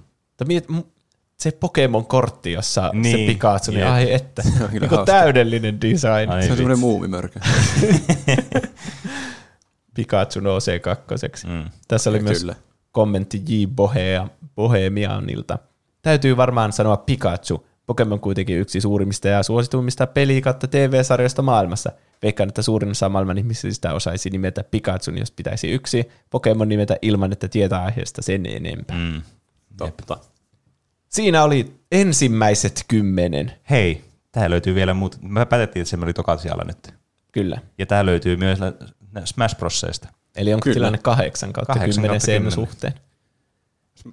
Se Pokemon-kortti, jossa se Pikachu, niin ai että. Joku täydellinen design. Ai, se on semmoinen muumimörkö. Pikachu nousee kakkoseksi. Mm. Tässä oli myös kommentti J. Bohemianilta. Täytyy varmaan sanoa Pikachu. Pokemon kuitenkin yksi suurimmista ja suosituimmista pelikautta TV-sarjoista maailmassa. Veikkaan, että suurin osa maailman ihmisistä osaisi nimetä Pikachun, jos pitäisi yksi Pokemon nimetä ilman, että tietää aiheesta sen enempää. Mm. Totta. Siinä oli ensimmäiset 10. Hei, tää löytyy vielä muuta. Mä päätettiin, että se oli toka siellä nyt. Kyllä. Ja tää löytyy myös Smash Brosseista. Eli onko tilanne 8/10 sen suhteen?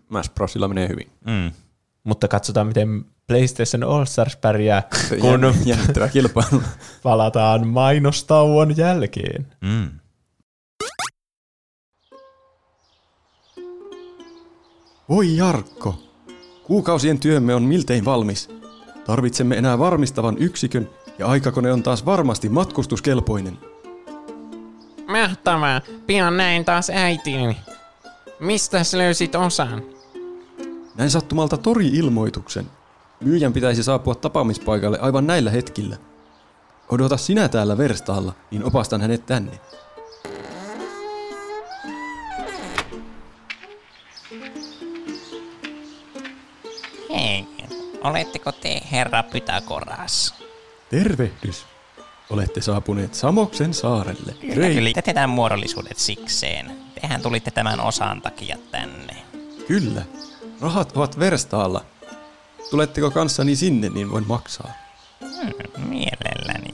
Smash Brosilla menee hyvin. Mm. Mutta katsotaan, miten PlayStation All-Stars pärjää, kun jännittävä kilpailu. Palataan mainostauon jälkeen. Mm. Voi Jarkko, kuukausien työmme on miltein valmis. Tarvitsemme enää varmistavan yksikön ja aikakone on taas varmasti matkustuskelpoinen. Mahtavaa, pian näin taas äitini. Mistäs löysit osan? Näin sattumalta tori-ilmoituksen. Myyjän pitäisi saapua tapaamispaikalle aivan näillä hetkillä. Odota sinä täällä verstaalla, niin opastan hänet tänne. Hei, oletteko te herra Pythagoras? Tervehdys. Olette saapuneet Samoksen saarelle. Kyllä, jätetään muodollisuudet sikseen. Tehän tulitte tämän osan takia tänne. Kyllä. Rahat ovat verstaalla. Tuletteko kanssani sinne, niin voin maksaa. Mielelläni.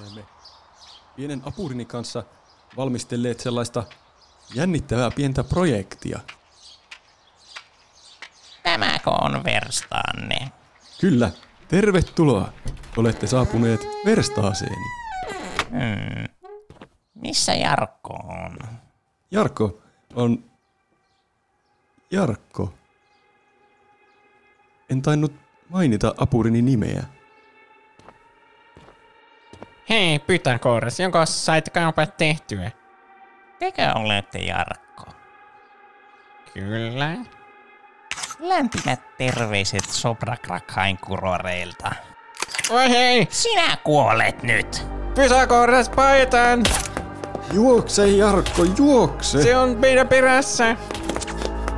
Olemme pienen apurini kanssa valmistelleet sellaista jännittävää pientä projektia. Tämäkö on verstaanne? Kyllä. Tervetuloa. Olette saapuneet verstaaseeni. Missä Jarkko on? Jarkko. En tainnut mainita apurini nimeä. Hei Pythagoras, jonka sait kaupat tehtyä? Tekö olette Jarkko? Kyllä. Lämpimät terveiset Sobrakrakhain kuroreilta. Oi hei! Sinä kuolet nyt! Pythagoras paitaan! Juokse Jarkko, juokse! Se on meidän perässä!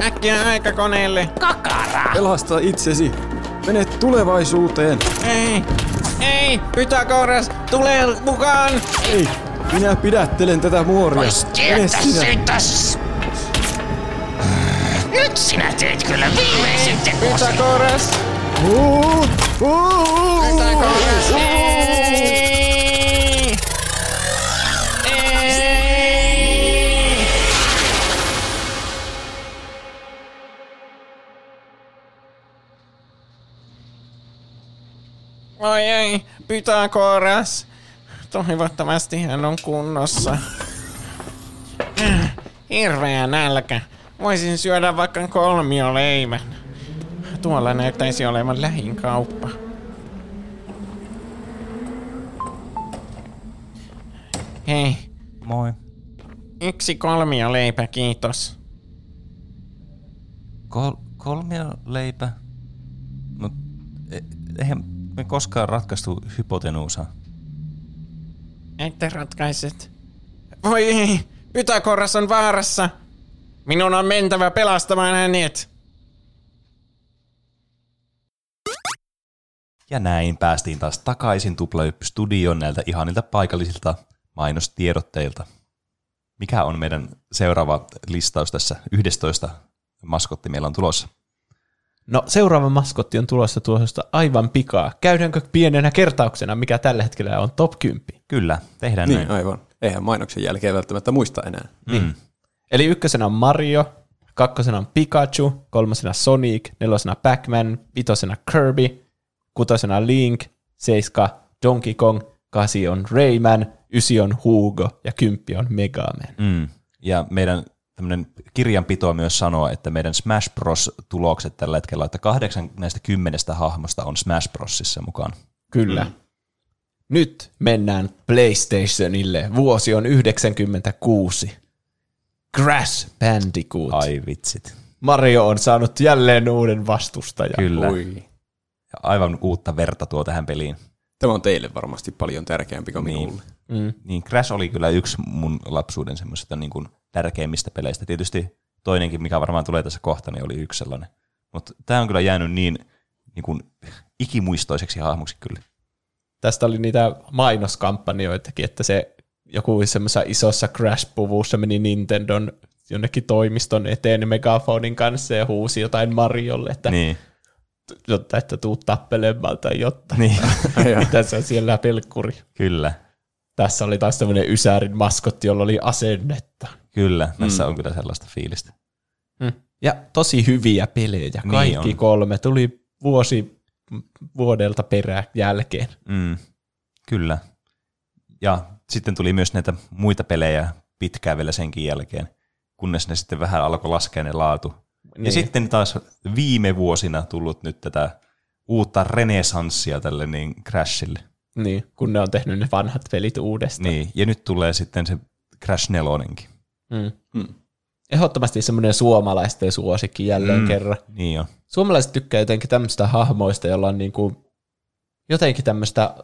Äkkiä aikakoneelle! Kakara! Pelasta itsesi! Mene tulevaisuuteen! Ei! Ei! Pythagoras, tule mukaan! Ei! Minä pidättelen tätä muoria! Vois tietä syytäs! Nyt sinä teit kyllä viimeisen tekosi! Pythagoras! Pythagoras! Oi ei, Pythagoras. Toivottavasti hän on kunnossa. Hirveä nälkä. Voisin syödä vaikka kolmioleivän. Tuolla näyttäisi olevan lähin kauppa. Hei. Moi. 1 kolmioleipä, kiitos. Kolmioleipä? No, eihän... Me koskaan ratkaistu hypotenuusa. Ette ratkaiset. Voi ei! Pythagoras on vaarassa! Minun on mentävä pelastamaan hänet! Ja näin päästiin taas takaisin Tuplahyppy-studioon näiltä ihanilta paikallisilta mainostiedotteilta. Mikä on meidän seuraava listaus tässä? 11 maskotti meillä on tulossa. No, seuraava maskotti on tulossa tuosta aivan pikaa. Käydäänkö pienenä kertauksena, mikä tällä hetkellä on top 10? Kyllä, tehdään niin, näin. Aivan. Eihän mainoksen jälkeen välttämättä muista enää. Niin. Eli 1 on Mario, 2 on Pikachu, 3 Sonic, 4 Pac-Man, 5 Kirby, 6 Link, 7 Donkey Kong, 8 on Rayman, 9 on Hugo ja 10 on Mega Man. Ja meidän... Tämmöinen kirjanpito myös sanoo, että meidän Smash Bros-tulokset tällä hetkellä, että 8 näistä 10 hahmosta on Smash Brosissa mukaan. Kyllä. Nyt mennään PlayStationille. Vuosi on 1996. Crash Bandicoot. Ai vitsit. Mario on saanut jälleen uuden vastustajan. Kyllä. Ja aivan uutta verta tuo tähän peliin. Tämä on teille varmasti paljon tärkeämpi kuin minulle. Niin Crash oli kyllä yksi mun lapsuuden semmoisesta niin kuin tärkeimmistä peleistä. Tietysti toinenkin, mikä varmaan tulee tässä kohta, niin oli yksi sellainen. Mutta tämä on kyllä jäänyt niin kuin ikimuistoiseksi hahmoksi kyllä. Tästä oli niitä mainoskampanjoitakin, että se joku semmoisessa isossa Crash-puvussa meni Nintendon jonnekin toimiston eteen megafonin kanssa ja huusi jotain Mariolle, että... Niin. Jotta, että tuu tappelemaan tai jotain. Niin. Mitä se on siellä pelkkuri. Kyllä. Tässä oli taas tämmöinen Ysärin maskotti, jolla oli asennetta. Kyllä, tässä on kyllä sellaista fiilistä. Ja tosi hyviä pelejä. Kaikki niin 3 tuli vuodelta jälkeen. Kyllä. Ja sitten tuli myös näitä muita pelejä pitkään vielä senkin jälkeen, kunnes ne sitten vähän alkoi laskea ne laatu. Niin. Ja sitten taas viime vuosina tullut nyt tätä uutta renesanssia tälle niin Crashille. Niin, kun ne on tehnyt ne vanhat pelit uudestaan. Niin, ja nyt tulee sitten se Crash 4. Ehdottomasti semmoinen suomalaisten suosikki jälleen kerran. Niin on. Suomalaiset tykkää jotenkin tämmöistä hahmoista, jolla on niinku jotenkin tämmöistä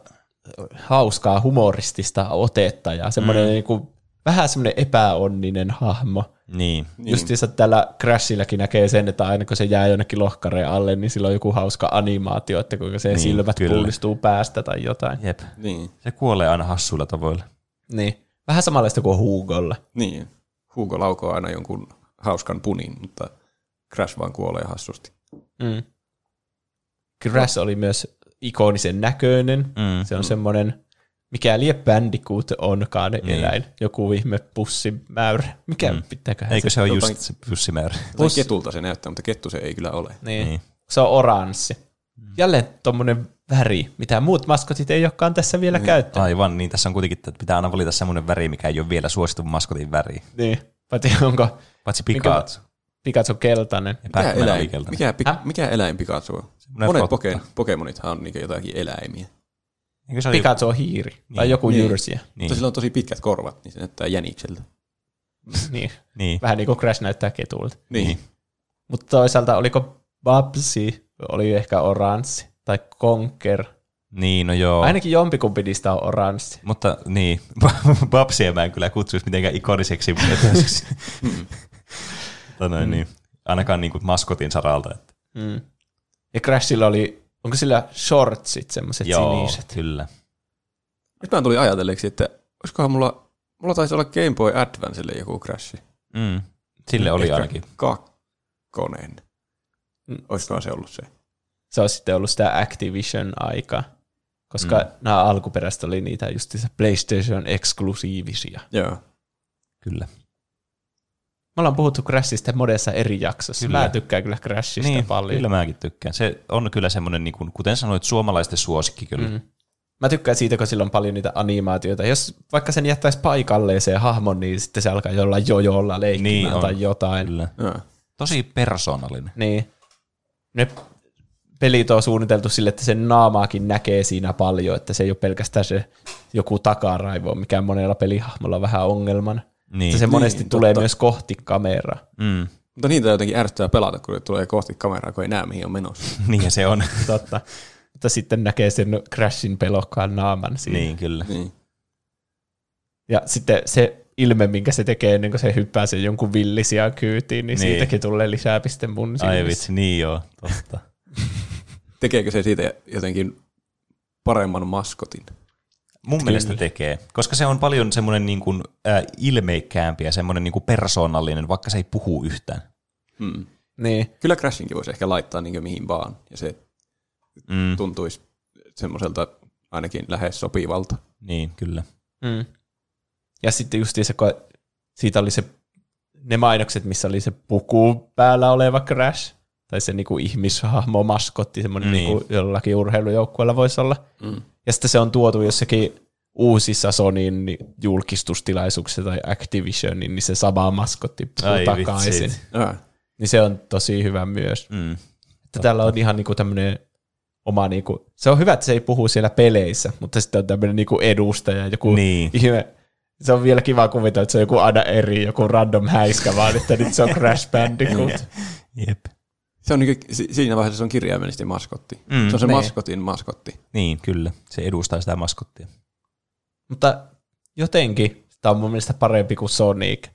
hauskaa, humoristista otetta ja semmoinen niinku, vähän semmoinen epäonninen hahmo. Niin. Justiinsa tällä Crashilläkin näkee sen, että aina kun se jää jonnekin lohkareen alle, niin sillä on joku hauska animaatio, että kuinka se silmät pullistuu päästä tai jotain. Jep. Niin. Se kuolee aina hassuilla tavoilla. Niin. Vähän samanlaista kuin Hugolla. Niin. Hugo laukoo aina jonkun hauskan punin, mutta Crash vaan kuolee hassusti. Mm. Crash oli myös ikonisen näköinen. Se on semmoinen, mikä lie bändikuut onkaan eläin. Joku ihme pussimäyrä. Mikä pitääköhän eikö se ole just se pussimäyrä? Ketulta se näyttää, mutta kettu se ei kyllä ole. Niin. Se on oranssi. Jälleen tommonen väri, mitä muut maskotit ei olekaan tässä vielä käyttänyt. Aivan, niin tässä on kuitenkin, että pitää aina valita semmoinen väri, mikä ei ole vielä suosittu maskotin väri. Niin, paitsi Pikachu. Pikachu on keltainen. Mikä eläin Pikachu on? Monet Pokemonithan on niin jotakin eläimiä. Pikachu on hiiri, tai joku jyrsiä. Niin. Mutta sillä on tosi pitkät korvat, niin se näyttää jänikseltä. Niin. Vähän niin kuin Crash näyttää ketulta. Niin. Mutta toisaalta oliko Babsi, oli ehkä oranssi. Tai Conker. Niin, no joo. Ainakin jompikumpi niistä on oranssi. Mutta niin, Babsia mä en kyllä kutsuisi mitenkään ikoniseksi. Niin. Ainakaan niin kuin maskotin saralta. Että. Ja Crashilla oli, onko sillä shortsit semmoiset siniset? Joo, kyllä. Nyt mä tulin ajatelleeksi, että olisikohan mulla taisi olla Game Boy Advancelle joku Crash. Sille oli ehkä ainakin. Kakkonen. Olisikohan se ollut se? Se on sitten ollut sitä Activision-aikaa, koska nämä alkuperäiset oli niitä justiinsa PlayStation-eksklusiivisia. Joo. Kyllä. Me ollaan puhuttu Crashista monessa eri jaksossa. Kyllä. Mä tykkään kyllä Crashista paljon. Kyllä mäkin tykkään. Se on kyllä semmoinen, niin kuten sanoit, suomalaisten suosikki kyllä. Mä tykkään siitä, kun sillä on paljon niitä animaatioita. Jos vaikka sen jättäisi paikalleen se hahmon, niin sitten se alkaa jollain jojolla leikkimään tai jotain. Kyllä. Tosi persoonallinen. Niin. Pelit on suunniteltu sille, että sen naamaakin näkee siinä paljon, että se ei ole pelkästään se joku takaraivo, mikä monella pelihahmolla on vähän ongelmana. Niin. Se monesti tulee myös kohti kameraa. Mutta niitä jotenkin ärsyttää pelata, kun tulee kohti kameraa, kun ei näe mihin on menossa. Niin se on. Totta. Mutta sitten näkee sen Crashin pelokkaan naaman siinä. Niin kyllä. Niin. Ja sitten se ilme, minkä se tekee ennen kuin se hyppää sen jonkun villisiaan kyytiin, niin siitäkin tulee lisää piste mun silmissä. Ai vitsi, niin joo, totta. Tekeekö se siitä jotenkin paremman maskotin? Mun mielestä tekee, koska se on paljon semmoinen niin kuin ilmeikkäämpi ja semmoinen niin kuin persoonallinen, vaikka se ei puhu yhtään. Niin. Kyllä Crashinkin voisi ehkä laittaa niin kuin mihin vaan, ja se tuntuisi semmoiselta ainakin lähes sopivalta. Niin, kyllä. Ja sitten justiin se, kun siitä oli se, ne mainokset, missä oli se puku päällä oleva Crash, tai se niinku ihmishahmo, maskotti, semmoinen niinku jollakin urheilujoukkueella voisi olla. Ja sitten se on tuotu jossakin uusissa Sonyn julkistustilaisuuksissa tai Activisionin, niin se sama maskotti takaisin. Niin se on tosi hyvä myös. Että täällä on ihan niinku tämmöinen oma, niinku, se on hyvä, että se ei puhu siellä peleissä, mutta sitten on tämmöinen niinku edustaja, joku ihme. Se on vielä kiva kuvita, että se on joku aina eri, joku random häiskä, vaan että nyt se on Crash Bandicoot. Jep. Se on niin kuin, siinä vaiheessa se on kirjaimellisesti maskotti. Se on se maskotin maskotti. Niin, kyllä. Se edustaa sitä maskottia. Mutta jotenkin tämä on mun mielestä parempi kuin Sonic.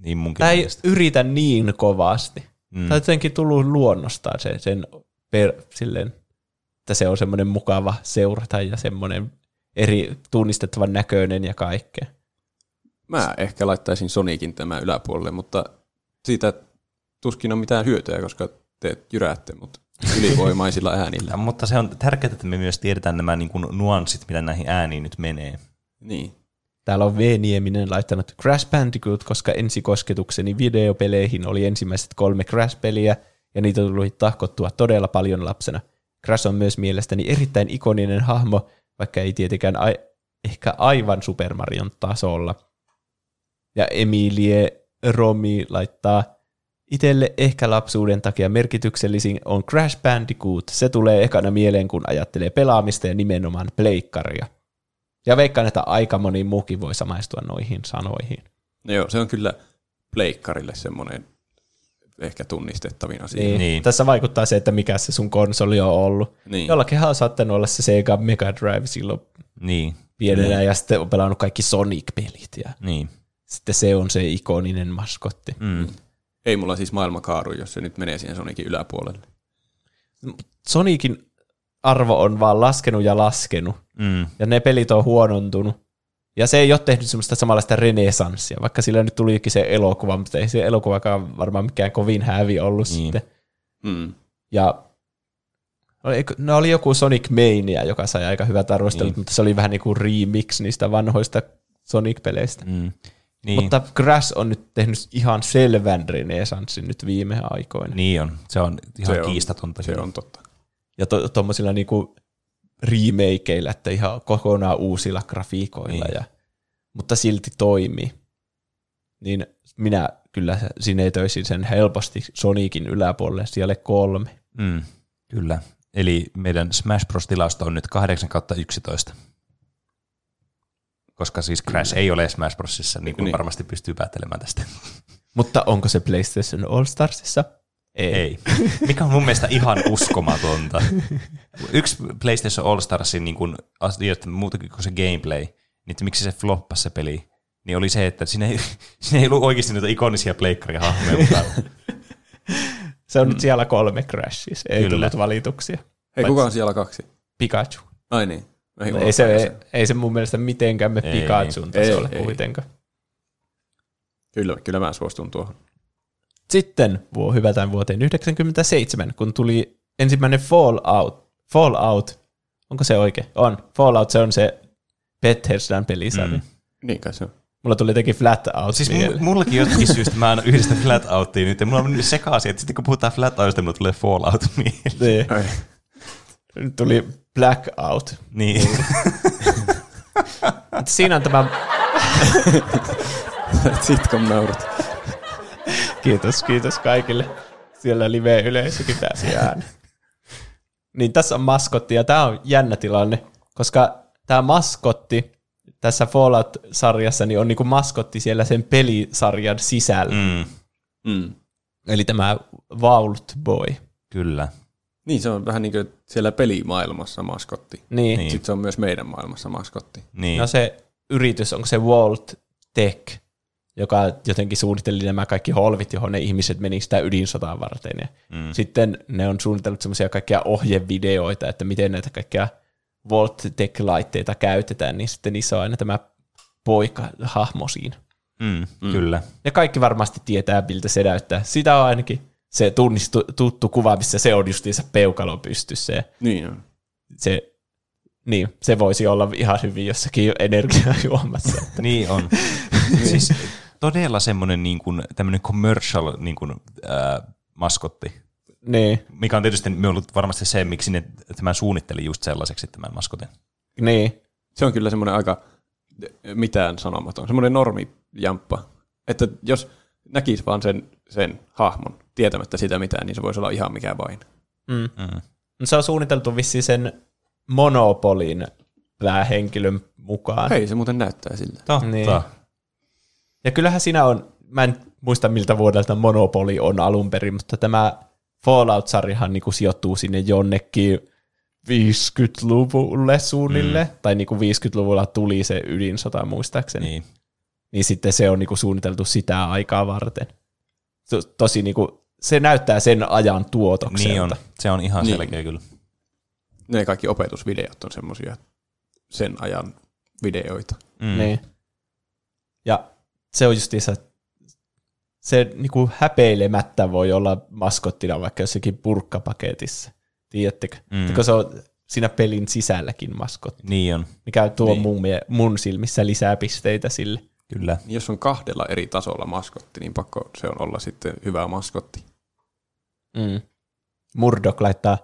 Niin munkin tämä mielestä. Ei yritä niin kovasti. Tämä on jotenkin tullut luonnostaan silleen, että se on semmoinen mukava seurata ja semmoinen eri tunnistettavan näköinen ja kaikkea. Mä ehkä laittaisin Sonicin tämän yläpuolelle, mutta siitä tuskin on mitään hyötyä, koska te jyräätte mut ylivoimaisilla äänillä. Mutta se on tärkeää, että me myös tiedetään nämä niin kuin nuanssit, mitä näihin ääniin nyt menee. Niin. Täällä on V. Nieminen laittanut Crash Bandicoot, koska ensikosketukseni videopeleihin oli ensimmäiset 3 Crash-peliä, ja niitä tuli tahkottua todella paljon lapsena. Crash on myös mielestäni erittäin ikoninen hahmo, vaikka ei tietenkään ehkä aivan Super Marion tasolla. Ja Emilie Romi laittaa itelle ehkä lapsuuden takia merkityksellisin on Crash Bandicoot. Se tulee ekana mieleen, kun ajattelee pelaamista ja nimenomaan pleikkaria. Ja veikkaan, että aika moni muukin voi samaistua noihin sanoihin. No joo, se on kyllä pleikkarille semmoinen ehkä tunnistettavina siinä. Niin. Tässä vaikuttaa se, että mikä se sun konsoli on ollut. Niin. Jollakinhan on saattanut olla se Sega Mega Drive silloin niin. pienenä ja sitten on pelannut kaikki Sonic-pelit. Ja niin. Sitten se on se ikoninen maskotti. Mm. Ei mulla siis maailma kaadu, jos se nyt menee siihen Sonicin yläpuolelle. Sonicin arvo on vaan laskenut ja laskenut. Mm. Ja ne pelit on huonontunut. Ja se ei ole tehnyt semmoista samanlaista renesanssia, vaikka sillä nyt tulikin se elokuva, mutta ei se elokuvakaan varmaan mikään kovin hävi ollut niin. sitten. Mm. Ja no oli joku Sonic Mania, joka sai aika hyvät arvostelut, niin. mutta se oli vähän niin kuin remix niistä vanhoista Sonic-peleistä. Mm. Niin. Mutta Crash on nyt tehnyt ihan selvän renesanssin nyt viime aikoina. Niin on, se on ihan se kiistatonta. Se on totta. Ja tuommoisilla niinku remakeillä, että ihan kokonaan uusilla grafiikoilla, niin. ja, mutta silti toimii. Niin minä kyllä sinetöisin sen helposti Sonicin yläpuolelle sijalle 3. Mm, kyllä, eli meidän Smash Bros-tilasto on nyt 8/11. Koska siis Crash ei ole Smash Brosissa, niin kuin niin. varmasti pystyy päättelemään tästä. Mutta onko se PlayStation All Starsissa? Ei. Mikä on mun mielestä ihan uskomatonta. Yksi PlayStation All Starsin niin kun, muutenkin kuin se gameplay, niin miksi se floppasi se peli, niin oli se, että siinä ei ollut oikeasti niitä ikonisia pleikkarihahmoja. Se on nyt siellä 3 Crashissa, ei kyllä. tullut valituksia. Hei, kuka on siellä 2? Pikachu. Ai niin. No ei se mun mielestä mitenkään me Pikachun tasolle kuitenkaan. Kyllä mä suostun tuohon. Sitten hyvätään vuoteen 1997, kun tuli ensimmäinen Fallout. Onko se oikein? On. Fallout, se on se Bethesdan pelisarja. Mm. Niin kai se on. Mulla tuli jotenkin Flatout. Siis mullakin jotenkin syystä mä en yhdistä Flatoutia nyt. Mulla on sekaisin, että sitten kun puhutaan Flatoutista, mulla tulee Fallout mieleen. Nyt tuli Blackout. Niin. Siinä on tämä... Sitcom-naurut. Kiitos kaikille. Siellä live-yleisökin pääsi ääni. Niin tässä on maskotti, ja tämä on jännä tilanne, koska tämä maskotti tässä Fallout-sarjassa niin on niinku maskotti siellä sen pelisarjan sisällä. Mm. Mm. Eli tämä Vault Boy. Kyllä. Niin, se on vähän niin kuin siellä pelimaailmassa maskotti. Niin. Sitten se on myös meidän maailmassa maskotti. Niin. No se yritys, onko se Vault Tech, joka jotenkin suunnitteli nämä kaikki holvit, johon ne ihmiset meni sitä ydinsotaan varten. Mm. Sitten ne on suunnitellut semmoisia kaikkia ohjevideoita, että miten näitä kaikkia Vault Tech-laitteita käytetään, niin sitten niissä on aina tämä poika-hahmo siinä. Mm, mm. Kyllä. Ja kaikki varmasti tietää, miltä se näyttää. Sitä on ainakin se tuttu kuva, missä se on justiinsa peukalo pystyssä. Niin on. Se voisi olla ihan hyvin jossakin energiaa juomassa. Niin on. Siis todella semmoinen niin kuin, tämmöinen commercial niin kuin, maskotti. Niin. Mikä on tietysti ollut varmasti se, miksi ne tämän suunnitteli just sellaiseksi tämän maskotin. Niin. Se on kyllä semmoinen aika mitään sanomaton. Semmoinen normijamppa. Että jos näkisi vaan sen hahmon tietämättä sitä mitään, niin se voisi olla ihan mikä vain. Mm. Mm. Se on suunniteltu vissiin sen Monopolin päähenkilön mukaan. Hei, se muuten näyttää siltä. Totta. Niin. Ja kyllähän siinä on, mä en muista miltä vuodelta Monopoli on alun perin, mutta tämä Fallout-sarjahan niinku sijoittuu sinne jonnekin 50-luvulle suunnille, tai niinku 50-luvulla tuli se ydinsota muistaakseni. Niin sitten se on niinku suunniteltu sitä aikaa varten. Tosi niinku, se näyttää sen ajan tuotokselta. Niin on, se on ihan selkeä kyllä. Ne kaikki opetusvideot on semmoisia sen ajan videoita. Mm. Niin. Ja se on justiinsa, se niinku häpeilemättä voi olla maskottina vaikka jossakin purkkapaketissa, tiedättekö? Koska se on siinä pelin sisälläkin maskotti. Niin on. Mikä tuo mun silmissä lisää pisteitä sille. Kyllä. Jos on 2 eri tasolla maskotti, niin pakko se on olla sitten hyvä maskotti. Mm. Murdoch laittaa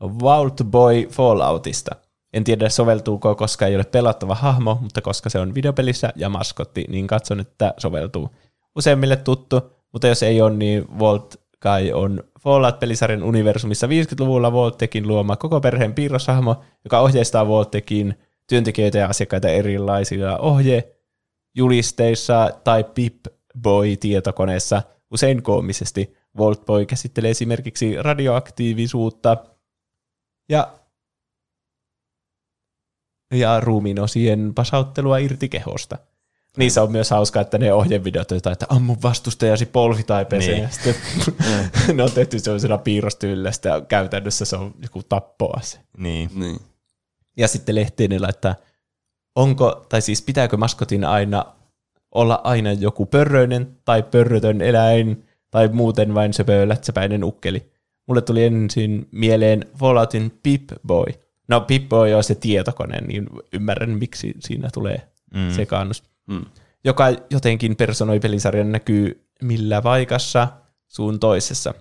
Vault Boy Falloutista. En tiedä soveltuuko, koska ei ole pelattava hahmo, mutta koska se on videopelissä ja maskotti, niin katson, että soveltuu. Useimmille tuttu, mutta jos ei ole, niin Vault Guy on Fallout-pelisarjan universumissa 50-luvulla Vault Techin luoma koko perheen piirroshahmo, joka ohjeistaa Vault Techin työntekijöitä ja asiakkaita erilaisilla ohje- julisteissa tai Pip-Boy-tietokoneessa usein koomisesti. Voltboy käsittelee esimerkiksi radioaktiivisuutta ja ruumiinosien pasauttelua irti kehosta. Niissä on myös hauskaa, että ne ohjevideot on jotain, että ammu vastustajasi polvi tai pesee. Niin. Sitten, ne on tehty sellaisena piirrostyylästä ja käytännössä se on joku tappoase. Niin. Ja sitten Lehteenillä, että pitääkö maskotin olla aina joku pörröinen tai pörrötön eläin tai muuten vain söpö lätsäpäinen ukkeli. Mulle tuli ensin mieleen Falloutin Pip-Boy. No Pip-Boy on se tietokone, niin ymmärrän miksi siinä tulee sekaannus. Joka jotenkin personoi pelisarjan näkyy millä paikassa suun toisessa,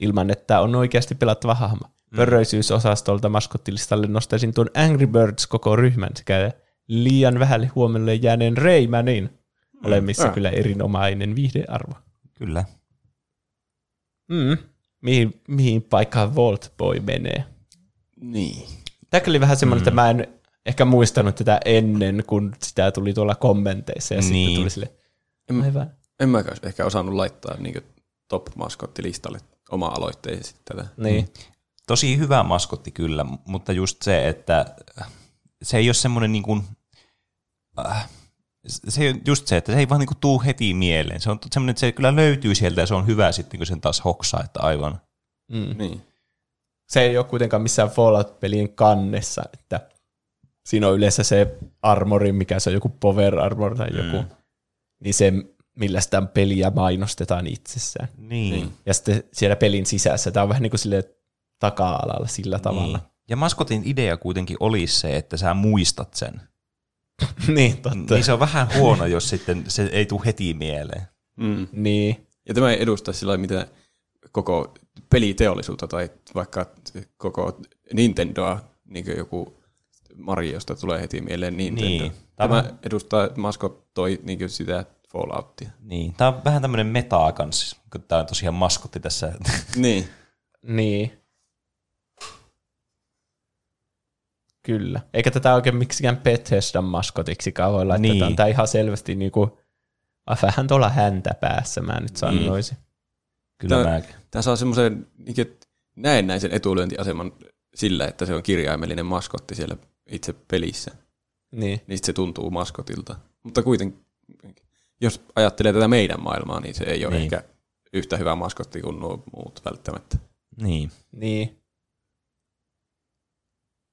ilman että on oikeasti pelattava hahmo. Pörröisyysosastolta maskottilistalle nostaisin tuon Angry Birds koko ryhmän sekä liian vähälle huomiolle jääneen Raymanin. Olemmissa kyllä erinomainen viihdearvo. Kyllä. Mihin paikkaan Voltboy menee? Niin. Tämä oli vähän semmoinen, että mä en ehkä muistanut tätä ennen, kun sitä tuli tuolla kommenteissa ja sitten tuli sille. En mä ehkä osannut laittaa niin top-maskottilistalle oma-aloitteisesti tätä. Niin. Tosi hyvä maskotti kyllä, mutta just se, että se ei ole semmoinen niin kuin, että se ei vaan niin kuin tuu heti mieleen. Se on semmoinen, että se kyllä löytyy sieltä ja se on hyvä sitten, kun sen taas hoksaa, että aivan. Niin. Se ei ole kuitenkaan missään Fallout-pelien kannessa, että siinä on yleensä se armori, mikä se on joku power armor tai joku, niin se, millä sitä peliä mainostetaan itsessään. Niin. Ja sitten siellä pelin sisässä, tämä on vähän niin kuin silleen taka-alalla sillä tavalla. Ja maskotin idea kuitenkin olisi se, että sä muistat sen. Niin, totta. Niin se on vähän huono, jos sitten se ei tule heti mieleen. Niin. Ja tämä ei edusta sillä mitä koko peliteollisuutta tai vaikka koko Nintendoa, niin kuin joku Mariosta tulee heti mieleen Nintendo. Niin. Tämä edustaa maskottoi niin kuin sitä Falloutia. Niin, tämä on vähän tämmöinen metaa kanssa, kun tämä on tosiaan maskotti tässä. Niin. Niin. Kyllä. Eikä tätä oikein miksikään Bethesdan maskotiksikaan voi laittaa. Niin. Tämä on ihan selvästi niinku, vähän tuolla häntä päässä, mä nyt sanoisin. Kyllä mäkin. Tämä saa semmoisen näennäisen etulyöntiaseman sillä, että se on kirjaimellinen maskotti siellä itse pelissä. Niin. Niin sitten se tuntuu maskotilta. Mutta kuitenkin, jos ajattelee tätä meidän maailmaa, niin se ei ole ehkä yhtä hyvä maskotti kuin nuo muut välttämättä. Niin.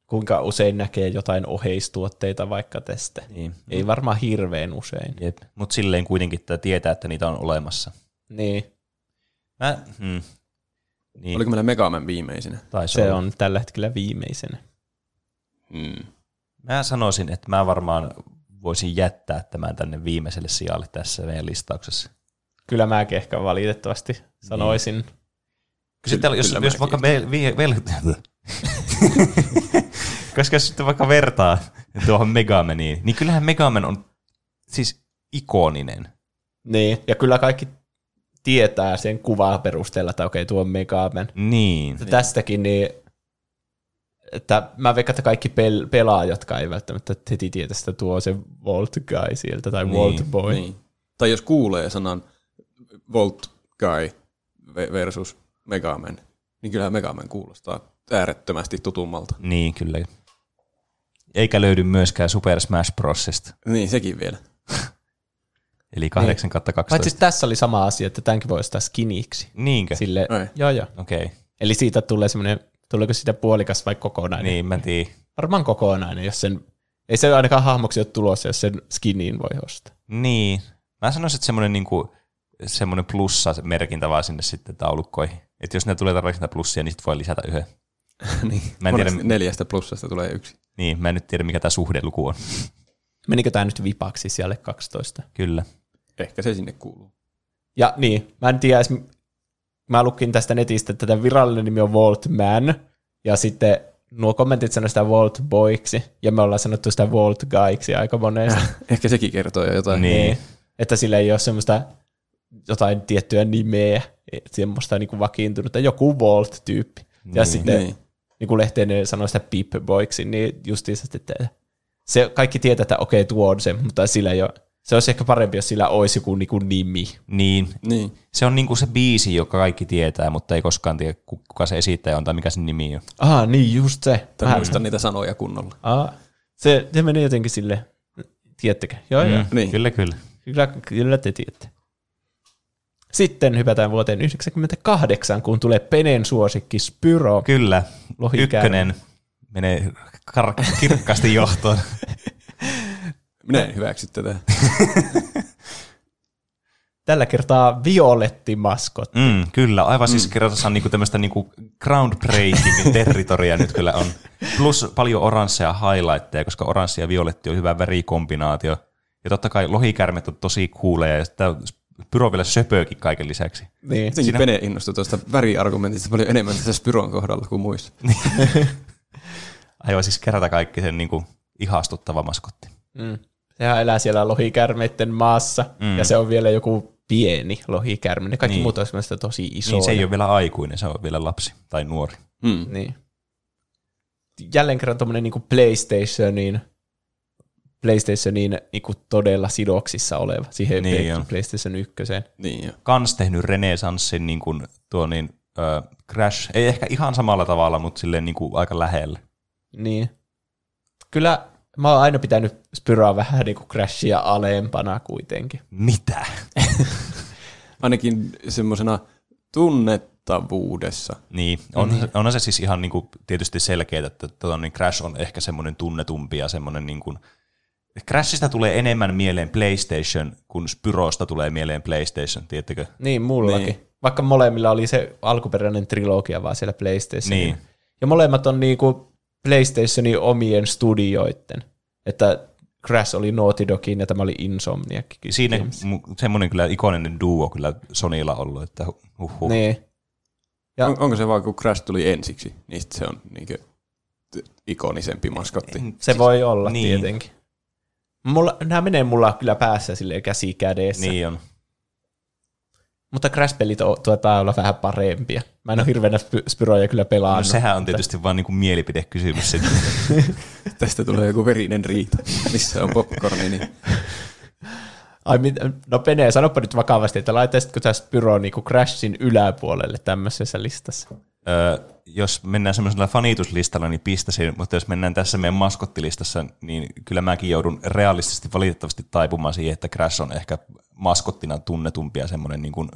Kuinka usein näkee jotain oheistuotteita vaikka tästä. Niin. Ei varmaan hirveän usein. Mutta silleen kuitenkin tietää, että niitä on olemassa. Niin. Niin. Oliko meillä Mega Man viimeisenä? Se on tällä hetkellä viimeisenä. Mä sanoisin, että mä varmaan voisin jättää tämän tänne viimeiselle sijalle tässä meidän listauksessa. Kyllä mäkin ehkä valitettavasti sanoisin. Niin. Sitten, jos vaikka koska jos sitten vaikka vertaa tuohon Megamaniin, niin kyllähän Megaman on siis ikoninen. Niin, ja kyllä kaikki tietää sen kuvaa perusteella, että okei, tuo on Megaman. Niin. Tästäkin niin, että mä veikkaan, että kaikki pelaajatkaan ei välttämättä heti tietä sitä tuo se Vault Guy sieltä, tai Vault Boy. Niin. Tai jos kuulee sanan Vault Guy versus Megaman, niin kyllähän Megaman kuulostaa äärettömästi tutummalta. Niin, kyllä. Eikä löydy myöskään Super Smash Brosista. Niin, sekin vielä. Eli 8/12. Paitsi tässä oli sama asia, että tämänkin voi ostaa skiniksi. Niinkö? Sille, joo. Okei. Eli siitä tulee semmoinen, tuleeko siitä puolikas vai kokonainen? Niin, mä tiedän. Varmaan kokonainen, jos sen, ei se ainakaan hahmoksi ole tulossa, jos sen skiniin voi ostaa. Niin. Mä sanoisin, että semmoinen niinku semmoinen plussa merkintä vaan sinne sitten taulukkoihin. Että jos ne tulee tarpeeksi plussia, niin sit voi lisätä yhden. Niin. Mä en tiedä, 4 plussasta tulee 1. Niin, mä en nyt tiedä, mikä tämä suhdeluku on. Menikö tämä nyt vipaksi sijalle 12? Kyllä. Ehkä se sinne kuuluu. Ja niin, mä en tiedä, mä lukin tästä netistä, että tämä virallinen nimi on Voltman, ja sitten nuo kommentit sanoo sitä Voltboyksi, ja me ollaan sanottu sitä Voltguyksi aika monesti. Ehkä sekin kertoo jo jotain. Niin. Että sillä ei ole semmoista jotain tiettyä nimeä, semmoista niin kuin vakiintunutta, joku Volt-tyyppi. Ja sitten, niin kuin Lehteen sanoi sitä Pip-Boyksi, niin justiinsa, että se kaikki tietää, että okei, tuo on se, mutta sillä ei ole Se olisi ehkä parempi, jos sillä olisi joku niinku nimi. Niin. Se on niinku se biisi, joka kaikki tietää, mutta ei koskaan tiedä, kuka se esittäjä on tai mikä sen nimi on. Ah, niin just se. Mä muistan niitä sanoja kunnolla. Se meni jotenkin silleen. Tiedättekö? Joo. Niin. Kyllä te tiedätte. Sitten hypätään vuoteen 1998, kun tulee Penen suosikki Spyro. Kyllä. Ykkönen menee kirkkaasti johtoon. Minä en hyväksy tätä. Tällä kertaa violetti maskotti. Kyllä, aivan siis kerrotaan on niinku tämmöistä niinku groundbreaking territoria nyt kyllä on. Plus paljon oransseja highlightteja, koska oranssi ja violetti on hyvä värikombinaatio. Ja totta kai lohikärmet on tosi cooleja ja sitä Spyro vielä söpöökin kaiken lisäksi. Niin. Siinä Pene innostui tuosta väriargumentista paljon enemmän tässä Spyron kohdalla kuin muissa. Aivan siis kerta kaikki sen niinku ihastuttava maskotti. Sehän elää siellä lohikärmeiden maassa, ja se on vielä joku pieni lohikärme. Ne kaikki muut olisivat tosi isoja. Niin, se ei ole vielä aikuinen, se on vielä lapsi tai nuori. Niin. Jälleen kerran tuommoinen niin PlayStationin niin todella sidoksissa oleva, siihen niin PlayStation 1. Niin kans tehnyt renesanssin niin kuin tuo Crash, ei ehkä ihan samalla tavalla, mutta silleen niin kuin aika lähellä. Niin. Kyllä. Mä oon aina pitänyt Spyroa vähän niin kuin Crashia alempana kuitenkin. Mitä? Ainakin semmoisena tunnettavuudessa. Niin, onhan se siis ihan niin kuin tietysti selkeää, että Crash on ehkä semmoinen tunnetumpi ja semmoinen niin kuin Crashista tulee enemmän mieleen PlayStation, kun Spyrosta tulee mieleen PlayStation, tiedättekö? Niin, mullakin. Niin. Vaikka molemmilla oli se alkuperäinen trilogia vaan siellä PlayStationilla. Niin. Ja molemmat on niinku PlayStationin omien studioiden, että Crash oli Naughty Dogin ja tämä oli Insomniac. Siinä semmoinen kyllä ikoninen duo kyllä Sonylla ollut, että huhhuh. Niin. Ja onko se vaan, kun Crash tuli ensiksi, niin se on niinkö ikonisempi maskotti? Se voi olla tietenkin. Nämä menee mulla kyllä päässä silleen käsi kädessä. Niin on. Mutta Crash-pelit tuottaa olla vähän parempia. Mä en ole hirveänä Spyroja kyllä pelaannut. No sehän on tietysti vaan niinku mielipidekysymys. Tästä tulee joku verinen riita, missä on popcorni. Niin. No Pene, sanoppa nyt vakavasti, että laittaisitko sä Spyro niinku Crashin yläpuolelle tämmöisessä listassa? Jos mennään semmoisella fanituslistalla, niin pistäisin, mutta jos mennään tässä meidän maskottilistassa, niin kyllä mäkin joudun realistisesti valitettavasti taipumaan siihen, että Crash on ehkä maskottina tunnetumpi ja semmoinen niin kuin,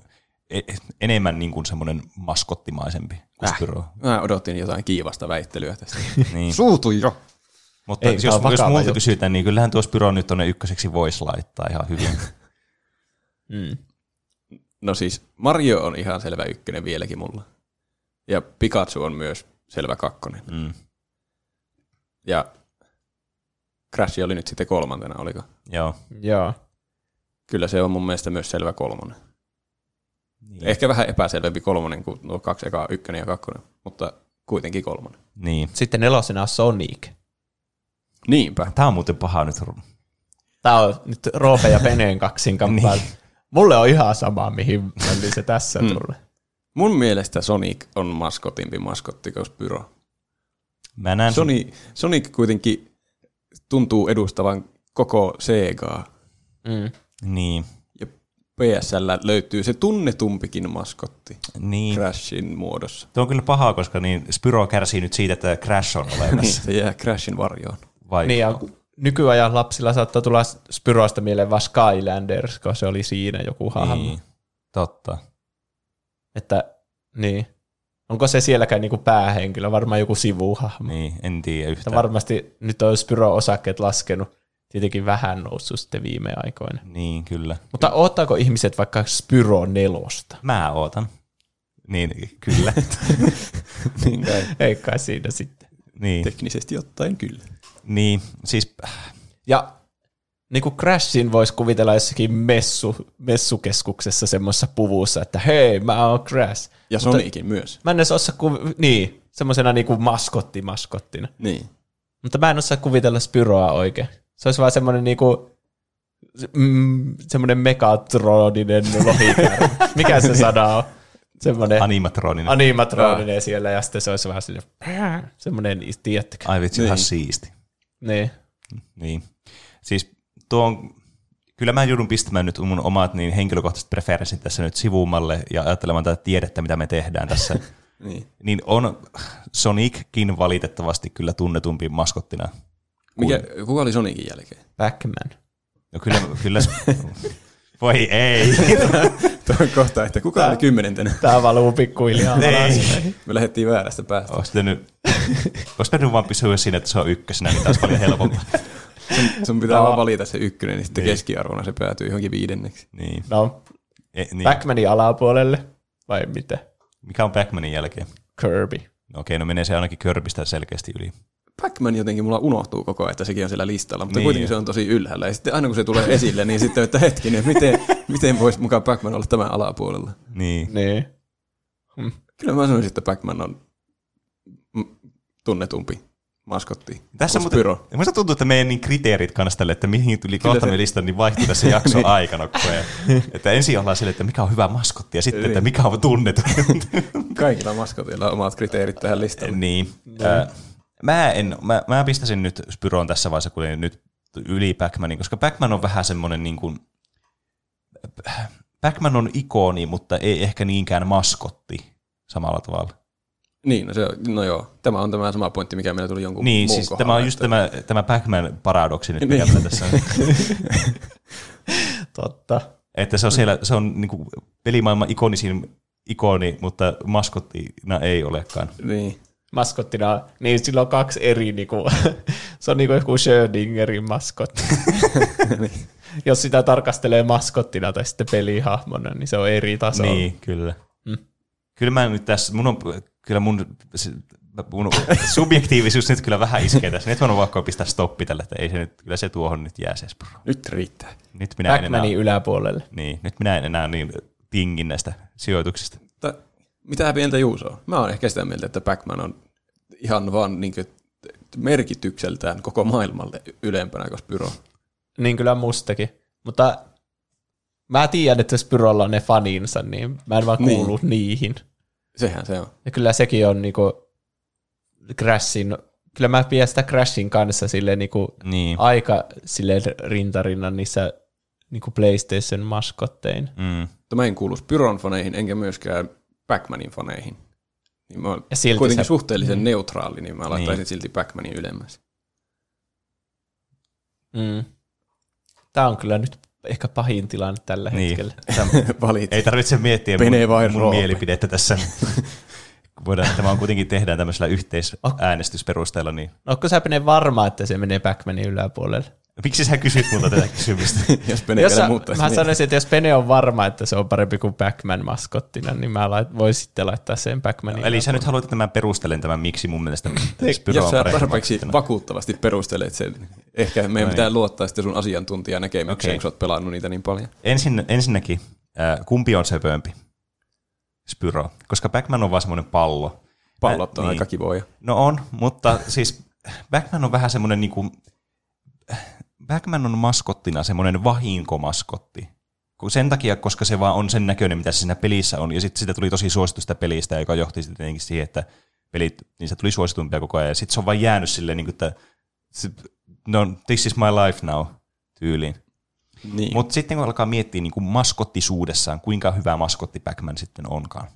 enemmän niin kuin semmoinen maskottimaisempi kuin Spyro. Mä odotin jotain kiivasta väittelyä tästä. Niin. Suutui jo! Mutta ei, jos multa kysytään, niin kyllähän tuo Spyro nyt tuonne ykköseksi voisi laittaa ihan hyvin. No siis Mario on ihan selvä ykkönen vieläkin mulla. Ja Pikachu on myös selvä kakkonen. Ja Crash oli nyt sitten kolmantena, oliko? Joo. Kyllä se on mun mielestä myös selvä kolmonen. Niin. Ehkä vähän epäselvempi kolmonen kuin nuo kaksi ekaa, ykkönen ja kakkonen, mutta kuitenkin kolmonen. Niin. Sitten nelosena on Sonic. Niinpä. Tää on muuten paha nyt. Tää on nyt Roope ja Peneen kaksinkamppailu. Niin. Mulle on ihan sama, mihin se tässä tulee. Mun mielestä Sonic on maskotimpi maskotti kuin Spyro. Mä näen. Sonic kuitenkin tuntuu edustavan koko Segaa. Niin. Ja PS:llä löytyy se tunnetumpikin maskotti Crashin muodossa. Tuo on kyllä pahaa, koska Spyro kärsii nyt siitä, että Crash on olemassa. Se jää Crashin varjoon. Niin, ja nykyajan lapsilla saattaa tulla Spyrosta mieleen vaan Skylanders, koska se oli siinä joku hahmo. Niin, totta. Että, niin. Onko se sielläkään niinku päähenkilö, varmaan joku sivuhahmo? Niin, en tiedä yhtään. Että varmasti nyt on Spyro-osakkeet laskenut, tietenkin vähän noussut sitten viime aikoina. Niin, kyllä. Mutta odottaako ihmiset vaikka Spyro 4? Mä ootan. Niin, kyllä. Niin kai. Ei kai siinä sitten. Niin. Teknisesti ottaen kyllä. Niin, siis. Ja niinku Crashin voisi kuvitella jossakin messukeskuksessa semmoisessa puvussa, että hei, mä oon Crash. Ja Sonicin myös. Mä en edes osaa niin, semmoisena niinku maskottina. Niin. Mutta mä en osaa kuvitella Spyroa oikein. Se olisi vaan semmoinen niinku semmoinen megatroninen lohikärme. Mikä se sana on? Semmoinen animatroninen siellä, ja sitten se olisi vähän semmoinen, tiedättekö? Ai vitsi, ihan siisti. Niin. Siis tuo on Kyllä mä joudun pistämään nyt mun omat niin henkilökohtaiset preferenssit tässä nyt sivumalle ja ajattelemaan tätä tiedettä, mitä me tehdään tässä. Niin on Sonickin valitettavasti kyllä tunnetumpi maskottina. Kuka oli Sonicin jälkeen? Pac-Man. No kyllä. Voi ei. Tuo on kohta, että kuka oli 10. Tää valuu pikkuhiljaa. Me lähdettiin väärästä päästä. Olis pitänyt vaan pysyä siinä, että se on ykkösenä, niin taas paljon helpompaa. Sun pitää vaan valita se ykkönen, niin sitten keskiarvona se päätyy johonkin 5. Niin. No, Pac-Manin alapuolelle vai mitä? Mikä on Pac-Manin jälkeen? Kirby. Okei, no menee se ainakin Kirbystä selkeästi yli. Pac-Man jotenkin mulla unohtuu koko ajan, että sekin on siellä listalla, mutta kuitenkin se on tosi ylhäällä. Ja sitten aina kun se tulee esille, niin sitten, että hetkinen, miten voisi mukaan Pac-Man olla tämän alapuolella? Niin. Kyllä mä sanoisin, että Pac-Man on tunnetumpi maskotti. Tässä minusta tuntuu, että meidän niin kriteerit kanssa tälle, että mihin tuli kohtamme listan, niin vaihtui tässä jakson aikana. Että ensin ollaan sille, että mikä on hyvä maskotti ja sitten, että mikä on tunnettu. Kaikilla maskotilla on omat kriteerit tähän listalle. Niin. Mä pistäisin nyt Spyroon tässä vaiheessa, kun nyt yli Pac-Manin, koska Pac-Man on vähän semmoinen niin kuin, Pac-Man on ikoni, mutta ei ehkä niinkään maskotti samalla tavalla. Niin, no joo. Tämä on tämä sama pointti, mikä meillä tuli jonkun muun kohdalla. Niin, siis tämä on just tämä Pac-Man-paradoksi nyt, mikä meillä tässä on. Totta. Että se on siellä, se on niin kuin pelimaailman ikonisin ikoni, mutta maskottina ei olekaan. Niin. Maskottina, niin sillä on 2 eri, niinku, se on niinku joku Schrödingerin maskotti. Jos sitä tarkastelee maskottina tai sitten pelihahmona, niin se on eri tasolla. Niin, kyllä. Kyllä mä nyt tässä, mun subjektiivisuus nyt kyllä vähän iskee tässä. Nyt on pakko pistää stoppi tällä, että ei se nyt, kyllä se tuohon nyt jää se Spyro. Nyt riittää. Nyt minä Pac-Manin yläpuolelle. Niin, nyt minä en enää niin tingin näistä sijoituksista. Mitä pientä Juusoa? Mä oon ehkä sitä mieltä, että Pac-Man on ihan vaan niin kuin merkitykseltään koko maailmalle ylempänä kuin Spyro. Niin kyllä mustakin, mutta mä tiedän, että Spyrolla on ne faninsa, niin mä en vaan kuulu niihin. Sehän se on. Ja kyllä sekin on niinku Crashin, kyllä mä pidän sitä Crashin kanssa silleen niinku aika silleen rintarinnan niissä niinku PlayStation-maskottein. Mä en kuulu Spyron faneihin, enkä myöskään Pac-Manin faneihin. Niin mä oon kuitenkin suhteellisen neutraali, niin mä laittaisin silti Pac-Manin ylemmäs. Tää on kyllä nyt ehkä pahin tilanne tällä hetkellä. Ei tarvitse miettiä mun mielipidettä tässä. Tämä on kuitenkin tehdään tämmöisellä yhteisäänestysperusteella. Niin. Onko sä Pene varma, että se menee Pac-Manin yläpuolelle? Miksi sä kysyt multa tätä kysymystä? Mä sanoisin, että jos Pene on varma, että se on parempi kuin Pac-Man maskottina, niin mä voin sitten laittaa sen Pac-Manin. Eli sä nyt haluat, että mä perustelen tämän, miksi mun mielestä Spyro on parempi. Jos sä tarpeeksi vakuuttavasti perustelet sen, ehkä meidän pitää luottaa sitten sun asiantuntijan näkemykseen, kun sä oot pelannut niitä niin paljon. Ensinnäkin, kumpi on söpömpi? Spyro. Koska Pac-Man on vaan semmoinen pallo. Pallot on aika kivoja. No on, mutta siis Pac-Man on vähän semmoinen niinku... Pac-Man on maskottina semmoinen vahinkomaskotti. Sen takia, koska se vaan on sen näköinen, mitä se siinä pelissä on. Ja sitten sitä tuli tosi suositusta pelistä, joka johti sitten tietenkin siihen, että pelit, niistä tuli suositumpia koko ajan. Ja sitten se on vaan jäänyt silleen, niin kuin, että no, this is my life now tyyliin. Niin. Mutta sitten kun alkaa miettiä niin kuin maskottisuudessaan, kuinka hyvä maskotti Pac-Man sitten onkaan,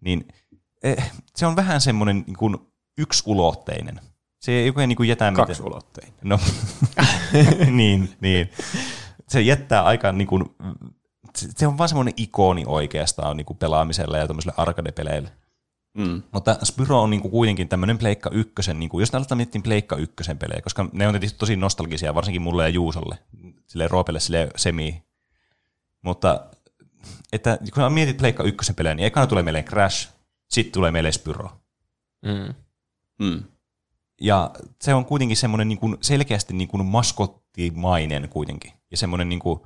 niin se on vähän semmoinen niin kuin yksiulotteinen. Se ei niin kuin jätä mitään. Kaksiulotteinen. No, niin. Se jättää aika, niin kuin, se on vaan semmoinen ikoni oikeastaan niin kuin pelaamisella ja tuollaisella arcade-peleillä. Mutta Spyro on niin kuin kuitenkin tämmöinen Pleikka 1, niin kuin, jos aletaan miettiä Pleikka 1 pelejä, koska ne on tietysti tosi nostalgisia, varsinkin mulle ja Juusolle, silleen Roopelle, silleen semi. Mutta että, kun mietit Pleikka 1 pelejä, niin ekana tulee meille Crash, sitten tulee meille Spyro. Ja se on kuitenkin semmoinen niin kuin selkeästi niin kuin maskottimainen kuitenkin. Ja semmoinen, niin kuin,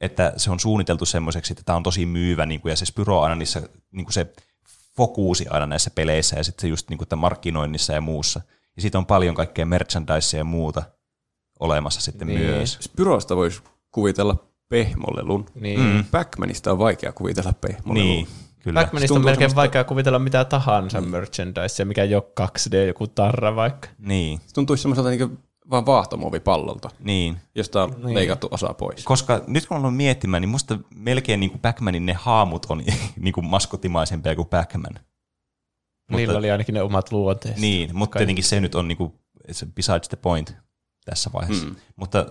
että se on suunniteltu semmoiseksi, että tämä on tosi myyvä. Niin kuin, ja se Spyro aina niissä, niin kuin se fokuusi aina näissä peleissä ja sitten just niin kuin tämän markkinoinnissa ja muussa. Ja siitä on paljon kaikkea merchandisea ja muuta olemassa sitten myös. Spyrosta voisi kuvitella pehmolelun. Pac-Manista on vaikea kuvitella pehmolelun. Niin. Pac-Manista on melkein vaikea kuvitella mitä tahansa merchandise, mikä ei ole 2D, joku tarra vaikka. Niin. Se tuntuisi semmoiselta niin vaan vaahtomuovipallolta, niin. Josta on leikattu osa pois. Koska nyt kun olen miettimään, niin musta melkein niin kuin Pac-Manin ne haamut on niin kuin maskotimaisempia kuin Pac-Man. Niillä oli ainakin ne omat luonteet. Niin, mutta tietenkin se nyt on niin kuin besides the point tässä vaiheessa. Mm. Mutta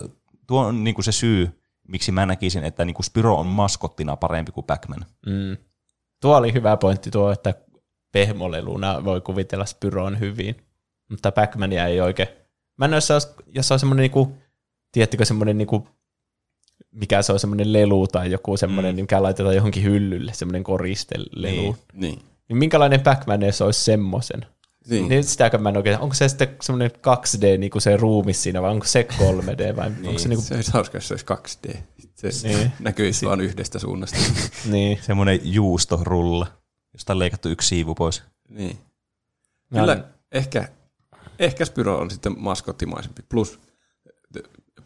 tuo on niin kuin se syy, miksi mä näkisin, että niin kuin Spyro on maskottina parempi kuin Pac-Man. Mm. Tuo oli hyvä pointti tuo, että pehmoleluna voi kuvitella Spyroon hyvin, mutta Pac-Mania ei oikein. Mä en ole, jos on semmoinen, niinku, tiedättekö semmoinen, niinku, mikä se on semmoinen lelu tai joku semmoinen, mikä laitetaan johonkin hyllylle, semmoinen koristelelu. Niin. Minkälainen Pac-Man, jos olisi semmoisen? Niin sitäkö mä en oikein, onko se sitten semmoinen 2D, niinku se ruumis siinä, vai onko se 3D? Vai niin, onko se, niinku... se olisi hauska, jos se olisi 2D. Se niin. Näkyisi vaan yhdestä suunnasta. Niin. Semmoinen juustorulla, josta on leikattu yksi siivu pois. Niin. Kyllä ehkä Spyro on sitten maskottimaisempi, plus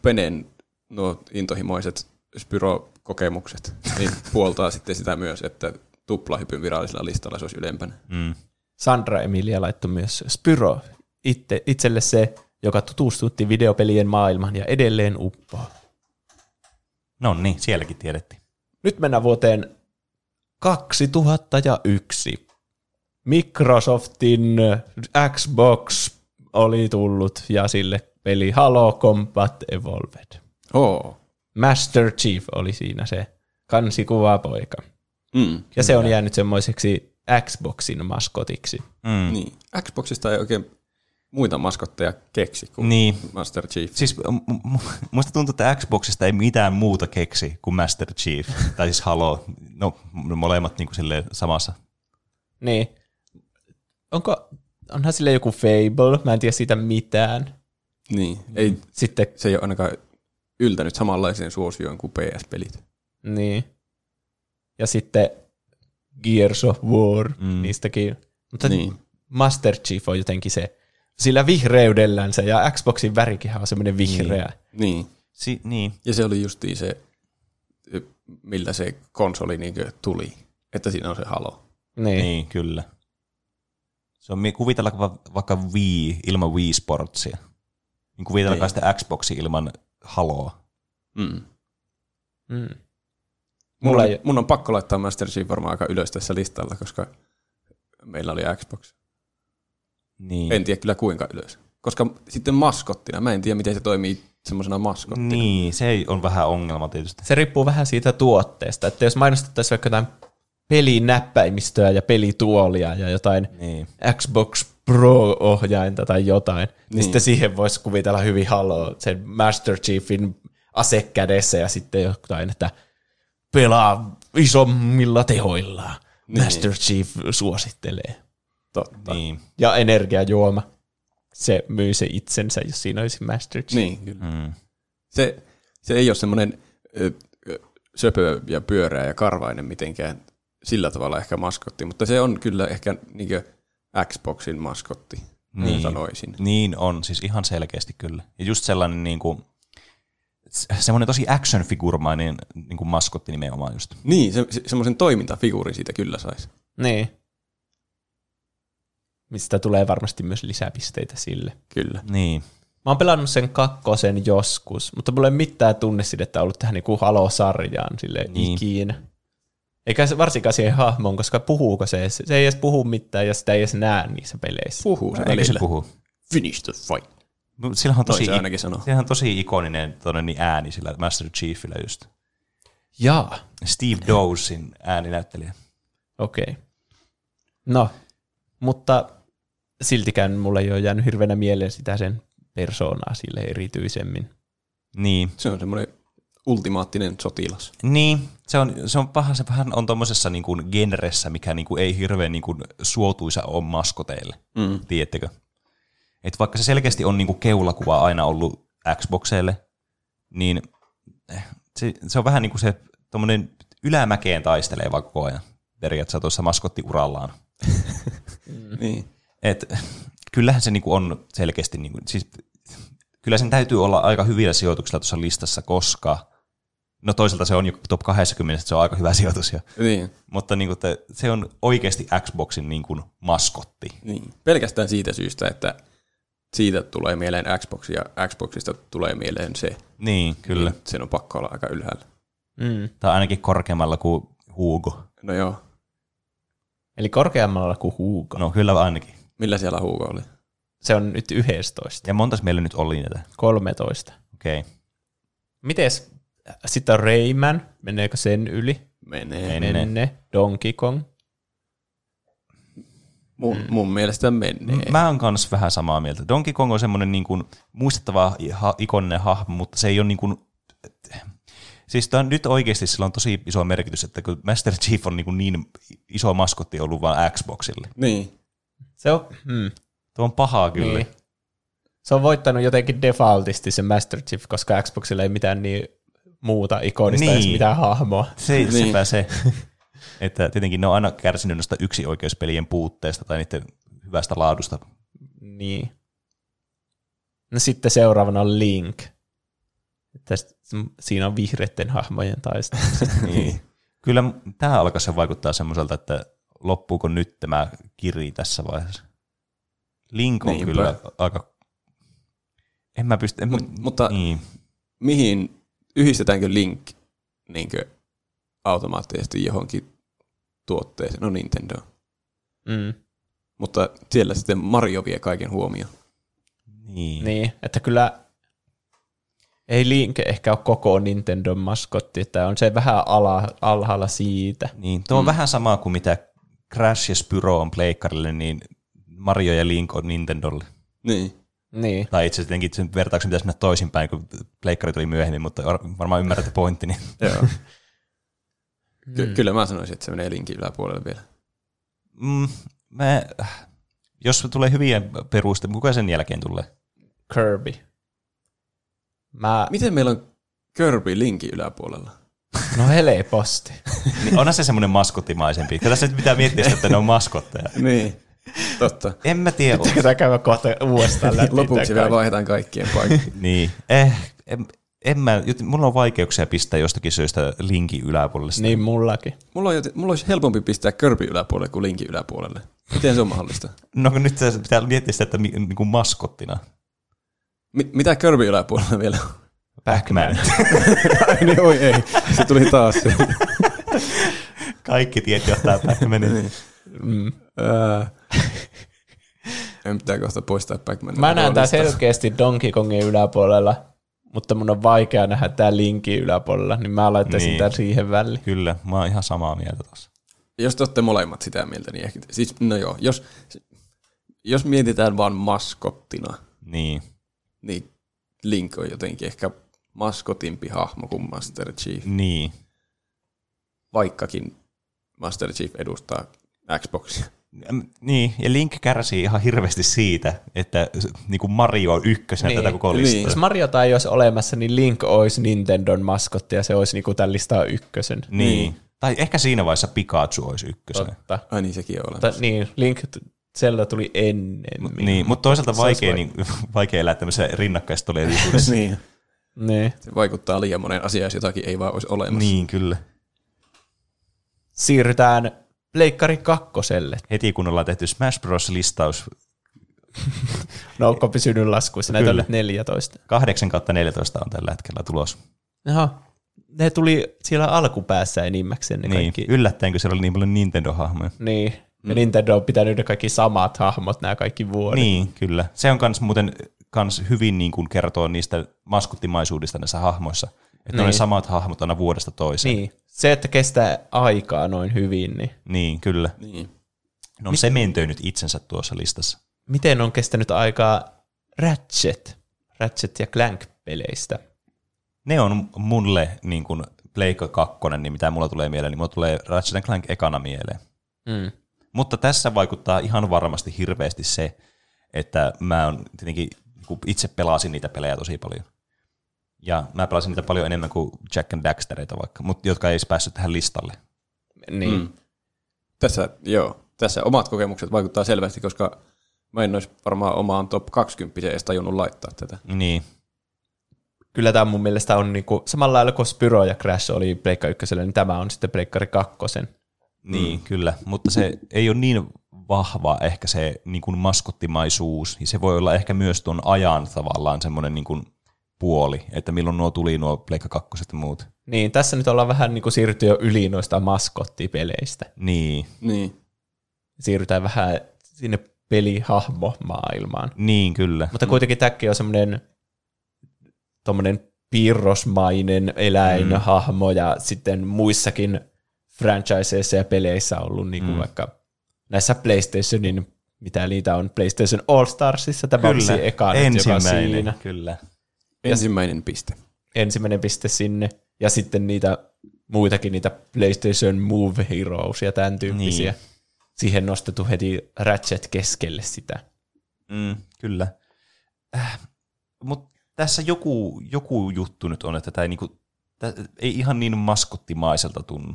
Penen nuo intohimoiset Spyro-kokemukset niin puoltaa sitten sitä myös, että Tuplahypyn virallisella listalla se olisi ylempänä. Mm. Sandra Emilia laittoi myös Spyro itselle se, joka tutustutti videopelien maailman ja edelleen uppoa. No niin, sielläkin tiedettiin. Nyt mennään vuoteen 2001. Microsoftin Xbox oli tullut ja sille peli Halo Combat Evolved. Oh. Master Chief oli siinä se kansikuva poika. Mm, ja se on jäänyt semmoiseksi Xboxin maskotiksi. Mm. Niin. Xboxista ei oikein muita maskotteja keksi kuin Master Chief. Siis musta tuntuu, että Xboxista ei mitään muuta keksi kuin Master Chief. Tai siis Halo. No molemmat niin kuin silleen samassa. Niin. Onhan sille joku Fable, mä en tiedä siitä mitään. Niin, ei, sitten, se ei ole ainakaan yltänyt samanlaiseen suosioon kuin PS-pelit. Niin. Ja sitten Gears of War, niistäkin. Mutta Master Chief on jotenkin se, sillä vihreydellänsä, ja Xboxin värikinhän on semmoinen vihreä. Niin. Niin. Ja se oli justiin se, millä se konsoli niinkö tuli, että siinä on se Halo. Niin kyllä. Se on kuvitella vaikka Wii ilman Wii Sportsia. Niin kuvitella sitä Xboxi ilman Haloa. Mm. Mm. Mun on pakko laittaa Master Chief varmaan aika ylös tässä listalla, koska meillä oli Xbox. Niin. En tiedä kyllä kuinka ylös. Koska sitten maskottina, mä en tiedä miten se toimii semmoisena maskottina. Niin, se on vähän ongelma tietysti. Se riippuu vähän siitä tuotteesta, että jos mainostettaisiin vaikka jotain pelinäppäimistöä ja pelituolia ja jotain Xbox Pro-ohjainta tai jotain, niin sitten siihen voisi kuvitella hyvin Haloa, sen Master Chiefin ase kädessä ja sitten jotain, että pelaa isommilla tehoilla. Niin. Master Chief suosittelee. Totta. Niin. Ja energiajuoma. Se myy se itsensä, jos siinä olisi Master Chief. Niin, kyllä. Mm. Se ei ole semmoinen söpö ja pyöreä ja karvainen mitenkään. Sillä tavalla ehkä maskotti, mutta se on kyllä ehkä niinkö Xboxin maskotti, sanoisin. Niin on, siis ihan selkeästi kyllä. Ja just sellainen niinku, semmoinen tosi action-figurmainen niinku maskotti nimenomaan just. Niin, semmoisen toimintafiguurin siitä kyllä saisi. Niin. Mistä tulee varmasti myös lisäpisteitä sille. Kyllä. Niin. Mä oon pelannut sen kakkosen joskus, mutta mulla ei mitään tunnesidettä ollut tähän niinku Halo-sarjaan silleen ikinä. Eikä varsinkaan siihen hahmoon, koska puhuuko se? Se ei edes puhu mitään ja sitä ei edes näe niissä peleissä. Puhuu se välillä. Eikö se puhu? Finish the fight. Sillähän on tosi ikoninen ääni sillä Master Chiefillä just. Jaa. Steve Dosin ääninäyttelijä. Okei. No, mutta siltikään mulle ei ole jäänyt hirveänä mieleen sitä sen persoonaa sille erityisemmin. Niin. Se on semmoinen ultimaattinen sotilas. Niin, se vähän on tommosessa niin kuin genressä, mikä niin kuin ei hirveän niin kuin suotuisa ole maskoteille, tiedättekö? Et vaikka se selkeästi on niin kuin keulakuva aina ollut Xboxeille, niin se on vähän niin kuin se tommonen ylämäkeen taisteleva koko ajan periaatteessa tuossa maskottiurallaan. Niin. Et kyllähän se niin kuin on selkeästi, niin kuin, siis kyllä sen täytyy olla aika hyvillä sijoituksilla tuossa listassa, koska no toisaalta se on jo top 20, se on aika hyvä sijoitus. Jo. Niin. Mutta niin kuin, että se on oikeasti Xboxin niin kuin maskotti. Niin. Pelkästään siitä syystä, että siitä tulee mieleen Xbox ja Xboxista tulee mieleen se. Niin, kyllä. Niin, sen on pakko olla aika ylhäällä. Mm. Tai ainakin korkeammalla kuin Hugo. No joo. Eli korkeammalla kuin Hugo. No kyllä ainakin. Millä siellä Hugo oli? Se on nyt 11. Ja montas meillä nyt oli näitä? 13. Okei. Okay. Mites sitten Rayman? Meneekö sen yli? Menee. Donkey Kong? Mun mielestä menee. Mä oon kans vähän samaa mieltä. Donkey Kong on semmonen niin kuin muistettava ikoninen hahmo, mutta se ei ole niin kuin... Siis nyt oikeasti sillä on tosi iso merkitys, että kun Master Chief on niin iso maskotti ollut vaan Xboxille. Niin. Se on... Tuo on pahaa kyllä. Niin. Se on voittanut jotenkin defaultisti sen Master Chief, koska Xboxilla ei mitään niin muuta ikonista niin. Edes mitään hahmoa. Niin. Sepä se. Että tietenkin ne on aina kärsinyt noista yksioikeuspelien puutteesta tai niiden hyvästä laadusta. Niin. No sitten seuraavana on Link. Siinä on vihreiden hahmojen taistelu. Niin. Kyllä tämä alkaa se vaikuttaa semmoiselta, että loppuuko nyt tämä kiri tässä vaiheessa. Link on niinpä. Kyllä aika... En mä pysty... Mutta niin. Mihin yhdistetäänkö Link niinkö automaattisesti johonkin tuotteeseen? No Nintendo. Mm. Mutta siellä sitten Mario vie kaiken huomioon. Niin, että kyllä... Ei Link ehkä ole koko Nintendon maskotti, että on se vähän alhaalla siitä. Niin, tuo on vähän sama kuin mitä Crash ja Spyro on pleikkarille, niin Mario ja Link on Nintendolle. Niin. Tai itse asiassa sen vertauksen pitäisi mennä toisinpäin, kun pleikkari tuli myöhemmin, mutta varmaan ymmärrätte pointtini. Joo. Kyllä mä sanoisin, että se menee Linkin yläpuolelle vielä. Jos tulee hyviä perusteita, kuka sen jälkeen tulee? Kirby. Miten meillä on Kirby Linkin yläpuolella? No helposti. Niin onhan se semmoinen maskottimaisempi. Tässä nyt pitää miettiä, että ne on maskotteja. Niin, totta. En mä tiedä. Pitääkö tämä käydä kohta uudestaan läpi? Lopuksi vielä vaihdetaan kaikkien paikkiin. Niin. Mulla on vaikeuksia pistää jostakin syystä Linkin yläpuolelle. Niin mullakin. Mulla olisi helpompi pistää Kirby yläpuolelle kuin Linkin yläpuolelle. Miten se on mahdollista? No nyt pitää miettiä sitä, että niin kuin maskottina. Mitä Kirby yläpuolella vielä on? Pac-Man. Niin, oi ei, se tuli taas. Kaikki tiet johtaa Pac-Manin. Niin. En pitää kohta poistaa Pac-Manin. Mä näen tää selkeästi Donkey Kongin yläpuolella, mutta mun on vaikea nähdä tää Linkin yläpuolella, niin mä laittaisin niin. Tää siihen väliin. Kyllä, mä oon ihan samaa mieltä tossa. Jos te ootte molemmat sitä mieltä, niin ehkä... Siis, no joo, jos mietitään vaan maskottina. Niin. Niin Link on jotenkin ehkä maskotimpi hahmo kuin Master Chief. Niin. Vaikkakin Master Chief edustaa Xboxia. Niin, ja Link kärsii ihan hirveästi siitä, että niin kuin Mario on ykkösenä niin. Tätä koko listaa. Niin. Jos Mariota ei olisi olemassa, niin Link olisi Nintendon maskotti ja se olisi niin kuin tämän listaa ykkösen. Niin. Tai ehkä siinä vaiheessa Pikachu olisi ykkösenä. Totta. Ai niin, sekin on olemassa. Niin, Link... Sella tuli ennen. Mutta toisaalta vaikea elää tämmöisessä rinnakkaistodellisuudessa. Niin. Se vaikuttaa liian monen asiaan, jos jotakin ei vaan olisi olemassa. Niin, kyllä. Siirrytään pleikkari kakkoselle. Heti kun ollaan tehty Smash Bros-listaus. No onko pysynyt laskuissa? Näitä on 14. 8/14 on tällä hetkellä tulos. Aha. Ne tuli siellä alkupäässä enimmäkseen ne kaikki. Yllättäen, kun siellä oli niin paljon Nintendo-hahmoja. Niin. Ja Nintendo on pitänyt ne kaikki samat hahmot nämä kaikki vuodet. Niin, kyllä. Se on muuten hyvin niin kuin kertoo niistä maskuttimaisuudista näissä hahmoissa. Että niin. Ne samat hahmot aina vuodesta toiseen. Niin. Se, että kestää aikaa noin hyvin. Niin kyllä. Niin. Ne on sementöinyt itsensä tuossa listassa. Miten on kestänyt aikaa Ratchet ja Clank-peleistä? Ne on mulle niin kuin Pleikka 2, niin mitä mulla tulee mieleen, niin mulla tulee Ratchet & Clank ekana mieleen. Mutta tässä vaikuttaa ihan varmasti hirveästi se, että mä on tietenkin, kun itse pelasin niitä pelejä tosi paljon. Ja mä pelasin niitä paljon enemmän kuin Jack and Daxtereita vaikka, mutta jotka ei edes päässyt tähän listalle. Niin. Tässä omat kokemukset vaikuttaa selvästi, koska mä en olisi varmaan omaan top 20 edes tajunnut laittaa tätä. Niin. Kyllä tämä mun mielestä on niinku, samalla lailla kuin Spyro ja Crash oli Pleikka 1, niin tämä on sitten Pleikkari 2. Niin, kyllä, mutta se ei ole niin vahva ehkä se niin kuin maskottimaisuus, ja se voi olla ehkä myös tuon ajan tavallaan semmoinen niin kuin puoli, että milloin nuo tuli nuo Pleikka kakkoset ja muut. Niin, tässä nyt ollaan vähän niin kuin siirtyy jo yli noista maskottipeleistä. Niin. Siirrytään vähän sinne pelihahmo-maailmaan. Niin, kyllä. Mutta kuitenkin tämäkin on semmoinen tommoinen piirrosmainen eläinhahmo, ja sitten muissakin franchiseissa ja peleissä on ollut niin kuin vaikka näissä PlayStationin, mitä niitä on, PlayStation All Starsissa, tämä on se eka nyt, joka siinä. Kyllä. Ensimmäinen piste. Ensimmäinen piste sinne. Ja sitten niitä muitakin, niitä PlayStation Move Heroes ja tämän tyyppisiä. Niin. Siihen nostettu heti Ratchet keskelle sitä. Kyllä. Mutta tässä joku juttu nyt on, että tämä ei, niinku, ei ihan niin maskottimaiselta tunnu.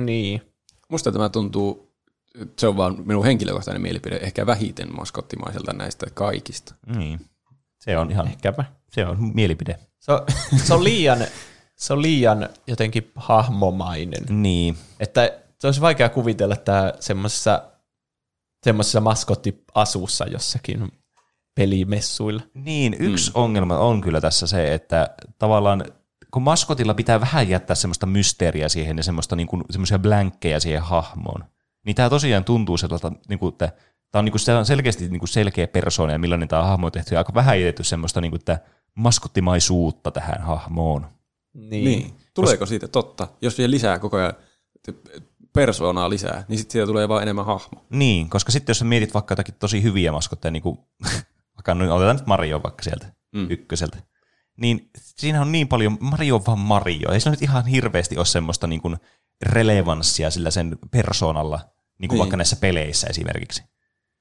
Niin. Musta tämä tuntuu, se on vaan minun henkilökohtainen mielipide, ehkä vähiten maskottimaiselta näistä kaikista. Niin. Se on ihan, ehkäpä. Se on mielipide. Se on liian jotenkin hahmomainen. Niin. Että se olisi vaikea kuvitella, että semmoisessa maskottiasussa jossakin pelimessuilla. Niin, yksi ongelma on kyllä tässä se, että tavallaan kun maskotilla pitää vähän jättää semmoista mysteeriä siihen ja semmoista niin kuin, semmoisia blänkkejä siihen hahmoon, niin tämä tosiaan tuntuu sellaiselta, niin kuin, että tämä on, niin kuin, se on selkeästi niin kuin selkeä persoona ja millainen tämä hahmo on tehty. Ja aika vähän jätetty semmoista niin kuin, että maskottimaisuutta tähän hahmoon. Niin. Tuleeko siitä totta? Jos siihen lisää koko ajan persoonaa lisää, niin sitten siitä tulee vaan enemmän hahmo. Niin, koska sitten jos mietit vaikka jotakin tosi hyviä maskotteja, niin kuin otetaan nyt Mario vaikka sieltä ykköseltä, niin siinä on niin paljon, Mario on vaan Mario. Ei sillä nyt ihan hirveästi ole semmoista niin kuin relevanssia sillä sen persoonalla, niin kuin vaikka näissä peleissä esimerkiksi.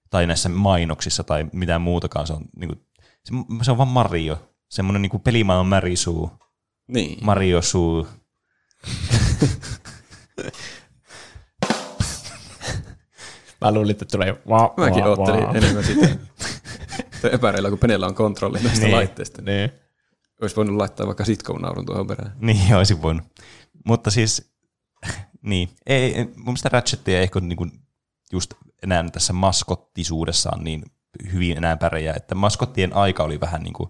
Tai näissä mainoksissa tai mitään muutakaan. Se on, niin kuin, se on vaan Mario. Semmoinen niin kuin pelimaailman märisuu. Niin. Mario suu. Mä luulin, että tulee mäkin oottelin enemmän sitä. Se on epäreillä, kun Penellä on kontrolli näistä laitteista. Niin. Olisi voinut laittaa vaikka sitcom-naurun tuohon perään. Niin, olisi voinut. Mutta siis, niin. Ei, mun mielestä Ratchetia ehkä niin kuin just enää tässä maskottisuudessaan niin hyvin enää pärjää, että maskottien aika oli vähän niin kuin,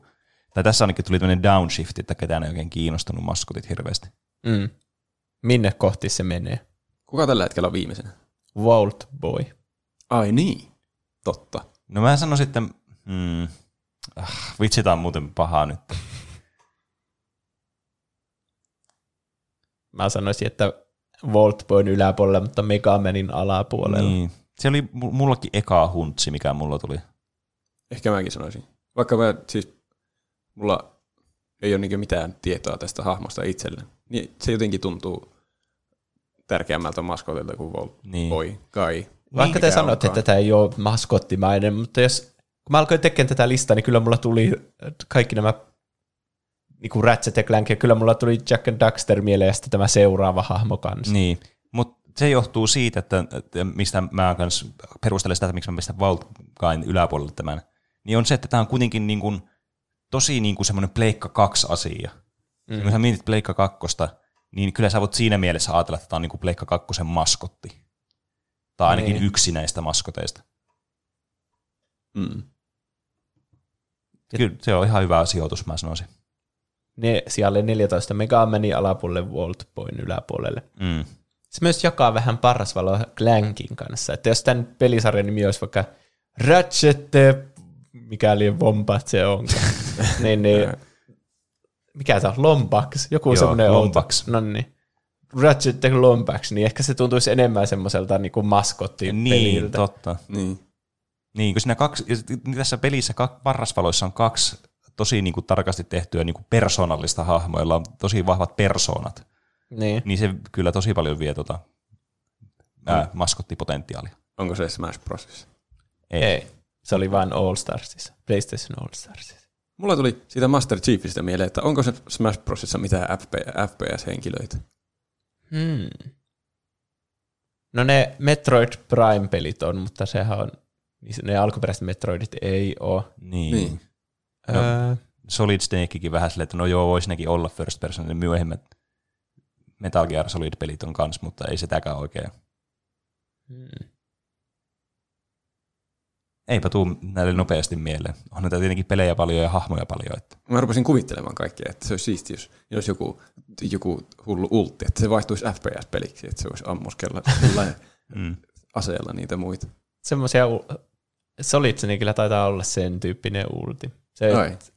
tai tässä ainakin tuli tämmöinen downshift, että ketään ei oikein kiinnostanut maskotit hirveästi. Minne kohti se menee? Kuka tällä hetkellä on viimeisenä? Vault Boy. Ai niin, totta. No mä sanon sitten, vitsi, tää on muuten pahaa nyt. Mä sanoisin, että Vault Boyn yläpuolella, mutta Megamanin alapuolella. Niin. Se oli mullakin eka huntsi, mikä mulla tuli. Ehkä mäkin sanoisin. Vaikka mä siis, mulla ei ole niin mitään tietoa tästä hahmosta itselleen. Niin se jotenkin tuntuu tärkeämmältä maskotilta kuin voi kai. Vaikka te sanotte, että tämä ei ole maskottimainen, mutta kun mä alkoin tekemään tätä listaa, niin kyllä mulla tuli kaikki nämä niin Ratchet ja Clank, ja kyllä mulla tuli Jack and Daxter mieleen ja sitten tämä seuraava hahmo kanssa. Niin, mutta se johtuu siitä, että mistä mä kanssa perustelen sitä, että miksi mä pistän Vault-kain yläpuolelle tämän, niin on se, että tämä on kuitenkin niin kuin tosi niin kuin semmoinen Pleikka 2 asia. Kun sä mietit Pleikka 2, niin kyllä sä voit siinä mielessä ajatella, että tämä on niin kuin Pleikka 2 maskotti. Tai ainakin yksi näistä maskoteista. Kyllä se on ihan hyvä sijoitus, mä sanoisin. Ne sijalle 14 Mega meni alapuolelle, Vault Boyn yläpuolelle. Se myös jakaa vähän parasvaloa Clankin kanssa. Että jos tämän pelisarjan nimi olisi vaikka Ratchet, mikäli vompat se onkaan, niin mikä tämä on? Lombax? Joku semmoinen Lombax. No niin. Ratchet the Lombax, niin ehkä se tuntuisi enemmän semmoiselta niin maskottipeliltä. Niin, totta. Niin, kun siinä tässä pelissä parrasvaloissa on kaksi tosi niin kuin tarkasti tehtyä niin kuin persoonallista hahmoa, joilla on tosi vahvat persoonat. Niin. Niin se kyllä tosi paljon vie maskottipotentiaalia. Onko se Smash Bros? Ei. Se oli vain All Starsissa, PlayStation All Starsissa. Mulla tuli siitä Master Chiefistä mieleen, että onko se Smash Brosissa mitään FPS-henkilöitä? No ne Metroid Prime-pelit on, mutta sehän on, ne alkuperäiset Metroidit ei ole. Niin. No, Solid Snakekin vähän silleen, että no joo, voisi nekin olla first person, niin myöhemmät Metal Gear Solid-pelit on kans, mutta ei sitäkään oikein. Eipä tuu näille nopeasti mieleen. On näitä tietenkin pelejä paljon ja hahmoja paljon. Että. Mä rupesin kuvittelemaan kaikkea, että se olisi siistiä, jos joku hullu ulti, että se vaihtuisi FPS-peliksi, että se olisi ammuskella aseella niitä muita. Semmoisia, Solitseni kyllä taitaa olla sen tyyppinen ulti. Se,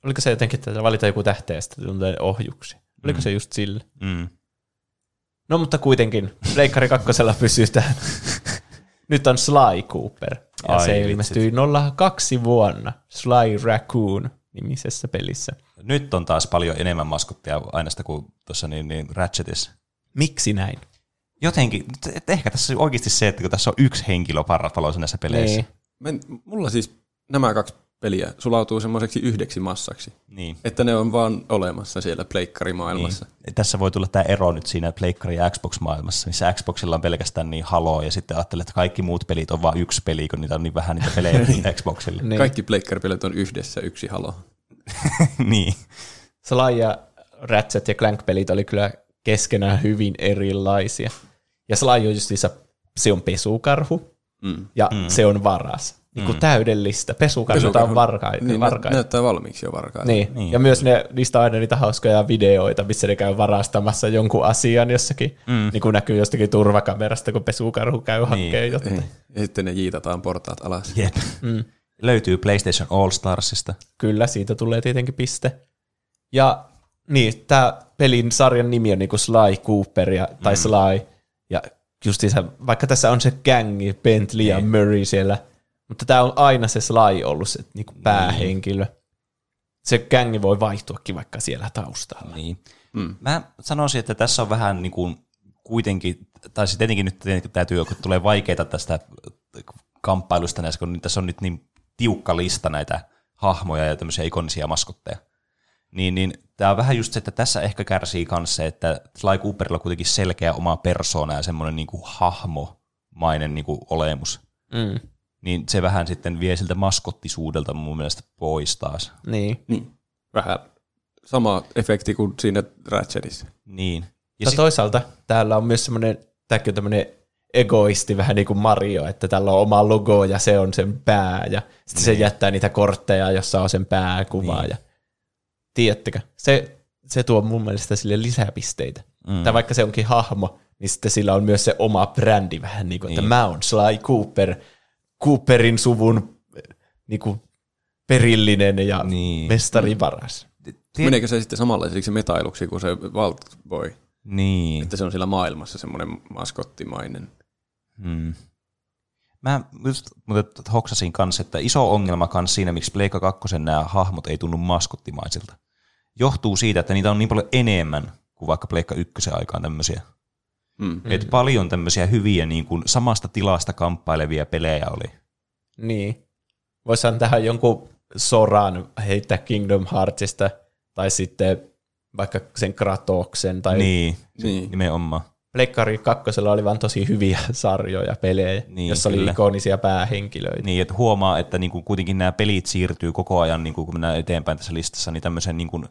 oliko se jotenkin, että valita joku tähteestä tuntee ohjuksi? Oliko se just sillä? Mm. No mutta kuitenkin, Pleikkari 2 pysytään. Nyt on Sly Cooper. Ja ai, se ilmestyi 02 vuonna Sly Raccoon -nimisessä pelissä. Nyt on taas paljon enemmän maskottia aineesta kuin tuossa niin Ratchetissa. Miksi näin? Jotenkin, ehkä tässä on oikeasti se, että kun tässä on yksi henkilö parrafaloissa näissä peleissä. Mulla siis nämä kaksi peliä sulautuu semmoiseksi yhdeksi massaksi. Niin. Että ne on vaan olemassa siellä pleikkarimaailmassa. Niin. Tässä voi tulla tämä ero nyt siinä pleikkari- ja Xbox-maailmassa, missä Xboxilla on pelkästään niin Halo, ja sitten ajattelee, että kaikki muut pelit on vaan yksi peli, kun niitä on niin vähän niitä pelejä Xboxille. Niin. Kaikki pleikkaripelit on yhdessä yksi Halo. Niin. Sly ja Ratchet ja Clank-pelit oli kyllä keskenään hyvin erilaisia. Ja Sly on just niissä, se on pesukarhu, se on varas. Niin kuin täydellistä. Pesukarhuta on varkaita. Niin, näyttää valmiiksi jo varkaita. Niin. Ja myös niistä on aina niitä hauskoja videoita, missä ne käy varastamassa jonkun asian jossakin. Niin kuin näkyy jostakin turvakamerasta, kun pesukarhu käy hakkeen jotain. Niin. Ja sitten ne jiitataan portaat alas. Yep. Löytyy PlayStation All Starsista. Kyllä, siitä tulee tietenkin piste. Ja niin, tämä pelin sarjan nimi on niin kuin Sly Cooper tai Sly. Ja justiinsa, vaikka tässä on se gangi, Bentley ja Murray siellä, mutta tämä on aina se Sly ollut, se niinku päähenkilö. Se gangi voi vaihtuakin vaikka siellä taustalla. Niin. Mä sanoisin, että tässä on vähän niin kuin kuitenkin, tai sitten tietenkin nyt täytyy, kun tulee vaikeita tästä kamppailusta näissä, kun tässä on nyt niin tiukka lista näitä hahmoja ja tämmöisiä ikonisia maskotteja. Niin tämä on vähän just se, että tässä ehkä kärsii myös se, että Sly Cooperilla on kuitenkin selkeä oma persoona ja semmoinen niin kuin hahmomainen niin kuin olemus. Niin se vähän sitten vie siltä maskottisuudelta mun mielestä pois taas. Niin. Vähän sama efekti kuin siinä Ratchetissa. Niin. Ja toisaalta täällä on myös semmoinen, tämäkin on tämmöinen egoisti vähän niin kuin Mario, että tällä on oma logo ja se on sen pää ja sitten se jättää niitä kortteja, jossa on sen pääkuvaa. Niin. Tiedättekö, se tuo mun mielestä sille lisäpisteitä. Tai vaikka se onkin hahmo, niin sitten sillä on myös se oma brändi vähän niin kuin, että mä oon Sly Cooper, Cooperin suvun niinku, perillinen ja mestarivaras. Meneekö se sitten samanlaiseksi metailuksi kuin se Valtboy? Niin. Että se on siellä maailmassa semmoinen maskottimainen. Mä just hoksasin kanssa, että iso ongelma kanssa siinä, miksi Pleikka 2 nämä hahmot ei tunnu maskottimaisilta. Johtuu siitä, että niitä on niin paljon enemmän kuin vaikka Pleikka 1 aikaan tämmöisiä. Että paljon tämmöisiä hyviä niin kuin samasta tilasta kamppailevia pelejä oli. Niin. Voisihan tähän jonkun Soran heittää Kingdom Heartsista, tai sitten vaikka sen Kratoksen. Tai niin. Nimenomaan. Pleikkari 2 oli vaan tosi hyviä sarjoja pelejä, jossa oli ikonisia päähenkilöitä. Niin, että huomaa, että niin kuin kuitenkin nämä pelit siirtyy koko ajan, niin kuin kun mennään eteenpäin tässä listassa, niin tämmöisen niin kuin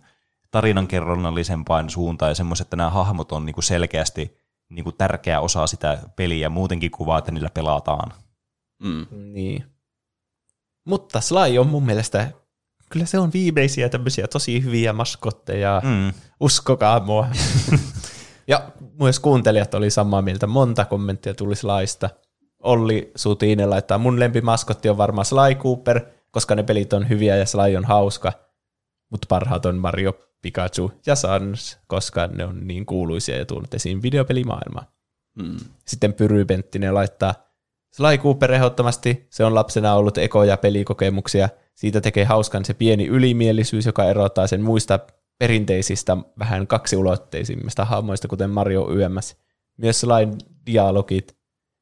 tarinankerronnallisempaan suuntaan, ja semmoiset, että nämä hahmot on niin kuin selkeästi niin kuin tärkeä osa sitä peliä, muutenkin kuvaa, että niillä pelataan. Niin. Mutta Sly on mun mielestä, kyllä se on viimeisiä tämmöisiä tosi hyviä maskotteja, uskokaa mua. Ja myös kuuntelijat oli samaa mieltä, monta kommenttia tuli Slysta. Olli Sutiinen laittaa, mun lempimaskotti on varmaan Sly Cooper, koska ne pelit on hyviä ja Sly on hauska, mutta parhaat on Mario, Pikachu ja Sans, koska ne on niin kuuluisia ja tuonut esiin videopelimaailmaan. Sitten Pyry Penttinen laittaa Sly Cooper ehdottomasti, se on lapsena ollut ekoja pelikokemuksia, siitä tekee hauskan se pieni ylimielisyys, joka erottaa sen muista perinteisistä vähän kaksiulotteisimmista hahmoista, kuten Mario YMS. Myös Slyn dialogit,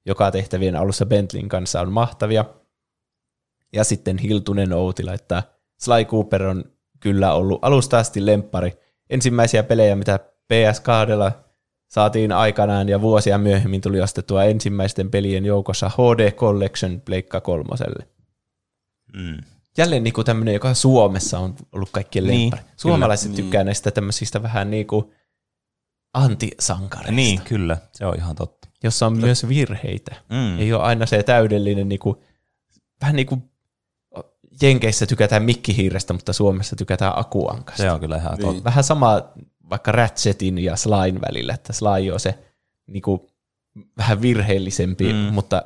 joka tehtävien alussa Bentleyn kanssa on mahtavia. Ja sitten Hiltunen Outi laittaa Sly Cooper on kyllä ollut alusta asti lemppari. Ensimmäisiä pelejä, mitä PS2 saatiin aikanaan ja vuosia myöhemmin tuli ostettua ensimmäisten pelien joukossa HD Collection Pleikka 3:lle. Jälleen niinku tämmöinen, joka Suomessa on ollut kaikkien lemppari. Suomalaiset tykkää näistä tämmöisistä vähän niinku antisankareista. Niin, kyllä. Se on ihan totta. Jossa on myös virheitä. Ei ole aina se täydellinen, niinku, vähän niin kuin Jenkeissä tykätään mikkihiirestä, mutta Suomessa tykätään akuankasta. Se on kyllä ihan totta. Vähän sama vaikka Ratchetin ja Slyn välillä, että Sly on se niinku vähän virheellisempi, mutta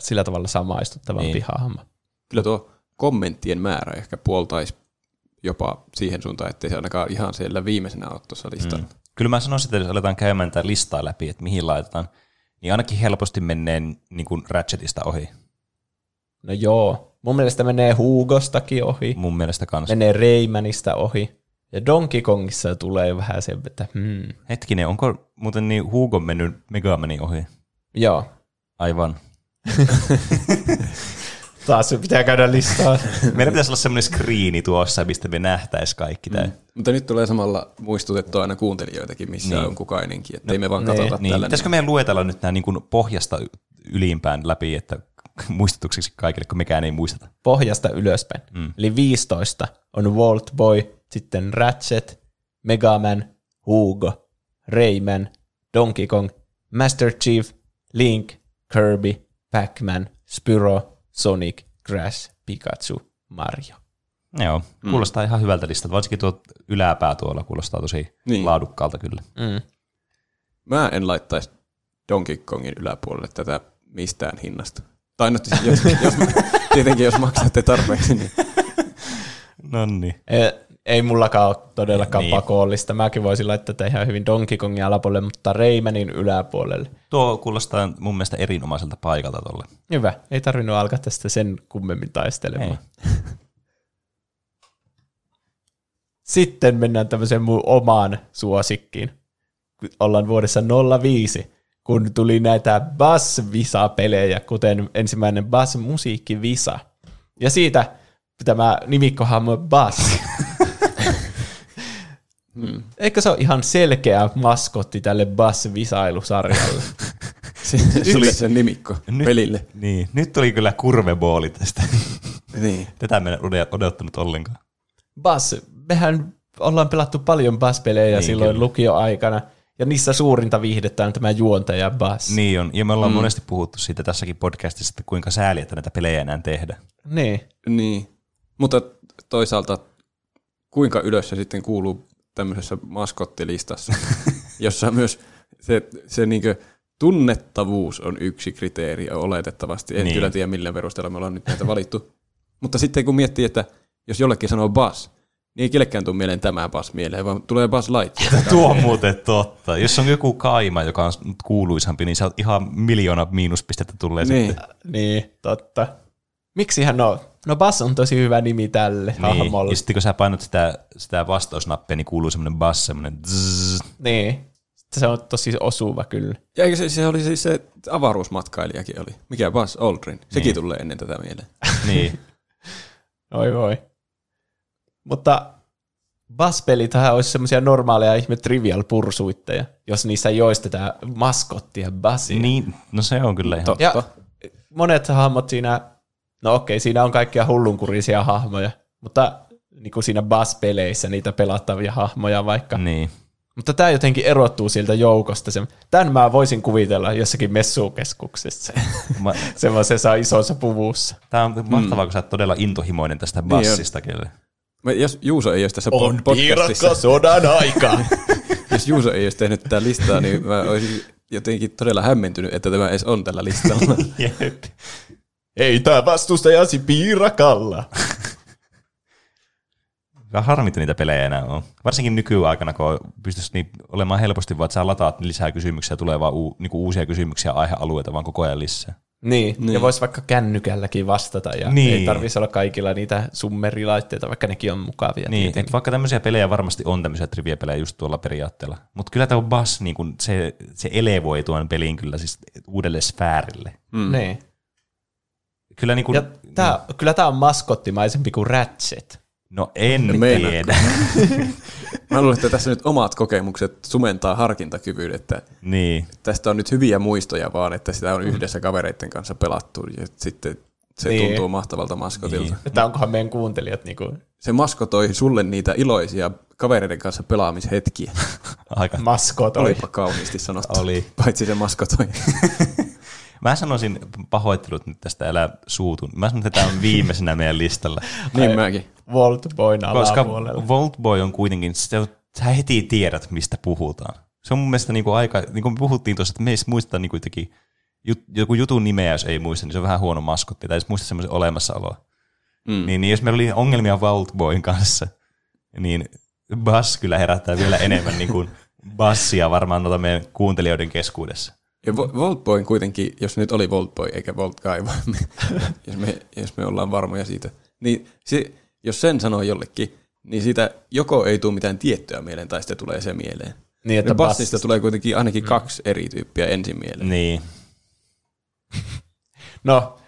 sillä tavalla samaistuttavampi hahmo. Kyllä tuo kommenttien määrä ehkä puoltaisi jopa siihen suuntaan, ettei se ainakaan ihan siellä viimeisenä ole tuossa listalla. Kyllä mä sanoisin, että jos aletaan käymään tätä listaa läpi, että mihin laitetaan, niin ainakin helposti menee niin kuin Ratchetista ohi. No joo. Mun mielestä menee Hugostakin ohi. Mun mielestä kans. Menee Raymanista ohi. Ja Donkey Kongissa tulee vähän se, että Hetkinen, onko muuten niin Hugo mennyt Megamanin ohi? Joo. Aivan. Taas pitää käydä listaa. Meillä pitäisi olla semmoinen screeni tuossa, mistä me nähtäisiin kaikki tämä. Mutta nyt tulee samalla muistutettua aina kuuntelijoitakin, missä on kukainenkin, ettei me vaan katsota tällä. Pitäisikö meidän luetella nyt nämä niin kuin pohjasta ylimpään läpi, että muistutukseksi kaikille, kun mekään ei muisteta. Pohjasta ylöspäin. Eli 15 on Vault Boy, sitten Ratchet, Mega Man, Hugo, Rayman, Donkey Kong, Master Chief, Link, Kirby, Pac-Man, Spyro, Sonic, Crash, Pikachu, Mario. Joo, kuulostaa ihan hyvältä listalta. Varsinkin tuo yläpää tuolla kuulostaa tosi laadukkaalta kyllä. Mä en laittaisi Donkey Kongin yläpuolelle tätä mistään hinnasta. Tai no, tietenkin jos maksatte tarpeeksi, niin... Nonni. Ei mullakaan ole todellakaan pakollista. Mäkin voisin laittaa tätä ihan hyvin Donkey Kongin alapuolelle, mutta Raymanin yläpuolelle. Tuo kuulostaa mun mielestä erinomaiselta paikalta tolle. Hyvä. Ei tarvinnut alkaa tästä sen kummemmin taistelemaan. Sitten mennään tämmöiseen mun omaan suosikkiin. Ollaan vuodessa 05, kun tuli näitä Bass-Visa-pelejä, kuten ensimmäinen Bass-musiikkivisa. Ja siitä tämä nimikkohahmo Bass. Eikö se ole ihan selkeä maskotti tälle Bass-visailusarjalle? Se oli sen nimikko pelille. Niin. Nyt tuli kyllä kurvebooli tästä. Niin. Tätä me en odottanut ollenkaan. Bass, mehän ollaan pelattu paljon Bass-pelejä niin, silloin lukioaikana. Ja niissä suurinta viihdettä on tämä juontaja Bass. Niin on, ja me ollaan monesti puhuttu siitä tässäkin podcastissa, että kuinka sääli, että näitä pelejä enää tehdä. Niin. Mutta toisaalta, kuinka ylös se sitten kuuluu tämmöisessä maskottilistassa, jossa myös se niinkö tunnettavuus on yksi kriteeri oletettavasti. En kyllä tiedä, millä perusteella me ollaan nyt näitä valittu. Mutta sitten kun miettii, että jos jollekin sanoo Bass, niin ei kellekään tule mieleen tämä Bass mieleen, vaan tulee Bass Light. Tuo on muuten totta. Jos on joku kaima, joka on kuuluisampi, niin sä oot ihan miljoona miinuspistettä tulee sitten. Niin, totta. Miksihän no Bass on tosi hyvä nimi tälle hahmolle. Ja sitten kun sä painat sitä vastausnappia, niin kuuluu semmoinen Bass, semmoinen zzz. Niin, se on tosi osuva kyllä. Ja eikö se oli siis se avaruusmatkailijakin oli? Mikä Buzz Aldrin? Sekin tulee ennen tätä mieleen. Niin. Oi voi. Mutta Bass-pelithän olisi semmoisia normaaleja ihme trivial-pursuitteja, jos niissä joistetaan maskottia Bassia. Niin, no se on kyllä ihan totta. Ja monet hahmot siinä, no okei, siinä on kaikkia hullunkurisia hahmoja, mutta niin kuin siinä Bass-peleissä niitä pelattavia hahmoja vaikka. Niin. Mutta tämä jotenkin erottuu sieltä joukosta. Tämän mä voisin kuvitella jossakin messukeskuksessa. Semmoisessa isossa puvussa. Tämä on mahtavaa, kun sä oot todella intohimoinen tästä Bassista kyllä. Jos Juuso ei olisi tässä podcastissa... On sodan aika! Jos Juuso ei olisi tehnyt tätä listaa, niin mä olisin jotenkin todella hämmentynyt, että tämä edes on tällä listalla. Ei tää vastustajasi piirakalla! Harmittu niitä pelejä enää on. Varsinkin nykyaikana, kun pystyisi niin olemaan helposti, vaan että sä lataat lisää kysymyksiä, tulee vaan niinku uusia kysymyksiä aihealueita vaan koko ajan lisää. Niin, ja voisi vaikka kännykälläkin vastata, ja ei tarvitsisi olla kaikilla niitä summerilaitteita, vaikka nekin on mukavia. Niin, että vaikka tämmöisiä pelejä varmasti on, tämmöisiä trivia-pelejä just tuolla periaatteella. Mutta kyllä tämä Bass, niin kun se elevoi tuon pelin kyllä siis uudelle sfäärille. Niin. Kyllä niin kun, kyllä tämä on maskottimaisempi kuin Ratchet. No en tiedä. Mä luulen, että tässä nyt omat kokemukset sumentaa harkintakyvyn, että tästä on nyt hyviä muistoja vaan, että sitä on yhdessä kavereiden kanssa pelattu ja sitten se tuntuu mahtavalta maskotilta. Niin. Että onkohan meidän kuuntelijat niin kuin... Se maskotoi sulle niitä iloisia kavereiden kanssa pelaamishetkiä. Aika. Maskotoi. Olipa kauniisti sanottu. Oli. Paitsi se maskotoi. Mä sanoisin pahoittelut nyt tästä, älä suutun. Mä sanoisin, että tämä on viimeisenä meidän listalla. Niin mäkin. Voltboyn alapuolella. Koska Voltboy on kuitenkin, sä heti tiedät, mistä puhutaan. Se on mun mielestä niinku aika, niin kuin puhuttiin tuossa, että me ei muisteta niinku joku jutun nimeä, jos ei muista, niin se on vähän huono maskotti. Tai ei muista semmoisen olemassaoloa. Mm. Niin jos meillä oli ongelmia Voltboyn kanssa, niin Bass kyllä herättää vielä enemmän niin kuin bassia varmaan noita meidän kuuntelijoiden keskuudessa. Ja Voltboyn kuitenkin, jos nyt oli Voltboy eikä Voltkai, vaan jos me ollaan varmoja siitä, niin se, jos sen sanoo jollekin, niin siitä joko ei tule mitään tiettyä mieleen tai sitten tulee se mieleen. Niin, että bassista tulee kuitenkin ainakin kaksi eri tyyppiä ensin mieleen. Niin. No,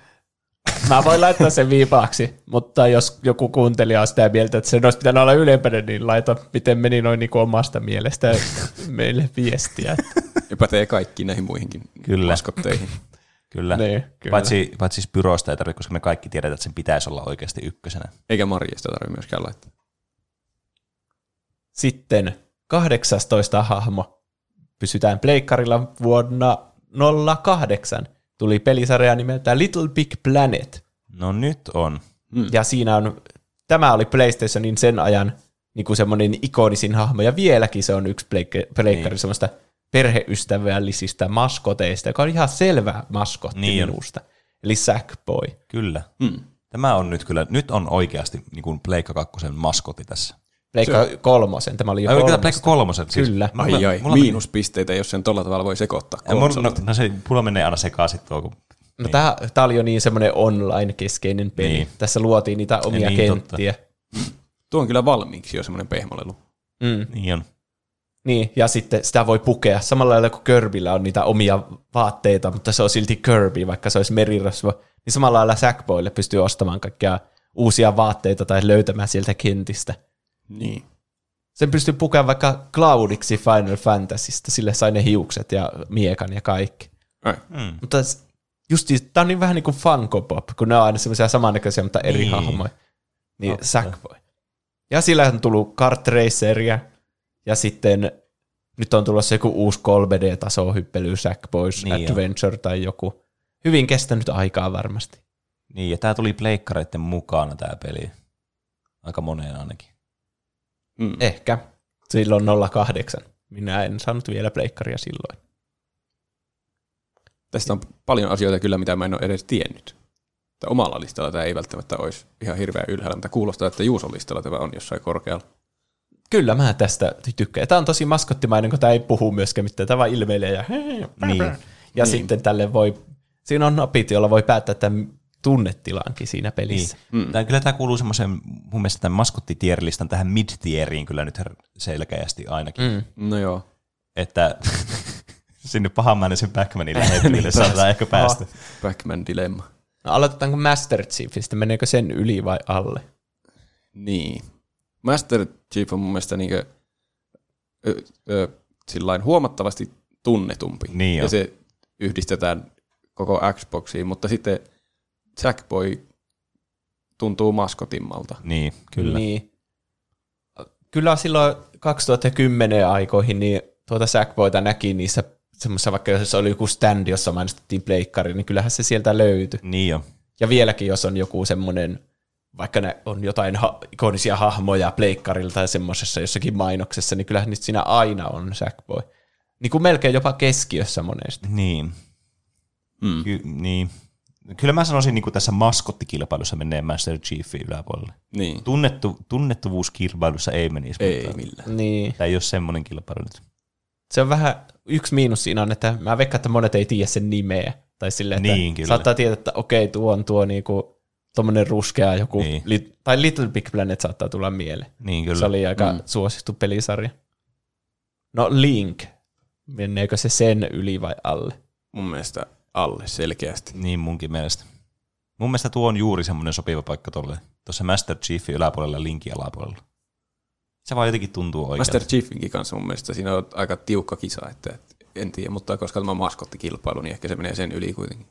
mä voin laittaa sen viipaaksi, mutta jos joku kuuntelija on sitä mieltä, että sen olisi pitänyt olla ylempänä, niin laita, miten meni noin niin omasta mielestä meille viestiä. Ja pätee kaikki näihin muihinkin maskotteihin. Kyllä. Niin, kyllä. Paitsi Spyrosta ei tarvitse, koska me kaikki tiedetään, että sen pitäisi olla oikeasti ykkösenä. Eikä Marjasta tarvitse myöskään laittaa. Sitten 18 hahmo. Pysytään pleikkarilla vuonna 2008. Tuli pelisarja nimeltä Little Big Planet. No nyt on. Ja siinä on, tämä oli PlayStationin sen ajan niinku semmoinen ikonisin hahmo, ja vieläkin se on yksi pleikkari niin. Semmoista perheystävällisistä maskoteista, joka on ihan selvä maskotti niin minusta. Eli Sackboy. Kyllä. Tämä on nyt kyllä, nyt on oikeasti niinku Pleikka 2 maskotti tässä. Pleikka 3, tämä oli jo 3. Pleikka 3, siis. Kyllä. Mulla miinuspisteitä, jos sen tolla tavalla voi sekoittaa. No se, mulla menee aina sekaisin tuo. Kun... No niin. Tämä oli jo niin semmoinen online-keskeinen peli. Niin. Tässä luotiin niitä omia niin, kenttiä. Totta. Tuo on kyllä valmiiksi jo semmoinen pehmolelu. Niin on. Niin, ja sitten sitä voi pukea. Samalla lailla kuin Kirbyllä on niitä omia vaatteita, mutta se on silti Kirby, vaikka se olisi merirosvo. Niin samalla lailla Sackboylle pystyy ostamaan kaikkia uusia vaatteita tai löytämään sieltä kentistä. Niin. Sen pystyy pukemaan vaikka Cloudiksi Final Fantasysta, sille sai ne hiukset ja miekan ja kaikki. Mutta justiin, tää on niin vähän niin kuin Funko Pop, kun ne on aina semmoisia samannäköisiä, mutta eri niin. Hahmoja. Niin, okay. Sackboy. Ja sillä on tullut Kart Raceria, ja sitten nyt on tulossa joku uusi 3D-taso hyppely, Sackboys niin Adventure jo. Tai joku. Hyvin kestänyt aikaa varmasti. Niin, ja tää tuli pleikkareiden mukana tää peli. Aika moneen ainakin. Ehkä. Silloin 08. Minä en saanut vielä pleikkaria silloin. Tästä on paljon asioita kyllä, mitä mä en ole edes tiennyt. Tämä omalla listalla tämä ei välttämättä olisi ihan hirveän ylhäällä, mutta kuulostaa, että Juuson listalla tämä on jossain korkealla. Kyllä mä tästä tykkään. Tämä on tosi maskottimainen, kun tämä ei puhu myöskään mitään. Tämä vaan ilmeilee ja... Niin. Ja niin. Sitten tälle voi... Siinä on napit, jolla voi päättää tämän tunnetilaankin siinä pelissä. Niin. Kyllä tämä kuuluu semmoiseen, mun mielestä tämän maskottitierlistan tähän mid-tieriin kyllä nyt selkeästi ainakin. No joo. Että sinne pahanmäinen Pac-Manille hetkille saadaan ehkä päästä. Pac-Man-dilemma. No, aloitetaanko Master Chiefistä? Meneekö sen yli vai alle? Niin. Master Chief on mun mielestä niin kuin, sillain huomattavasti tunnetumpi. Niin ja se yhdistetään koko Xboxiin, mutta sitten Sackboy tuntuu maskotimmalta. Niin, kyllä. Niin. Kyllä silloin 2010 aikoihin niin tuota Sackboyta näki niissä semmoisessa, vaikka jos oli joku stand, jossa mainostettiin pleikkari, niin kyllähän se sieltä löytyi. Niin jo. Ja vieläkin, jos on joku semmoinen, vaikka on jotain ikonisia hahmoja pleikkarilla tai semmoisessa jossakin mainoksessa, niin kyllähän nyt siinä aina on Sackboy. Niin kuin melkein jopa keskiössä monesti. Niin. Niin. Kyllä mä sanoisin, niin kuin tässä maskottikilpailussa menee Master Chiefin yläpuolelle. Niin. Tunnettuvuuskilpailussa ei menisi. Ei millään. Niin. Tämä ei ole semmoinen kilpailu nyt. Se on vähän, yksi miinus siinä on, että mä veikkaan, että monet ei tiedä sen nimeä. Tai silleen, että niin, saattaa tietää, että okei, tuo on tuo niinku, tommonen ruskea joku, niin. Tai Little Big Planet saattaa tulla mieleen. Niin, kyllä. Se oli aika suosittu pelisarja. No Link, menneekö se sen yli vai alle? Mun mielestä alle selkeästi. Niin munkin mielestä. Mun mielestä tuo on juuri semmoinen sopiva paikka tolle. Tuossa Master Chiefin yläpuolella ja Linkin alapuolella. Se vaan jotenkin tuntuu oikein. Master Chiefinkin kanssa mun mielestä siinä on aika tiukka kisa, että en tiedä, mutta koska tämä on maskottikilpailu, niin ehkä se menee sen yli kuitenkin.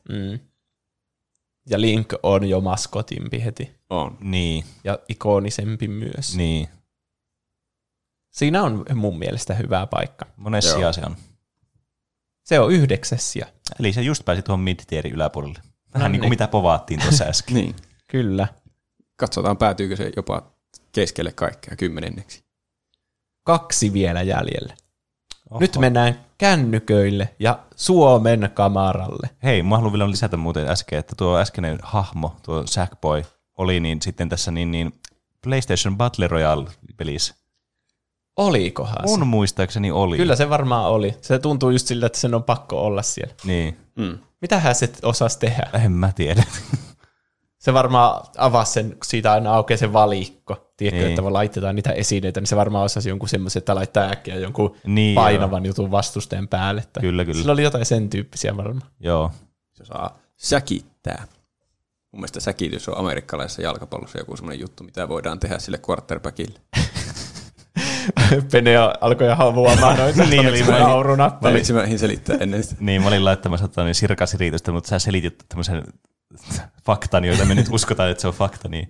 Ja Link on jo maskotimpi heti. On. Niin. Ja ikoonisempi myös. Niin. Siinä on mun mielestä hyvä paikka. Monessa sijaa se on. Se on 9. sija. Eli se just pääsi tuohon mid-tierin yläpuolelle. Vähän niin kuin mitä povaattiin tuossa äsken. Niin, kyllä. Katsotaan, päätyykö se jopa keskelle kaikkea 10. 2 vielä jäljellä. Oho. Nyt mennään kännyköille ja Suomen kamaralle. Hei, mä haluan vielä lisätä muuten äsken, että tuo äskeinen hahmo, tuo Sackboy, oli niin sitten tässä niin PlayStation Battle Royale-pelissä. Olikohan se? Mun muistaakseni oli. Kyllä se varmaan oli. Se tuntuu just siltä, että sen on pakko olla siellä. Niin. Mm. Mitähän se osasi tehdä? En mä tiedä. Se varmaan avasi sen, siitä aina aukeaa se valikko. Tiedätkö, niin, että laitetaan niitä esineitä, niin se varmaan osasi jonkun semmoisen, että laittaa äkkiä jonkun niin, painavan jutun vastustajan päälle. Kyllä, kyllä. Sillä oli jotain sen tyyppisiä varmaan. Joo. Se saa säkittää. Mun mielestä säkitys on amerikkalaisessa jalkapallossa joku semmoinen juttu, mitä voidaan tehdä sille quarterbackille. Pene alkoi havuamaan noita. Niin, oli mä naurunappeja. Valiksi mä lähdin selittää ennen sitä. Niin, mä olin laittamassa sirkasiritystä, mutta sä selitit tämmöisen faktan, joita me nyt uskotaan, että se on fakta. Niin.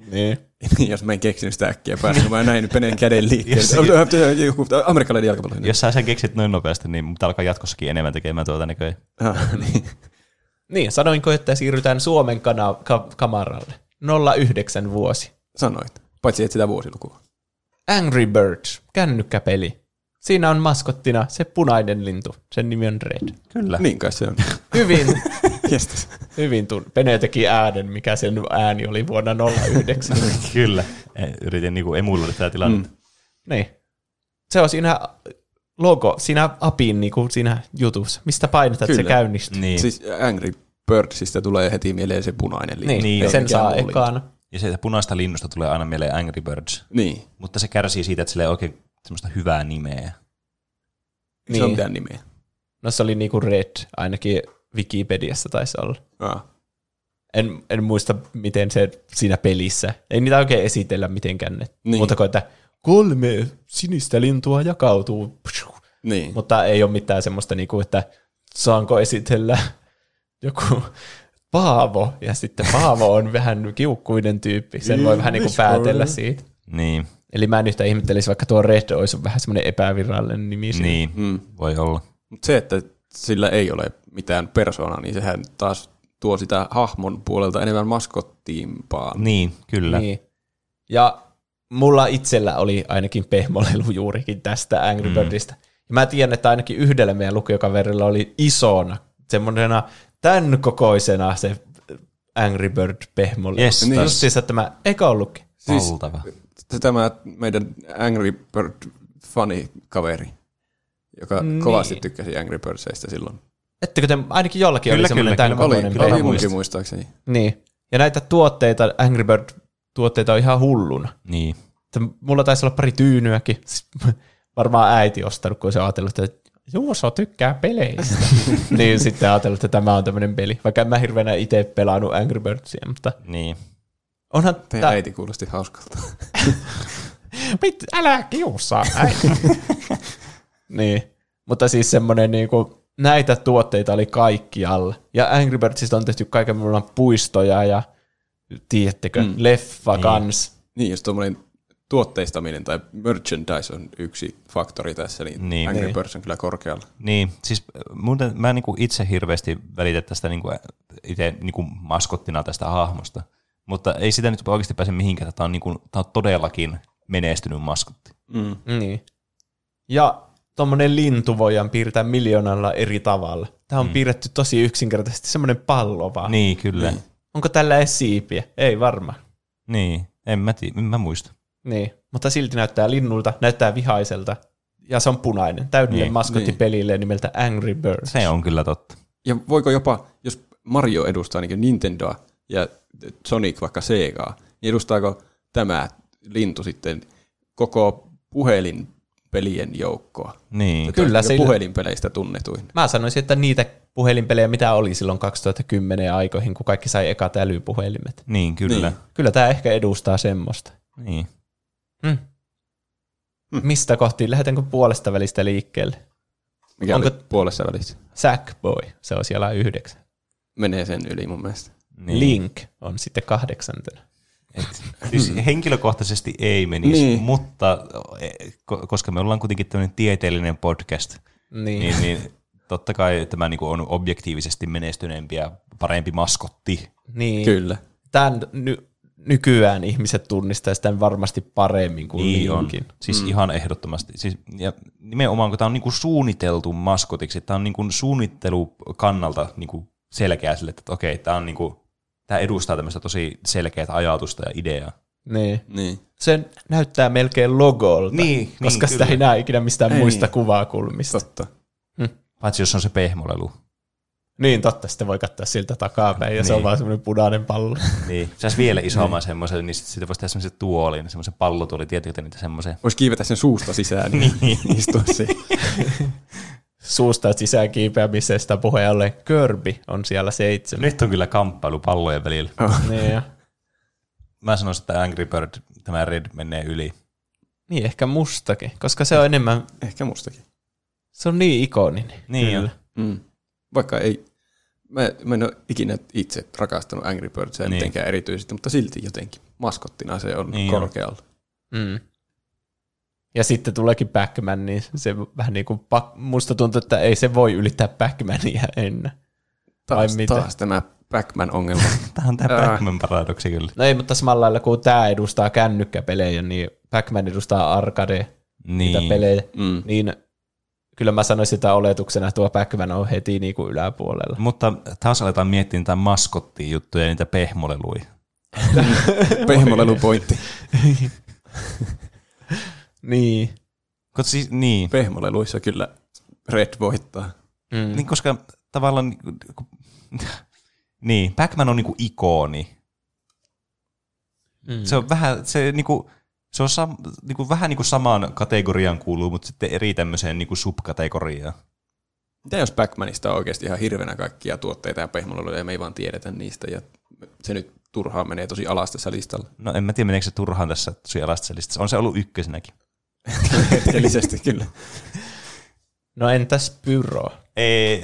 Jos mä en keksinyt sitä äkkiä päästä, kun mä en näin Peneen käden liikkeelle. Amerikkalainen jalkapallo. Jos sä sen keksit noin nopeasti, niin mutta alkaa jatkossakin enemmän tekemään tuota näköjään. Niin, sanoinko, että siirrytään Suomen kamaralle? 09 vuosi. Sanoit, paitsi et sitä vuosilukua. Angry Birds, kännykkäpeli. Siinä on maskottina se punainen lintu. Sen nimi on Red. Kyllä. Niin kai se on. Hyvin. Jestas. Hyvin Pene teki äänen, mikä sen ääni oli vuonna 09. Kyllä. Yritin niinku emuloida tätä tilannetta. Niin. Se on siinä logo, siinä apin niinku siinä jutussa. Mistä painetat, kyllä, se käynnistyy. Niin. Siis Angry Birdsista tulee heti mieleen se punainen lintu. Niin, ja sen saa ekana. Ja se punaista linnusta tulee aina mieleen Angry Birds. Niin. Mutta se kärsii siitä, että sillä ei oikein semmoista hyvää nimeä. Niin. Se on mitään nimeä. No se oli niinku Red, ainakin Wikipediassa taisi olla. En muista, miten se siinä pelissä. Ei niitä oikein esitellä mitenkään. Niin. Muutako, että 3 sinistä lintua jakautuu. Niin. Mutta ei ole mitään semmoista, niinku, että saanko esitellä joku Paavo, ja sitten Paavo on vähän kiukkuinen tyyppi. Sen voi vähän niin kuin päätellä siitä. Niin. Eli mä en yhtään ihmettelisi, vaikka tuo Red olisi vähän semmoinen epävirallinen nimi. Niin, voi olla. Mutta se, että sillä ei ole mitään persoonaa, niin sehän taas tuo sitä hahmon puolelta enemmän maskottiimpaan. Niin, kyllä. Niin. Ja mulla itsellä oli ainakin pehmolelu juurikin tästä Angry Birdista. Ja mä tiedän, että ainakin yhdellä meidän lukiokaverilla oli isona, semmoisena tämän kokoisena se Angry Bird -pehmolle. Yes, niin just siis, että tämä eka ollutkin. Siis, tämä meidän Angry Bird-fani kaveri, joka kovasti tykkäsi Angry Birdseistä silloin. Ettekö te ainakin jollakin kyllä, oli semmoinen tämän kokoinen pehmo? Oli munkin muistaakseni. Niin. Ja näitä tuotteita, Angry Bird-tuotteita on ihan hulluna. Niin. Mulla taisi olla pari tyynyäkin. Varmaan äiti ostanut, kun se on ajatellut, että Juuso tykkää peleistä. Niin sitten ajatellut, että tämä on tämmöinen peli. Vaikka en mä hirveänä itse pelannut Angry Birdsia, mutta... Niin. Onhan teidän äiti kuulosti hauskalta. Älä kiusaa äiti. Niin. Mutta siis semmoinen niinku... Näitä tuotteita oli kaikkialla. Ja Angry Birdsista on tehty kaiken maailman puistoja ja... Tiedättekö? Leffa niin, kans. Niin, jos tuommoinen... Tuotteistaminen tai merchandise on yksi faktori tässä, niin Angry Birds on kyllä korkealla. Niin, siis muuten mä niinku itse hirveästi välitän tästä niinku itse niinku maskottina tästä hahmosta, mutta ei sitä nyt oikeasti pääse mihinkään, että tää on todellakin menestynyt maskotti. Niin. Ja tuommoinen lintu voidaan piirtää miljoonalla eri tavalla. Tämä on piirretty tosi yksinkertaisesti, semmoinen pallo vaan. Niin, kyllä. Niin. Onko tällä edes siipiä? Ei varmaan. Niin, en mä muista. Niin, mutta silti näyttää linnulta, näyttää vihaiselta, ja se on punainen. Täydellinen maskottipelille nimeltä Angry Birds. Se on kyllä totta. Ja voiko jopa, jos Mario edustaa niin Nintendoa ja Sonic vaikka Segaa, niin edustaako tämä lintu sitten koko puhelinpelien joukkoa? Niin. Kyllä se puhelinpeleistä tunnetuin. Mä sanoisin, että niitä puhelinpelejä, mitä oli silloin 2010 aikoihin, kun kaikki sai ekat älypuhelimet. Niin, kyllä. Niin. Kyllä tämä ehkä edustaa semmoista. Niin. Mistä kohti? Lähdetäänkö puolesta välistä liikkeelle? Mikä onko puolessa välistä? Sackboy, se on siellä 9. Menee sen yli mun mielestä. Niin. Link on sitten 8. Siis henkilökohtaisesti ei menisi, niin, mutta koska me ollaan kuitenkin tämmöinen tieteellinen podcast, niin Totta kai tämä niin kuin on objektiivisesti menestyneempi ja parempi maskotti. Niin. Kyllä. Tämän nykyään ihmiset tunnistaa sitä varmasti paremmin kuin niin liinkin. Siis ihan ehdottomasti. Siis, ja nimenomaan, kun tämä on niin kuin suunniteltu maskotiksi, tämä on niin kuin suunnittelukannalta niin kuin selkeä sille, että okei, tämä on niin kuin, tämä edustaa tämmöistä tosi selkeää ajatusta ja ideaa. Niin. Se näyttää melkein logolta, koska sitä ei näe ikinä mistään muista kuvakulmista. Totta. Paitsi jos on se pehmolelu. Niin, totta. Sitten voi katsoa siltä takapäin ja se on vaan semmoinen punainen pallo. Niin. Saisi vielä isomman semmoisen, niin sitten voisi tehdä semmoisen tuolin, semmoisen pallotuolin, tietysti niitä semmoisen. Voisi kiivetä sen suusta sisään. Niin. Istua siihen. Suusta sisään kiipeämisestä puheen alle. Kirby on siellä 7. Nyt on kyllä kamppailu pallojen välillä. Oh. Niin. Mä sanoisin, että Angry Bird, tämä Red, menee yli. Niin, ehkä mustakin, koska se on enemmän... Ehkä mustakin. Se on niin ikoninen. Niin on. Mm. Vaikka ei... Mä en ole ikinä itse rakastanut Angry Birdsia mitenkään erityisesti, mutta silti jotenkin maskottina se on korkealla. Mm. Ja sitten tuleekin Pac-Man, niin se vähän niin kuin... Musta tuntuu, että ei se voi ylittää Pac-Mania enää. Taas tämä Pac-Man-ongelma. Tämä on tämä Pac-Man-paradoksi kyllä. No ei, mutta samalla lailla kun tämä edustaa kännykkäpelejä, niin Pac-Man edustaa arcade niitä pelejä, niin... Kyllä mä sanoisin sitä oletuksena, että tuo Pac-Man on heti niin kuin yläpuolella. Mutta taas aletaan miettiä niitä maskottia-juttuja ja niitä pehmoleluja. Pehmolelu-pointti. Niin. Siis, niin. Pehmoleluissa kyllä Red voittaa. Mm. Niin, koska tavallaan... Niin, Pac-Man on niin kuin ikooni. Mm. Se on vähän... Se niin kuin, se on niinku, vähän niinku samaan kategoriaan kuuluu, mutta sitten eri tämmöiseen niinku subkategoriaan. Mitä jos Pac-Manista on oikeasti ihan hirveänä kaikkia tuotteita ja pehmoleluja, ja me ei vaan tiedetä niistä, ja se nyt turhaan menee tosi alas tässä listalla? No en mä tiedä, meneekö se turhaan tässä tosi alas tässä listassa. On se ollut ykkösenäkin. Hetkellisesti kyllä. No entäs Pyro? Ei...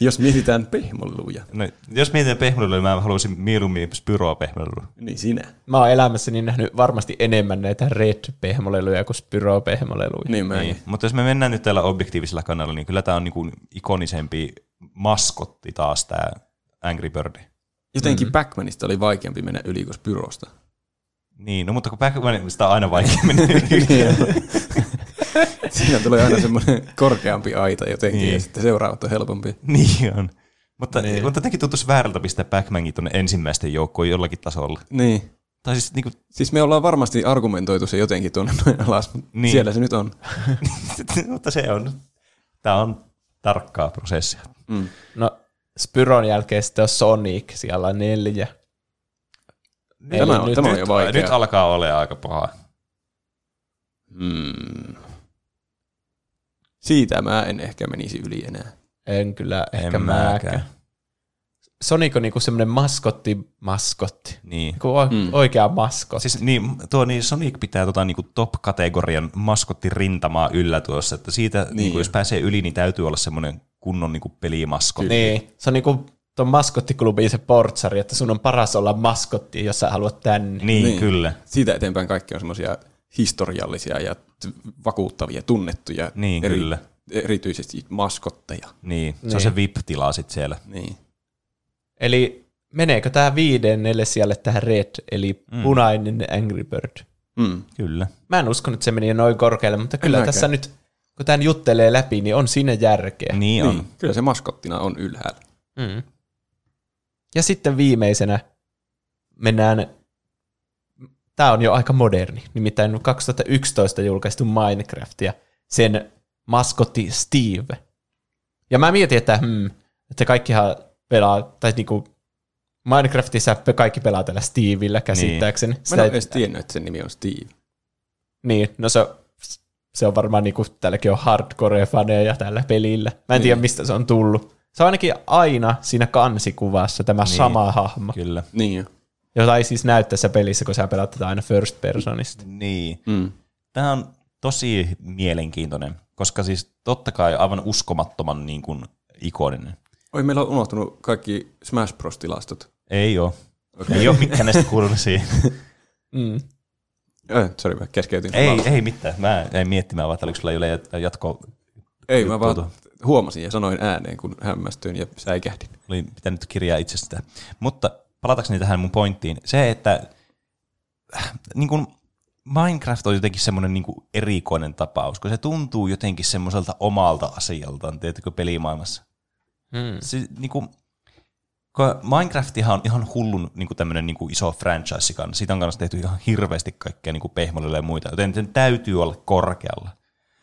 Jos mietitään pehmoleluja. No, jos mietitään pehmoleluja, mä haluaisin mieluummin Spyroa pehmoleluja. Niin sinä. Mä oon elämässäni nähnyt varmasti enemmän näitä Red-pehmoleluja kuin Spyro-pehmoleluja. Niin. Mutta jos me mennään nyt tällä objektiivisella kannalla, niin kyllä tää on niinku ikonisempi maskotti taas tää Angry Bird. Jotenkin Pac-Manista oli vaikeampi mennä yli kuin Spyrosta. Niin, no mutta kun Pac-Manista on aina vaikea mennä yli. Siinä tulee aina semmoinen korkeampi aita jotenkin, ja sitten seuraavat on helpompi. Niin on. Mutta jotenkin tuntuisi väärältä pistää Pac-Mankin tuonne ensimmäisten joukkoon jollakin tasolla. Niin. Tai siis, niin kuin... siis me ollaan varmasti argumentoitu se jotenkin tuonne alas, mutta siellä se nyt on. Mutta se on. Tämä on tarkkaa prosessia. Mm. No, Spyron jälkeen sitten on Sonic, siellä on 4. Tämä on jo vaikea. Nyt alkaa olemaan aika paha. Mm. Siitä mä en ehkä menisi yli enää. En kyllä, ehkä mäkään. Sonic on niinku semmoinen maskotti. Niin. Oikea maskotti. Siis Sonic pitää niinku top-kategorian maskottirintamaa yllä tuossa, että siitä niinku, jos pääsee yli, niin täytyy olla semmoinen kunnon niinku pelimaskotti. Niin, se on niinku tuon maskottiklubin se portsari, että sun on paras olla maskotti, jos sä haluat tänne. Niin, kyllä. Siitä eteenpäin kaikki on semmoisia historiallisia ja vakuuttavia, tunnettuja, niin, erityisesti maskotteja. Niin, se on se VIP-tila sitten siellä. Niin. Eli meneekö tämä 5. sijalle tähän Red, eli punainen Angry Bird? Mm. Kyllä. Mä en uskon, että se meni noin korkealle, mutta kyllä tässä nyt, kun tämän juttelee läpi, niin on siinä järkeä. Niin on. Niin. Kyllä se maskottina on ylhäällä. Mm. Ja sitten viimeisenä mennään... Tämä on jo aika moderni, nimittäin 2011 julkaistu Minecraft ja sen maskotti Steve. Ja mä mietin, että kaikkihan pelaa, tai niinku Minecraftissa kaikki pelaa tällä Stevellä käsittääkseni. Niin. Mä en edes tiennyt, että sen nimi on Steve. Niin, no se on varmaan niinku, tälläkin on hardcore-faneja tällä pelillä. Mä en tiedä, mistä se on tullut. Se on ainakin aina siinä kansikuvassa tämä sama hahmo. Kyllä. Niin jo. Jota ei siis näy tässä pelissä, kun sä pelaat tätä aina first personista. Niin. Mm. Tämä on tosi mielenkiintoinen, koska siis totta kai aivan uskomattoman niin kuin ikoninen. Oi, meillä on unohtunut kaikki Smash Bros-tilastot. Ei ole. Okay. Ei ole mitkään näistä kuulunut siihen. Sori, mä keskeytin. Ei mitään. Mä en miettimään, vaan että oliko sulla jatko Ei, mä vaan huomasin ja sanoin ääneen, kun hämmästyin ja säikähdin. Oli pitänyt kirjaa itsestä. Mutta palatakseni tähän mun pointtiin. Se, että niin kuin Minecraft on jotenkin semmoinen niin kuin erikoinen tapaus, kun se tuntuu jotenkin semmoiselta omalta asialtaan, tiedätkö, pelimaailmassa. Hmm. Se, niin kuin, Minecraftihan on ihan hullun niin kuin tämmöinen niin kuin iso franchise. Siitä on kanssa tehty ihan hirveästi kaikkea niin kuin pehmoille ja muita, joten sen täytyy olla korkealla.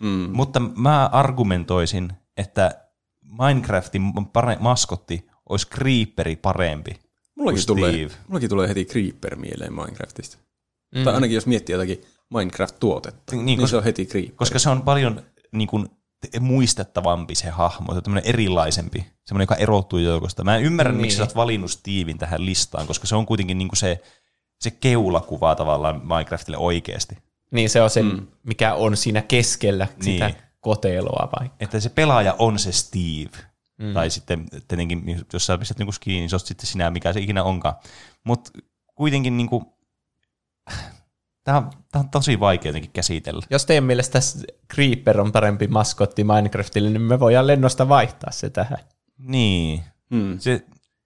Mm. Mutta mä argumentoisin, että Minecraftin maskotti olisi Creeperi parempi kuin Steve. Mullakin tulee heti Creeper mieleen Minecraftista. Mm. Tai ainakin jos miettii jotakin Minecraft-tuotetta, niin se on heti Creeper. Koska se on paljon niin kuin muistettavampi se hahmo, se on erilaisempi, semmoinen, joka erottuu joukosta. Mä en ymmärrä, miksi sä oot valinnut Steven tähän listaan, koska se on kuitenkin niin kuin se keulakuvaa tavallaan Minecraftille oikeasti. Niin se on se, mikä on siinä keskellä sitä koteloa vaikka. Että se pelaaja on se Steve. Mm. Tai sitten tietenkin, jos sä pistät niinku skiin, niin se on sitten sinä, mikä se ikinä onkaan. Mutta kuitenkin niinku, tämä on tosi vaikea jotenkin käsitellä. Jos teidän mielestä Creeper on parempi maskotti Minecraftille, niin me voidaan lennosta vaihtaa se tähän. Niin. Mm.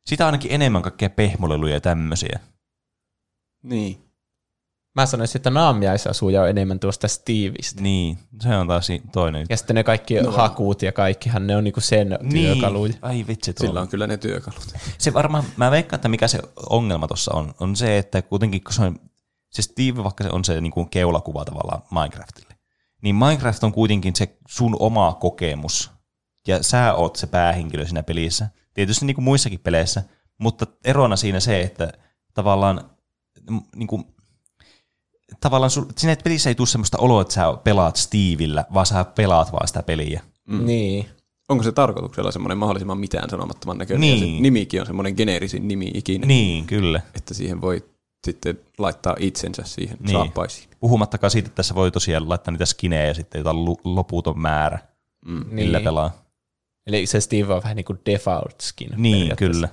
Sitä ainakin enemmän kaikkea pehmoleluja ja tämmöisiä. Niin. Mä sanoisin, että naamiaisasuja on enemmän tuosta Steveistä. Niin, se on taas toinen. Ja sitten ne kaikki hakuut ja kaikkihan, ne on niinku sen työkaluja. Ai vitsi tuolla. Sillä on kyllä ne työkalut. Se varmaan, mä veikkaan, että mikä se ongelma tuossa on se, että kuitenkin kun se Steve, vaikka se on se niinku keulakuva tavallaan Minecraftille, niin Minecraft on kuitenkin se sun oma kokemus. Ja sä oot se päähenkilö siinä pelissä. Tietysti niinku muissakin peleissä, mutta erona siinä se, että tavallaan niinku tavallaan sinne pelissä ei tule semmoista oloa, että sä pelaat Stevellä, vaan sä pelaat vaan sitä peliä. Mm. Niin. Onko se tarkoituksella semmoinen mahdollisimman mitään sanomattoman näköinen? Niin. Se nimikin on semmoinen geneerisin nimi ikinä. Niin, kyllä. Että siihen voi sitten laittaa itsensä siihen saappaisiin. Puhumattakaan siitä, että tässä voi tosiaan laittaa niitä skinejä sitten, joita on loputon määrä, millä pelaa. Eli se Steve on vähän niin kuin default skin. Niin, kyllä.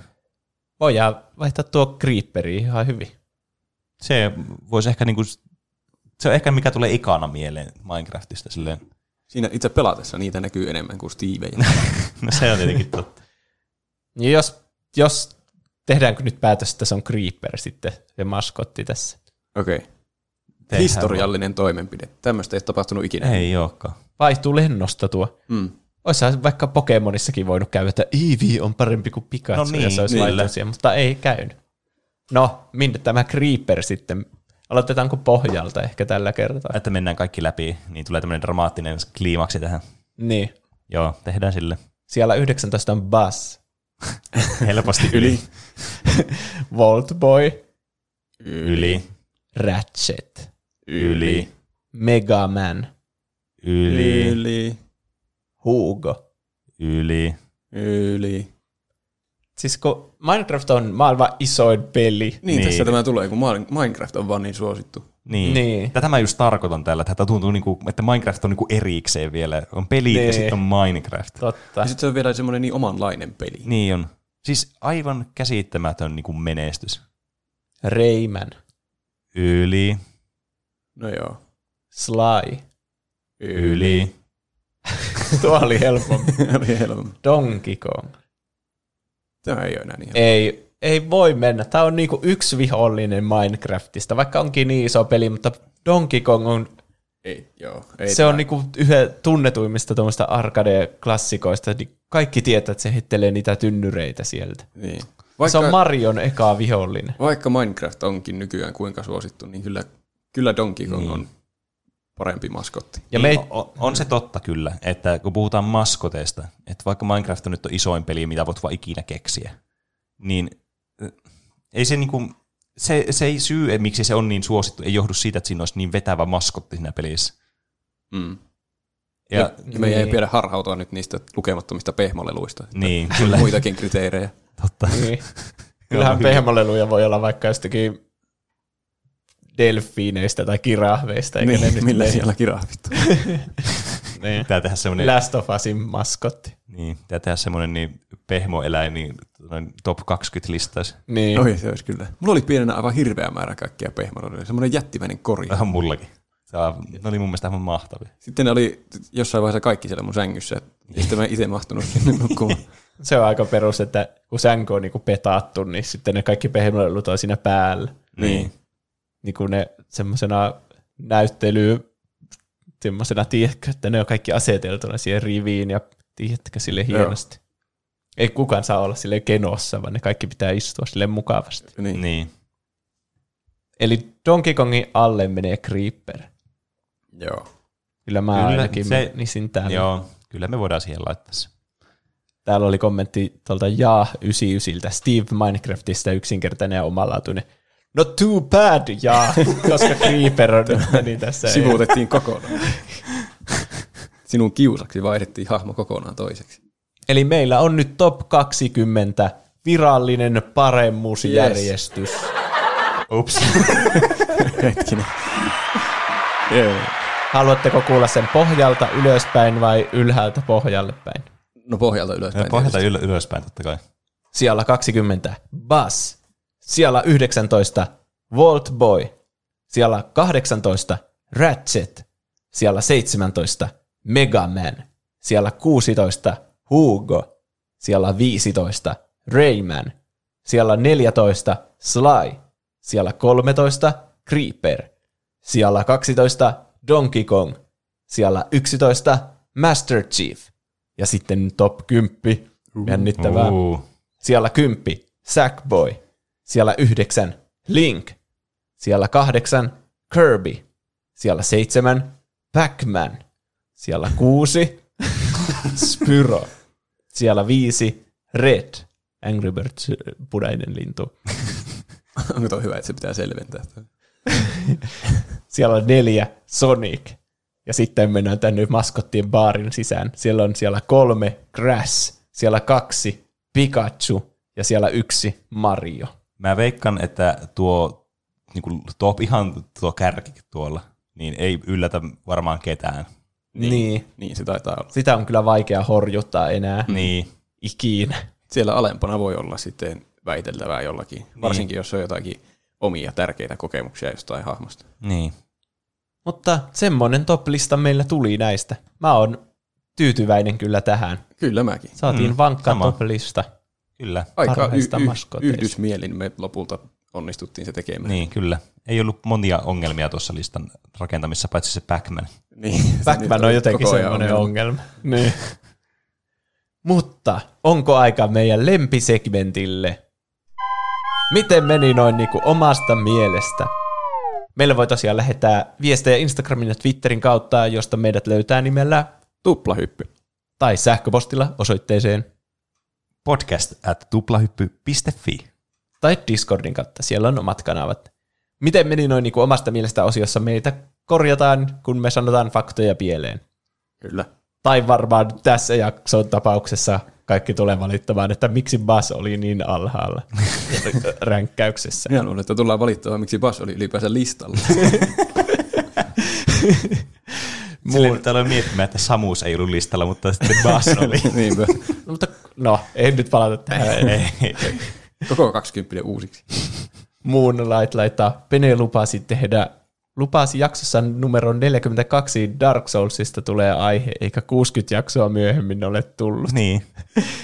Voidaan vaihtaa tuo Creeperi ihan hyvin. Se voisi ehkä niinku, se on ehkä mikä tulee ekana mieleen Minecraftista silleen. Siinä itse pelatessa niitä näkyy enemmän kuin Steveja. No se on tietenkin totta. Ja jos tehdäänkö nyt päätös, että se on Creeper sitten, se maskotti tässä. Okei. Okay. Historiallinen toimenpide. Tämmöistä ei tapahtunut ikinä. Ei olekaan. Vaihtuu lennosta tuo. Mm. Oissahan vaikka Pokemonissakin voinut käydä, että Eevee on parempi kuin Pikachu, no niin, ja se olisi laittu, mutta ei käynyt. No, minne tämä Creeper sitten? Aloitetaanko pohjalta ehkä tällä kertaa? Että mennään kaikki läpi, niin tulee tämmöinen dramaattinen kliimaksi tähän. Niin. Joo, tehdään sille. Siellä 19 on Buzz. Helposti yli. Volt Boy. Yli. Ratchet. Yli. Mega Man. Yli. Hugo. Yli. Siis kun Minecraft on maailman isoin peli. Niin, tässä tämä tulee, kun Minecraft on vaan niin suosittu. Niin. Tätä mä just tarkoitan tällä, että tuntuu, että Minecraft on erikseen vielä. On pelit ja sitten on Minecraft. Totta. Ja sitten se on vielä semmoinen niin omanlainen peli. Niin on. Siis aivan käsittämätön menestys. Rayman. Yli. No joo. Sly. Yli. Tuo oli helpompi. Donkey Kong. Tämä ei ole enää niin. Ei voi mennä. Tämä on niinku yksi vihollinen Minecraftista, vaikka onkin niin iso peli, mutta Donkey Kong on... Ei, on niinku yhden tunnetuimmista tuommoista arcade-klassikoista. Niin kaikki tietää, että se hittelee niitä tynnyreitä sieltä. Niin. Vaikka, se on Marion eka vihollinen. Vaikka Minecraft onkin nykyään kuinka suosittu, niin kyllä Donkey Kong on parempi maskotti. Ja on se totta kyllä, että kun puhutaan maskoteista, että vaikka Minecraft on nyt isoin peli, mitä voit vaan ikinä keksiä, niin ei se, se ei syy, miksi se on niin suosittu, ei johdu siitä, että siinä olisi niin vetävä maskotti siinä pelissä. Mm. Ja me ei pidä harhautua nyt niistä lukemattomista pehmoleluista. Niin, kyllä. Muitakin kriteerejä. Totta. Niin. Kyllähän pehmoleluja voi olla vaikka jostakin delfiineistä tai kirahveista. Niin, millä siellä kirahvittu. Niin. Pitää tehdä semmoinen... Last of Usin maskotti. Niin, pitää tehdä semmoinen pehmoeläin, top 20 listaisi. Niin. Oi, se olisi kyllä. Mulla oli pienenä aivan hirveä määrä kaikkia pehmoja. Semmoinen jättimäinen kori. Ihan mullakin. Ne oli mun mielestä aivan mahtavia. Sitten ne oli jossain vaiheessa kaikki siellä mun sängyssä. Sitten mä itse mahtunut sinne nukkumaan. Se on aika perus, että kun sänky on niinku petaattu, niin sitten ne kaikki pehmoilut on siinä päällä. Niin. Niin kuin ne semmoisena näyttelyä, semmoisena tiedätkö, että ne on kaikki aseteltuna siihen riviin ja tiedätkö sille hienosti. Joo. Ei kukaan saa olla silleen kenossa, vaan ne kaikki pitää istua silleen mukavasti. Niin. Eli Donkey Kongin alle menee Creeper. Joo. Kyllä mä ainakin menisin tämän. Joo, kyllä me voidaan siihen laittaa se. Täällä oli kommentti tuolta Jaa 99 Steve Minecraftista yksinkertainen ja omalaatuinen. Not too bad, Jaa, koska Creeper on niin tässä. Sivuutettiin kokonaan. Sinun kiusaksi vaihdettiin hahmo kokonaan toiseksi. Eli meillä on nyt top 20 virallinen paremmuusjärjestys. Ups. Hetkinen. Yeah. Haluatteko kuulla sen pohjalta ylöspäin vai ylhäältä pohjalle päin? No pohjalta ylöspäin. No, pohjalta ylöspäin totta kai. Sijalla 20 Buzz. Sijalla 19 Vault Boy. Sijalla 18 Ratchet. Sijalla 17 Mega Man. Sijalla 16 Hugo. Sijalla 15 Rayman. Sijalla 14 Sly. Sijalla 13 Creeper. Sijalla 12 Donkey Kong. Sijalla 11 Master Chief. Ja sitten top 10. Jännittävää. Sijalla 10 Sackboy. Sijalla 9 Link. Sijalla 8 Kirby. Sijalla 7 Pac-Man. Sijalla 6 Spyro. Sijalla 5 Red. Angry Birds punainen lintu. Onko toi hyvä, että se pitää selventää? Siellä on 4 Sonic. Ja sitten mennään tänne maskottien baarin sisään. Siellä on siellä 3 Crash. Siellä 2 Pikachu. Ja siellä 1 Mario. Mä veikkaan, että tuo niin ihan tuo kärki tuolla, niin ei yllätä varmaan ketään. Niin se taitaa olla. Sitä on kyllä vaikea horjuttaa enää. Niin. Ikinä. Siellä alempana voi olla sitten väiteltävää jollakin. Niin. Varsinkin jos on jotakin omia tärkeitä kokemuksia jostain hahmosta. Niin. Mutta semmoinen top-lista meillä tuli näistä. Mä oon tyytyväinen kyllä tähän. Kyllä mäkin. Saatiin vankka top-lista. Kyllä. Aika yhdysmielin me lopulta onnistuttiin se tekemään. Niin, kyllä. Ei ollut monia ongelmia tuossa listan rakentamissa, paitsi se Pac-Man. Niin. Pac-Man on jotenkin semmoinen ongelma. Niin. Mutta onko aika meidän lempisegmentille? Miten meni noin niinku omasta mielestä? Meillä voi tosiaan lähettää viestejä Instagramin ja Twitterin kautta, josta meidät löytää nimellä Tuplahyppy. Tai sähköpostilla osoitteeseen podcast@tuplahyppy.fi. Tai Discordin kautta, siellä on omat kanavat. Miten meni noin niinku omasta mielestä -osiossa meitä korjataan, kun me sanotaan faktoja pieleen. Kyllä. Tai varmaan tässä jakson tapauksessa kaikki tulee valittamaan, että miksi Bas oli niin alhaalla ränkkäyksessä. Minä luulen, että tullaan valittamaan, miksi Bas oli ylipäänsä listalla. Silleen nyt aloin miettimään, että Samus ei ollut listalla, mutta sitten Bas oli. Niinpä. No, ei nyt palata tähän. Koko 20 uusiksi. Moonlight laittaa, Pene lupasi jaksossa numero 42 Dark Soulsista tulee aihe, eikä 60 jaksoa myöhemmin ole tullut. Niin.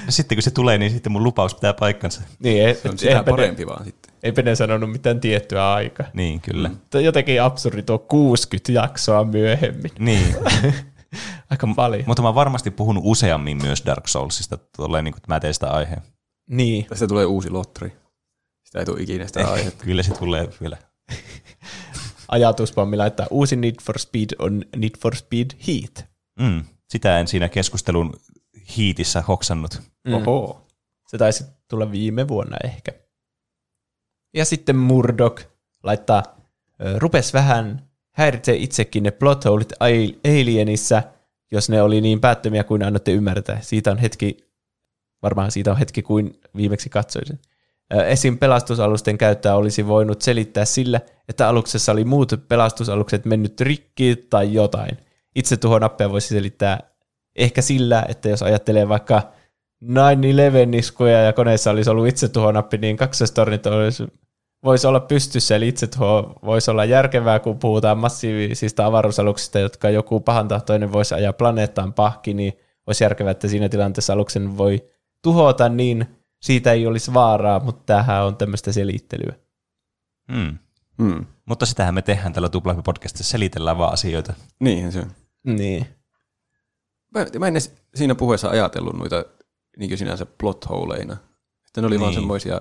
Sitten kun se tulee, niin sitten mun lupaus pitää paikkansa. Niin, se on sitä parempi vaan sitten. Ei Pene sanonut mitään tiettyä aikaa. Niin, kyllä. Jotenkin absurdi tuo 60 jaksoa myöhemmin. Niin. Aika paljon. Mutta mä oon varmasti puhunut useammin myös Dark Soulsista, niin kun mä teen sitä aiheen. Niin. Tästä tulee uusi lotri. Sitä ei tule ikinä sitä aihetta. Kyllä se tulee vielä. Ajatuspammi laittaa, uusi Need for Speed on Need for Speed Heat. Mm, sitä en siinä keskustelun Heatissä hoksannut. Mm. Oho. Se taisi tulla viime vuonna ehkä. Ja sitten Murdoch laittaa, rupes vähän häiritsee itsekin ne plot holeit Alienissä, jos ne oli niin päättömiä kuin annatte ymmärtää. Varmaan siitä on hetki kuin viimeksi katsoisin. Esim. Pelastusalusten käyttöä olisi voinut selittää sillä, että aluksessa oli muut pelastusalukset mennyt rikki tai jotain. Itse tuhonappia voisi selittää ehkä sillä, että jos ajattelee vaikka 9/11 iskuja ja koneessa olisi ollut itse tuhonappi, niin kaksoistornit olisi voisi olla pystyssä, eli itse tuo voisi olla järkevää, kun puhutaan massiivisista avaruusaluksista, jotka joku pahantahtoinen voisi ajaa planeettaan pahki, niin olisi järkevää, että siinä tilanteessa aluksen voi tuhota, niin siitä ei olisi vaaraa, mutta tämähän on tämmöistä selittelyä. Mutta sitähän me tehdään tällä Tuplahyppi-podcastissa, selitellään vaan asioita. Niinhän se on. Niin. Mä en siinä puheessa ajatellut noita niin sinänsä plotholeina. Että ne oli vaan semmoisia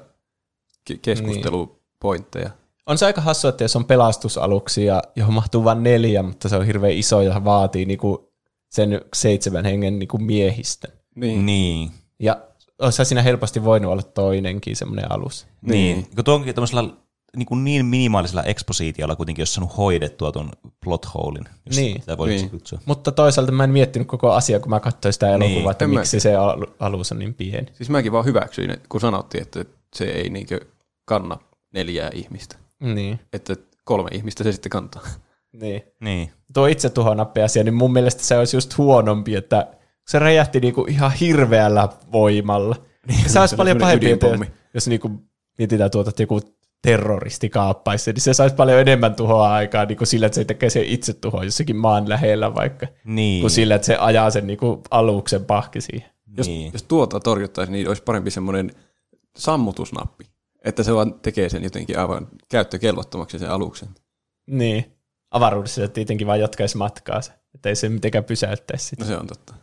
keskustelupointteja. On se aika hassua, että jos on pelastusaluksia, johon mahtuu vain 4, mutta se on hirveän iso ja vaatii niinku sen 7 hengen niinku miehistä. Niin. Ja olisi siinä helposti voinut olla toinenkin semmoinen alus. Niin. Tuo onkin tämmöisellä niin minimaalisella eksposiitiolla kuitenkin, jos saanut hoidettua tuon plotholin, jos sitä voi kutsua. Mutta toisaalta mä en miettinyt koko asiaa, kun mä katsoin sitä elokuvaa, että miksi se alus on niin pieni. Siis mäkin vaan hyväksyin, kun sanottiin, että se ei niinkö kanna 4 ihmistä. Niin. Että 3 ihmistä se sitten kantaa. Niin. Tuo itse tuhonappi asia, niin mun mielestä se olisi just huonompi, että se räjähti niinku ihan hirveällä voimalla. Niin, se olisi paljon pahempi, jos niinku mietitään tuota, että joku terroristi kaappaisi, niin se saisi paljon enemmän tuhoa aikaa niin kuin sillä, että se tekee sen itse tuhoa jossakin maan lähellä vaikka, kuin sillä, että se ajaa sen niin kuin aluksen pahki siihen. Niin. Jos tuota torjuttaisiin, niin olisi parempi semmoinen sammutusnappi, että se vaan tekee sen jotenkin aivan käyttökelvottomaksi sen aluksen. Niin. Avaruudessa se tietenkin vaan jatkaisi matkaansa, että ei se mitenkään pysäyttäisi sitä. No se on totta.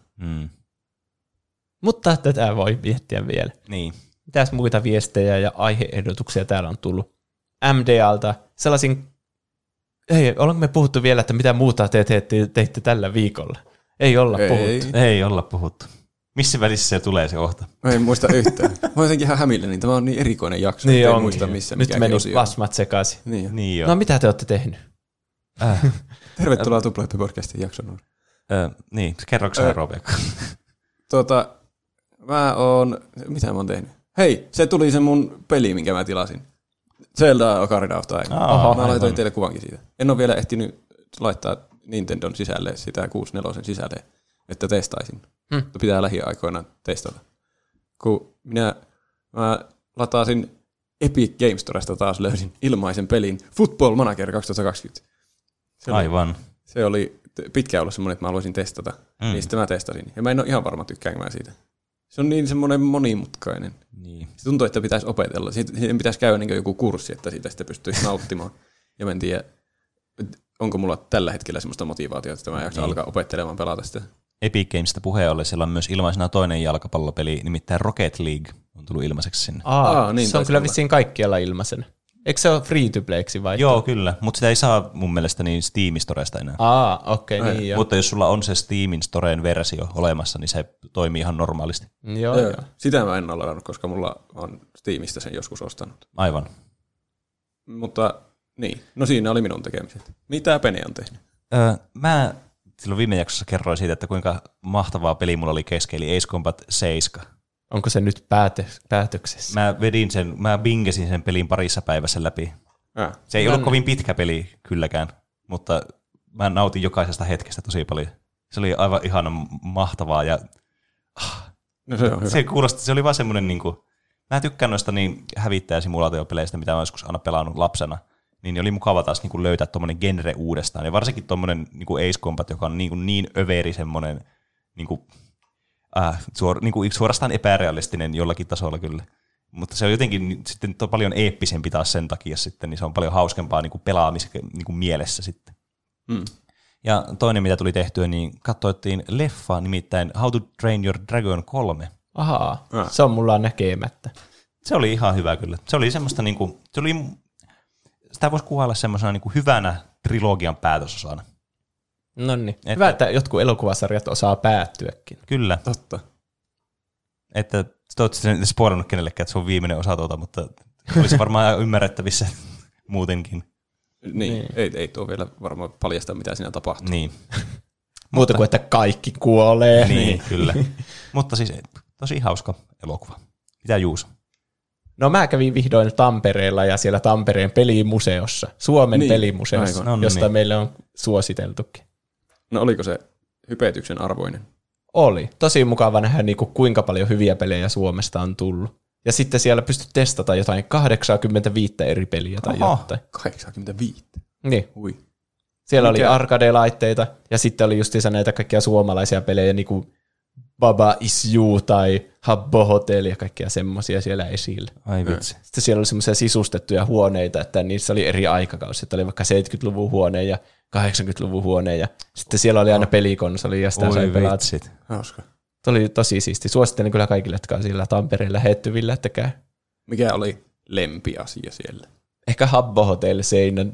Mutta tätä voi miettiä vielä. Niin. Mitäs muita viestejä ja aiheehdotuksia täällä on tullut? MDAlta sellaisin... Ei, ollaanko me puhuttu vielä, että mitä muuta te teitte tällä viikolla? Ei olla puhuttu. Missä välissä se tulee se kohta? Mä en muista yhtään. Mä oon jotenkin ihan hämilläni. Tämä on niin erikoinen jakso. Niin en muista missä. Nyt meni pasmat sekaisin. Niin no mitä te olette tehnyt? Tervetuloa Tuplahyppi-podcastin jakson. Niin, kerroksena Roope. Mitä mä oon tehnyt? Hei, se tuli se mun peli, minkä mä tilasin. Zelda Ocarina of Time. Mä laitoin teille kuvankin siitä. En ole vielä ehtinyt laittaa Nintendon sisälle sitä 64 sisälle, että testaisin. Pitää lähiaikoina testata. Kun mä lataasin Epic Games Storesta taas löysin ilmaisen pelin Football Manager 2020. Se oli pitkään ollut semmoinen, että mä haluaisin testata. Niin sitten mä testasin. Ja mä en ole ihan varma tykkäänkö mä siitä. Se on niin semmoinen monimutkainen. Niin. Se tuntuu, että pitäisi opetella. Siitä pitäisi käydä niin kuin joku kurssi, että siitä sitten pystyisi nauttimaan. Ja mä en tiedä, onko mulla tällä hetkellä semmoista motivaatiota, että mä jaksan alkaa opettelemaan pelata sitä. Epic Gamesista puheen ollen, siellä on myös ilmaisena toinen jalkapallopeli, nimittäin Rocket League on tullut ilmaiseksi sinne. Niin se on kyllä vissiin kaikkialla ilmaisena. Eikö se ole free to playksi vai? Joo, kyllä, mutta sitä ei saa mun mielestä niin Steam Storesta enää. Okei. Niin, mutta jos sulla on se Steam Storeen versio olemassa, niin se toimii ihan normaalisti. Joo. Sitä mä en ole ladannut, koska mulla on Steamista sen joskus ostanut. Aivan. Mutta niin, no siinä oli minun tekemiset. Mitä Pene on tehnyt? Mä silloin viime jaksossa kerroin siitä, että kuinka mahtavaa peli mulla oli kesken, eli Ace Combat 7. Onko se nyt päätöksessä? Mä bingesin sen pelin parissa päivässä läpi. Se ei ollut kovin pitkä peli kylläkään, mutta mä nautin jokaisesta hetkestä tosi paljon. Se oli aivan ihan mahtavaa ja se oli vaan semmoinen niinku, mä tykkään noista niin hävittäjä simulaatiopeleistä, mitä mä joskus aina pelannut lapsena, niin oli mukava taas niinku löytää tommonen genre uudestaan. Ja varsinkin tommonen niinku Ace Combat, joka on niinku niin överi semmonen niinku suorastaan epärealistinen jollakin tasolla kyllä. Mutta se on jotenkin sitten paljon eeppisempi taas sen takia sitten, niin se on paljon hauskempaa niin pelaamisen niin mielessä sitten. Ja toinen mitä tuli tehtyä, niin katsoittiin leffa nimittäin How to Train Your Dragon 3. Ahaa, se on mulla näkemättä. Se oli ihan hyvä kyllä. Se oli semmoista niin kuin, sitä voisi kuvailla semmoisena niin hyvänä trilogian päätösosana. Noniin. Hyvä, että jotkut elokuvasarjat osaa päättyäkin. Kyllä. Totta. Että olet spoilannut kenellekään, että se on viimeinen osa tuota, mutta olisi varmaan ymmärrettävissä muutenkin. Niin. Ei tuo vielä varmaan paljasta, mitä siinä tapahtuu. Niin. Muuta kuin, että kaikki kuolee. Niin, kyllä. Mutta siis tosi hauska elokuva. Mitä Juuso? No mä kävin vihdoin Tampereella ja siellä Tampereen pelimuseossa, Suomen pelimuseossa, josta meille on suositeltukin. No oliko se hypetyksen arvoinen? Oli. Tosi mukava nähdä, kuinka paljon hyviä pelejä Suomesta on tullut. Ja sitten siellä pystyt testata jotain 85 eri peliä tai jotain. 85? Niin. Ui. Siellä mikä? Oli arcade-laitteita ja sitten oli justiinsa näitä kaikkia suomalaisia pelejä, niin kuin Baba Is You tai Habbo Hotel ja kaikkia semmoisia siellä esillä. Ai vitsi. Sitten siellä oli semmoisia sisustettuja huoneita, että niissä oli eri aikakausia. Että oli vaikka 70-luvun huone ja 80-luvun huone ja sitten siellä oli aina pelikonsoli ja sitä sai pelata. Hauska. Tämä oli tosi siisti. Suosittelen kyllä kaikille, jotka on sillä Tampereella heettyvillä, että käy. Mikä oli lempiasia siellä? Ehkä Habbo Hotel seinä.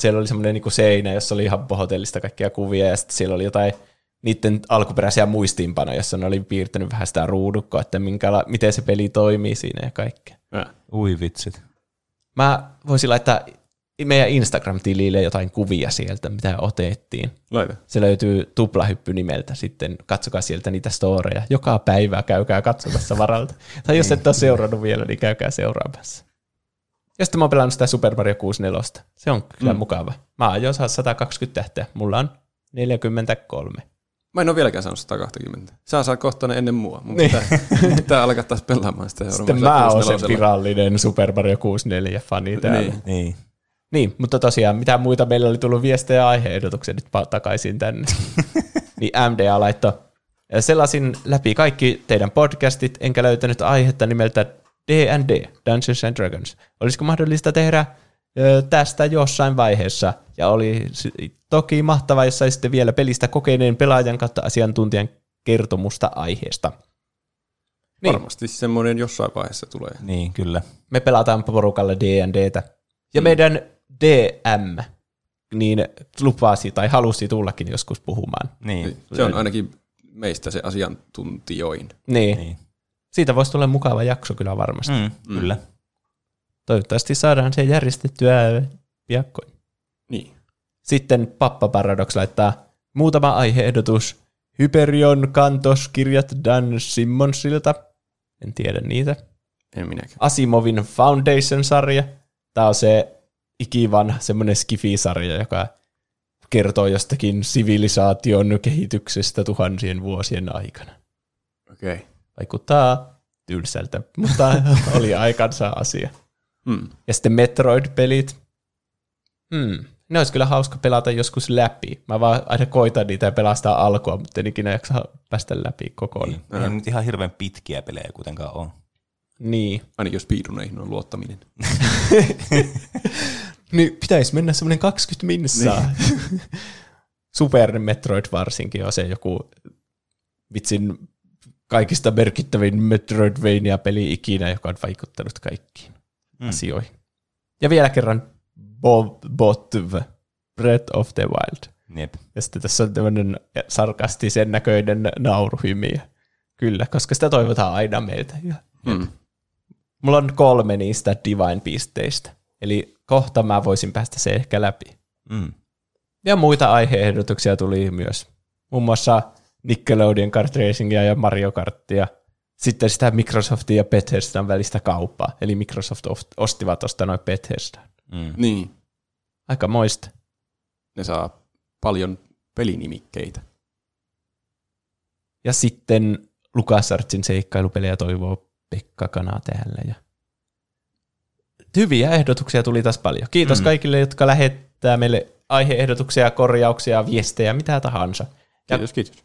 Siellä oli semmoinen niin kuin seinä, jossa oli Habbo Hotellista kaikkia kuvia ja sitten siellä oli jotain niiden alkuperäisiä muistiinpanoja, jossa ne oli piirtänyt vähän sitä ruudukkoa, että miten se peli toimii siinä ja kaikkea. Ui vitsit. Mä voisin laittaa meidän Instagram-tilille jotain kuvia sieltä, mitä otettiin. Laita. Se löytyy Tuplahyppy nimeltä sitten. Katsokaa sieltä niitä storeja. Joka päivä käykää katsomassa varalta. Tai jos et ole seurannut vielä, niin käykää seuraamassa. Ja sitten mä oon pelannut sitä Super Mario 64. Se on kyllä mukava. Mä aion saada 120 tähteä. Mulla on 43. Mä en ole vieläkään saanut 120. Sä saat kohtaan ennen mua. Mun pitää alkaa taas pelaamaan sitä. Sitten mä oon se virallinen Super Mario 64-fani täällä. Niin. Niin, mutta tosiaan, mitä muita meillä oli tullut viestejä ja aihe-ehdotuksia nyt takaisin tänne. Niin MDA laittoi. Sellaisin läpi kaikki teidän podcastit, enkä löytänyt aihetta nimeltä D&D, Dungeons and Dragons. Olisiko mahdollista tehdä tästä jossain vaiheessa? Ja oli toki mahtavaa, jos saisitte vielä pelistä kokeneen pelaajan kautta asiantuntijan kertomusta aiheesta. Niin. Varmasti semmoinen jossain vaiheessa tulee. Niin, kyllä. Me pelataan porukalla D&Dtä. Ja meidän DM niin lupasi tai halusi tullakin joskus puhumaan. Niin. Se on ainakin meistä se asiantuntijoin. Niin. Siitä voisi tulla mukava jakso kyllä varmasti. Kyllä. Toivottavasti saadaan se järjestettyä piakkoin. Niin. Sitten Pappa Paradox laittaa muutama aihe-ehdotus. Hyperion kantoskirjat Dan Simmonsilta. En tiedä niitä. En minäkään. Asimovin Foundation-sarja. Tämä on se ikivanha semmoinen skifi-sarja, joka kertoo jostakin sivilisaation kehityksestä tuhansien vuosien aikana. Okei. Okay. Vaikuttaa tylsältä, mutta oli aikansa asia. Ja sitten Metroid-pelit. Ne olisi kyllä hauska pelata joskus läpi. Mä vaan aina koitan niitä ja pelastaa alkua, mutta en ikinä jaksa päästä läpi kokonaan. Niin. Ei nyt ihan hirveän pitkiä pelejä kuitenkaan ole. Niin. Ainakin jos piiruneihin on luottaminen. Niin pitäisi mennä semmoinen 20 minsaa. Niin. Super Metroid varsinkin on se joku vitsin kaikista merkittävin Metroidvania-peli ikinä, joka on vaikuttanut kaikkiin asioihin. Ja vielä kerran Botv, Breath of the Wild. Jep. Ja sitten tässä on tämmöinen sarkastisen näköinen nauruhymiö. Kyllä, koska sitä toivotaan aina meiltä. Mulla on 3 niistä Divine-pisteistä, eli kohta mä voisin päästä se ehkä läpi. Ja muita aihe-ehdotuksia tuli myös. Muun muassa Nickelodeon Kart Racingia ja Mario Karttia. Sitten sitä Microsoftin ja Bethesdan välistä kauppaa, eli Microsoft ostivat tuosta noin Bethesdan. Niin. Aika moista. Ne saa paljon pelinimikkeitä. Ja sitten Lucas Artsin seikkailupelejä toivoo Pekka Kana täällä. Ja hyviä ehdotuksia tuli taas paljon. Kiitos kaikille, jotka lähettää meille aihe-ehdotuksia, korjauksia, viestejä, mitä tahansa. Ja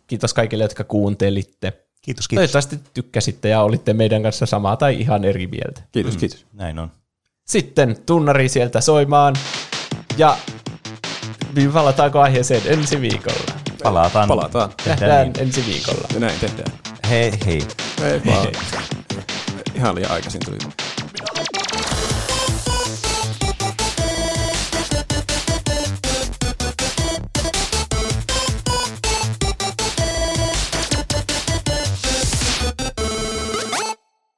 kiitos kaikille, jotka kuuntelitte. Kiitos. Toivottavasti tykkäsitte ja olitte meidän kanssa samaa tai ihan eri mieltä. Kiitos. Näin on. Sitten tunnari sieltä soimaan. Ja palataanko aiheeseen ensi viikolla? Palataan. Tehdään ensi viikolla. Ja näin tehdään. Hei. Hei vaan. Ihan liian aikaisin tuli.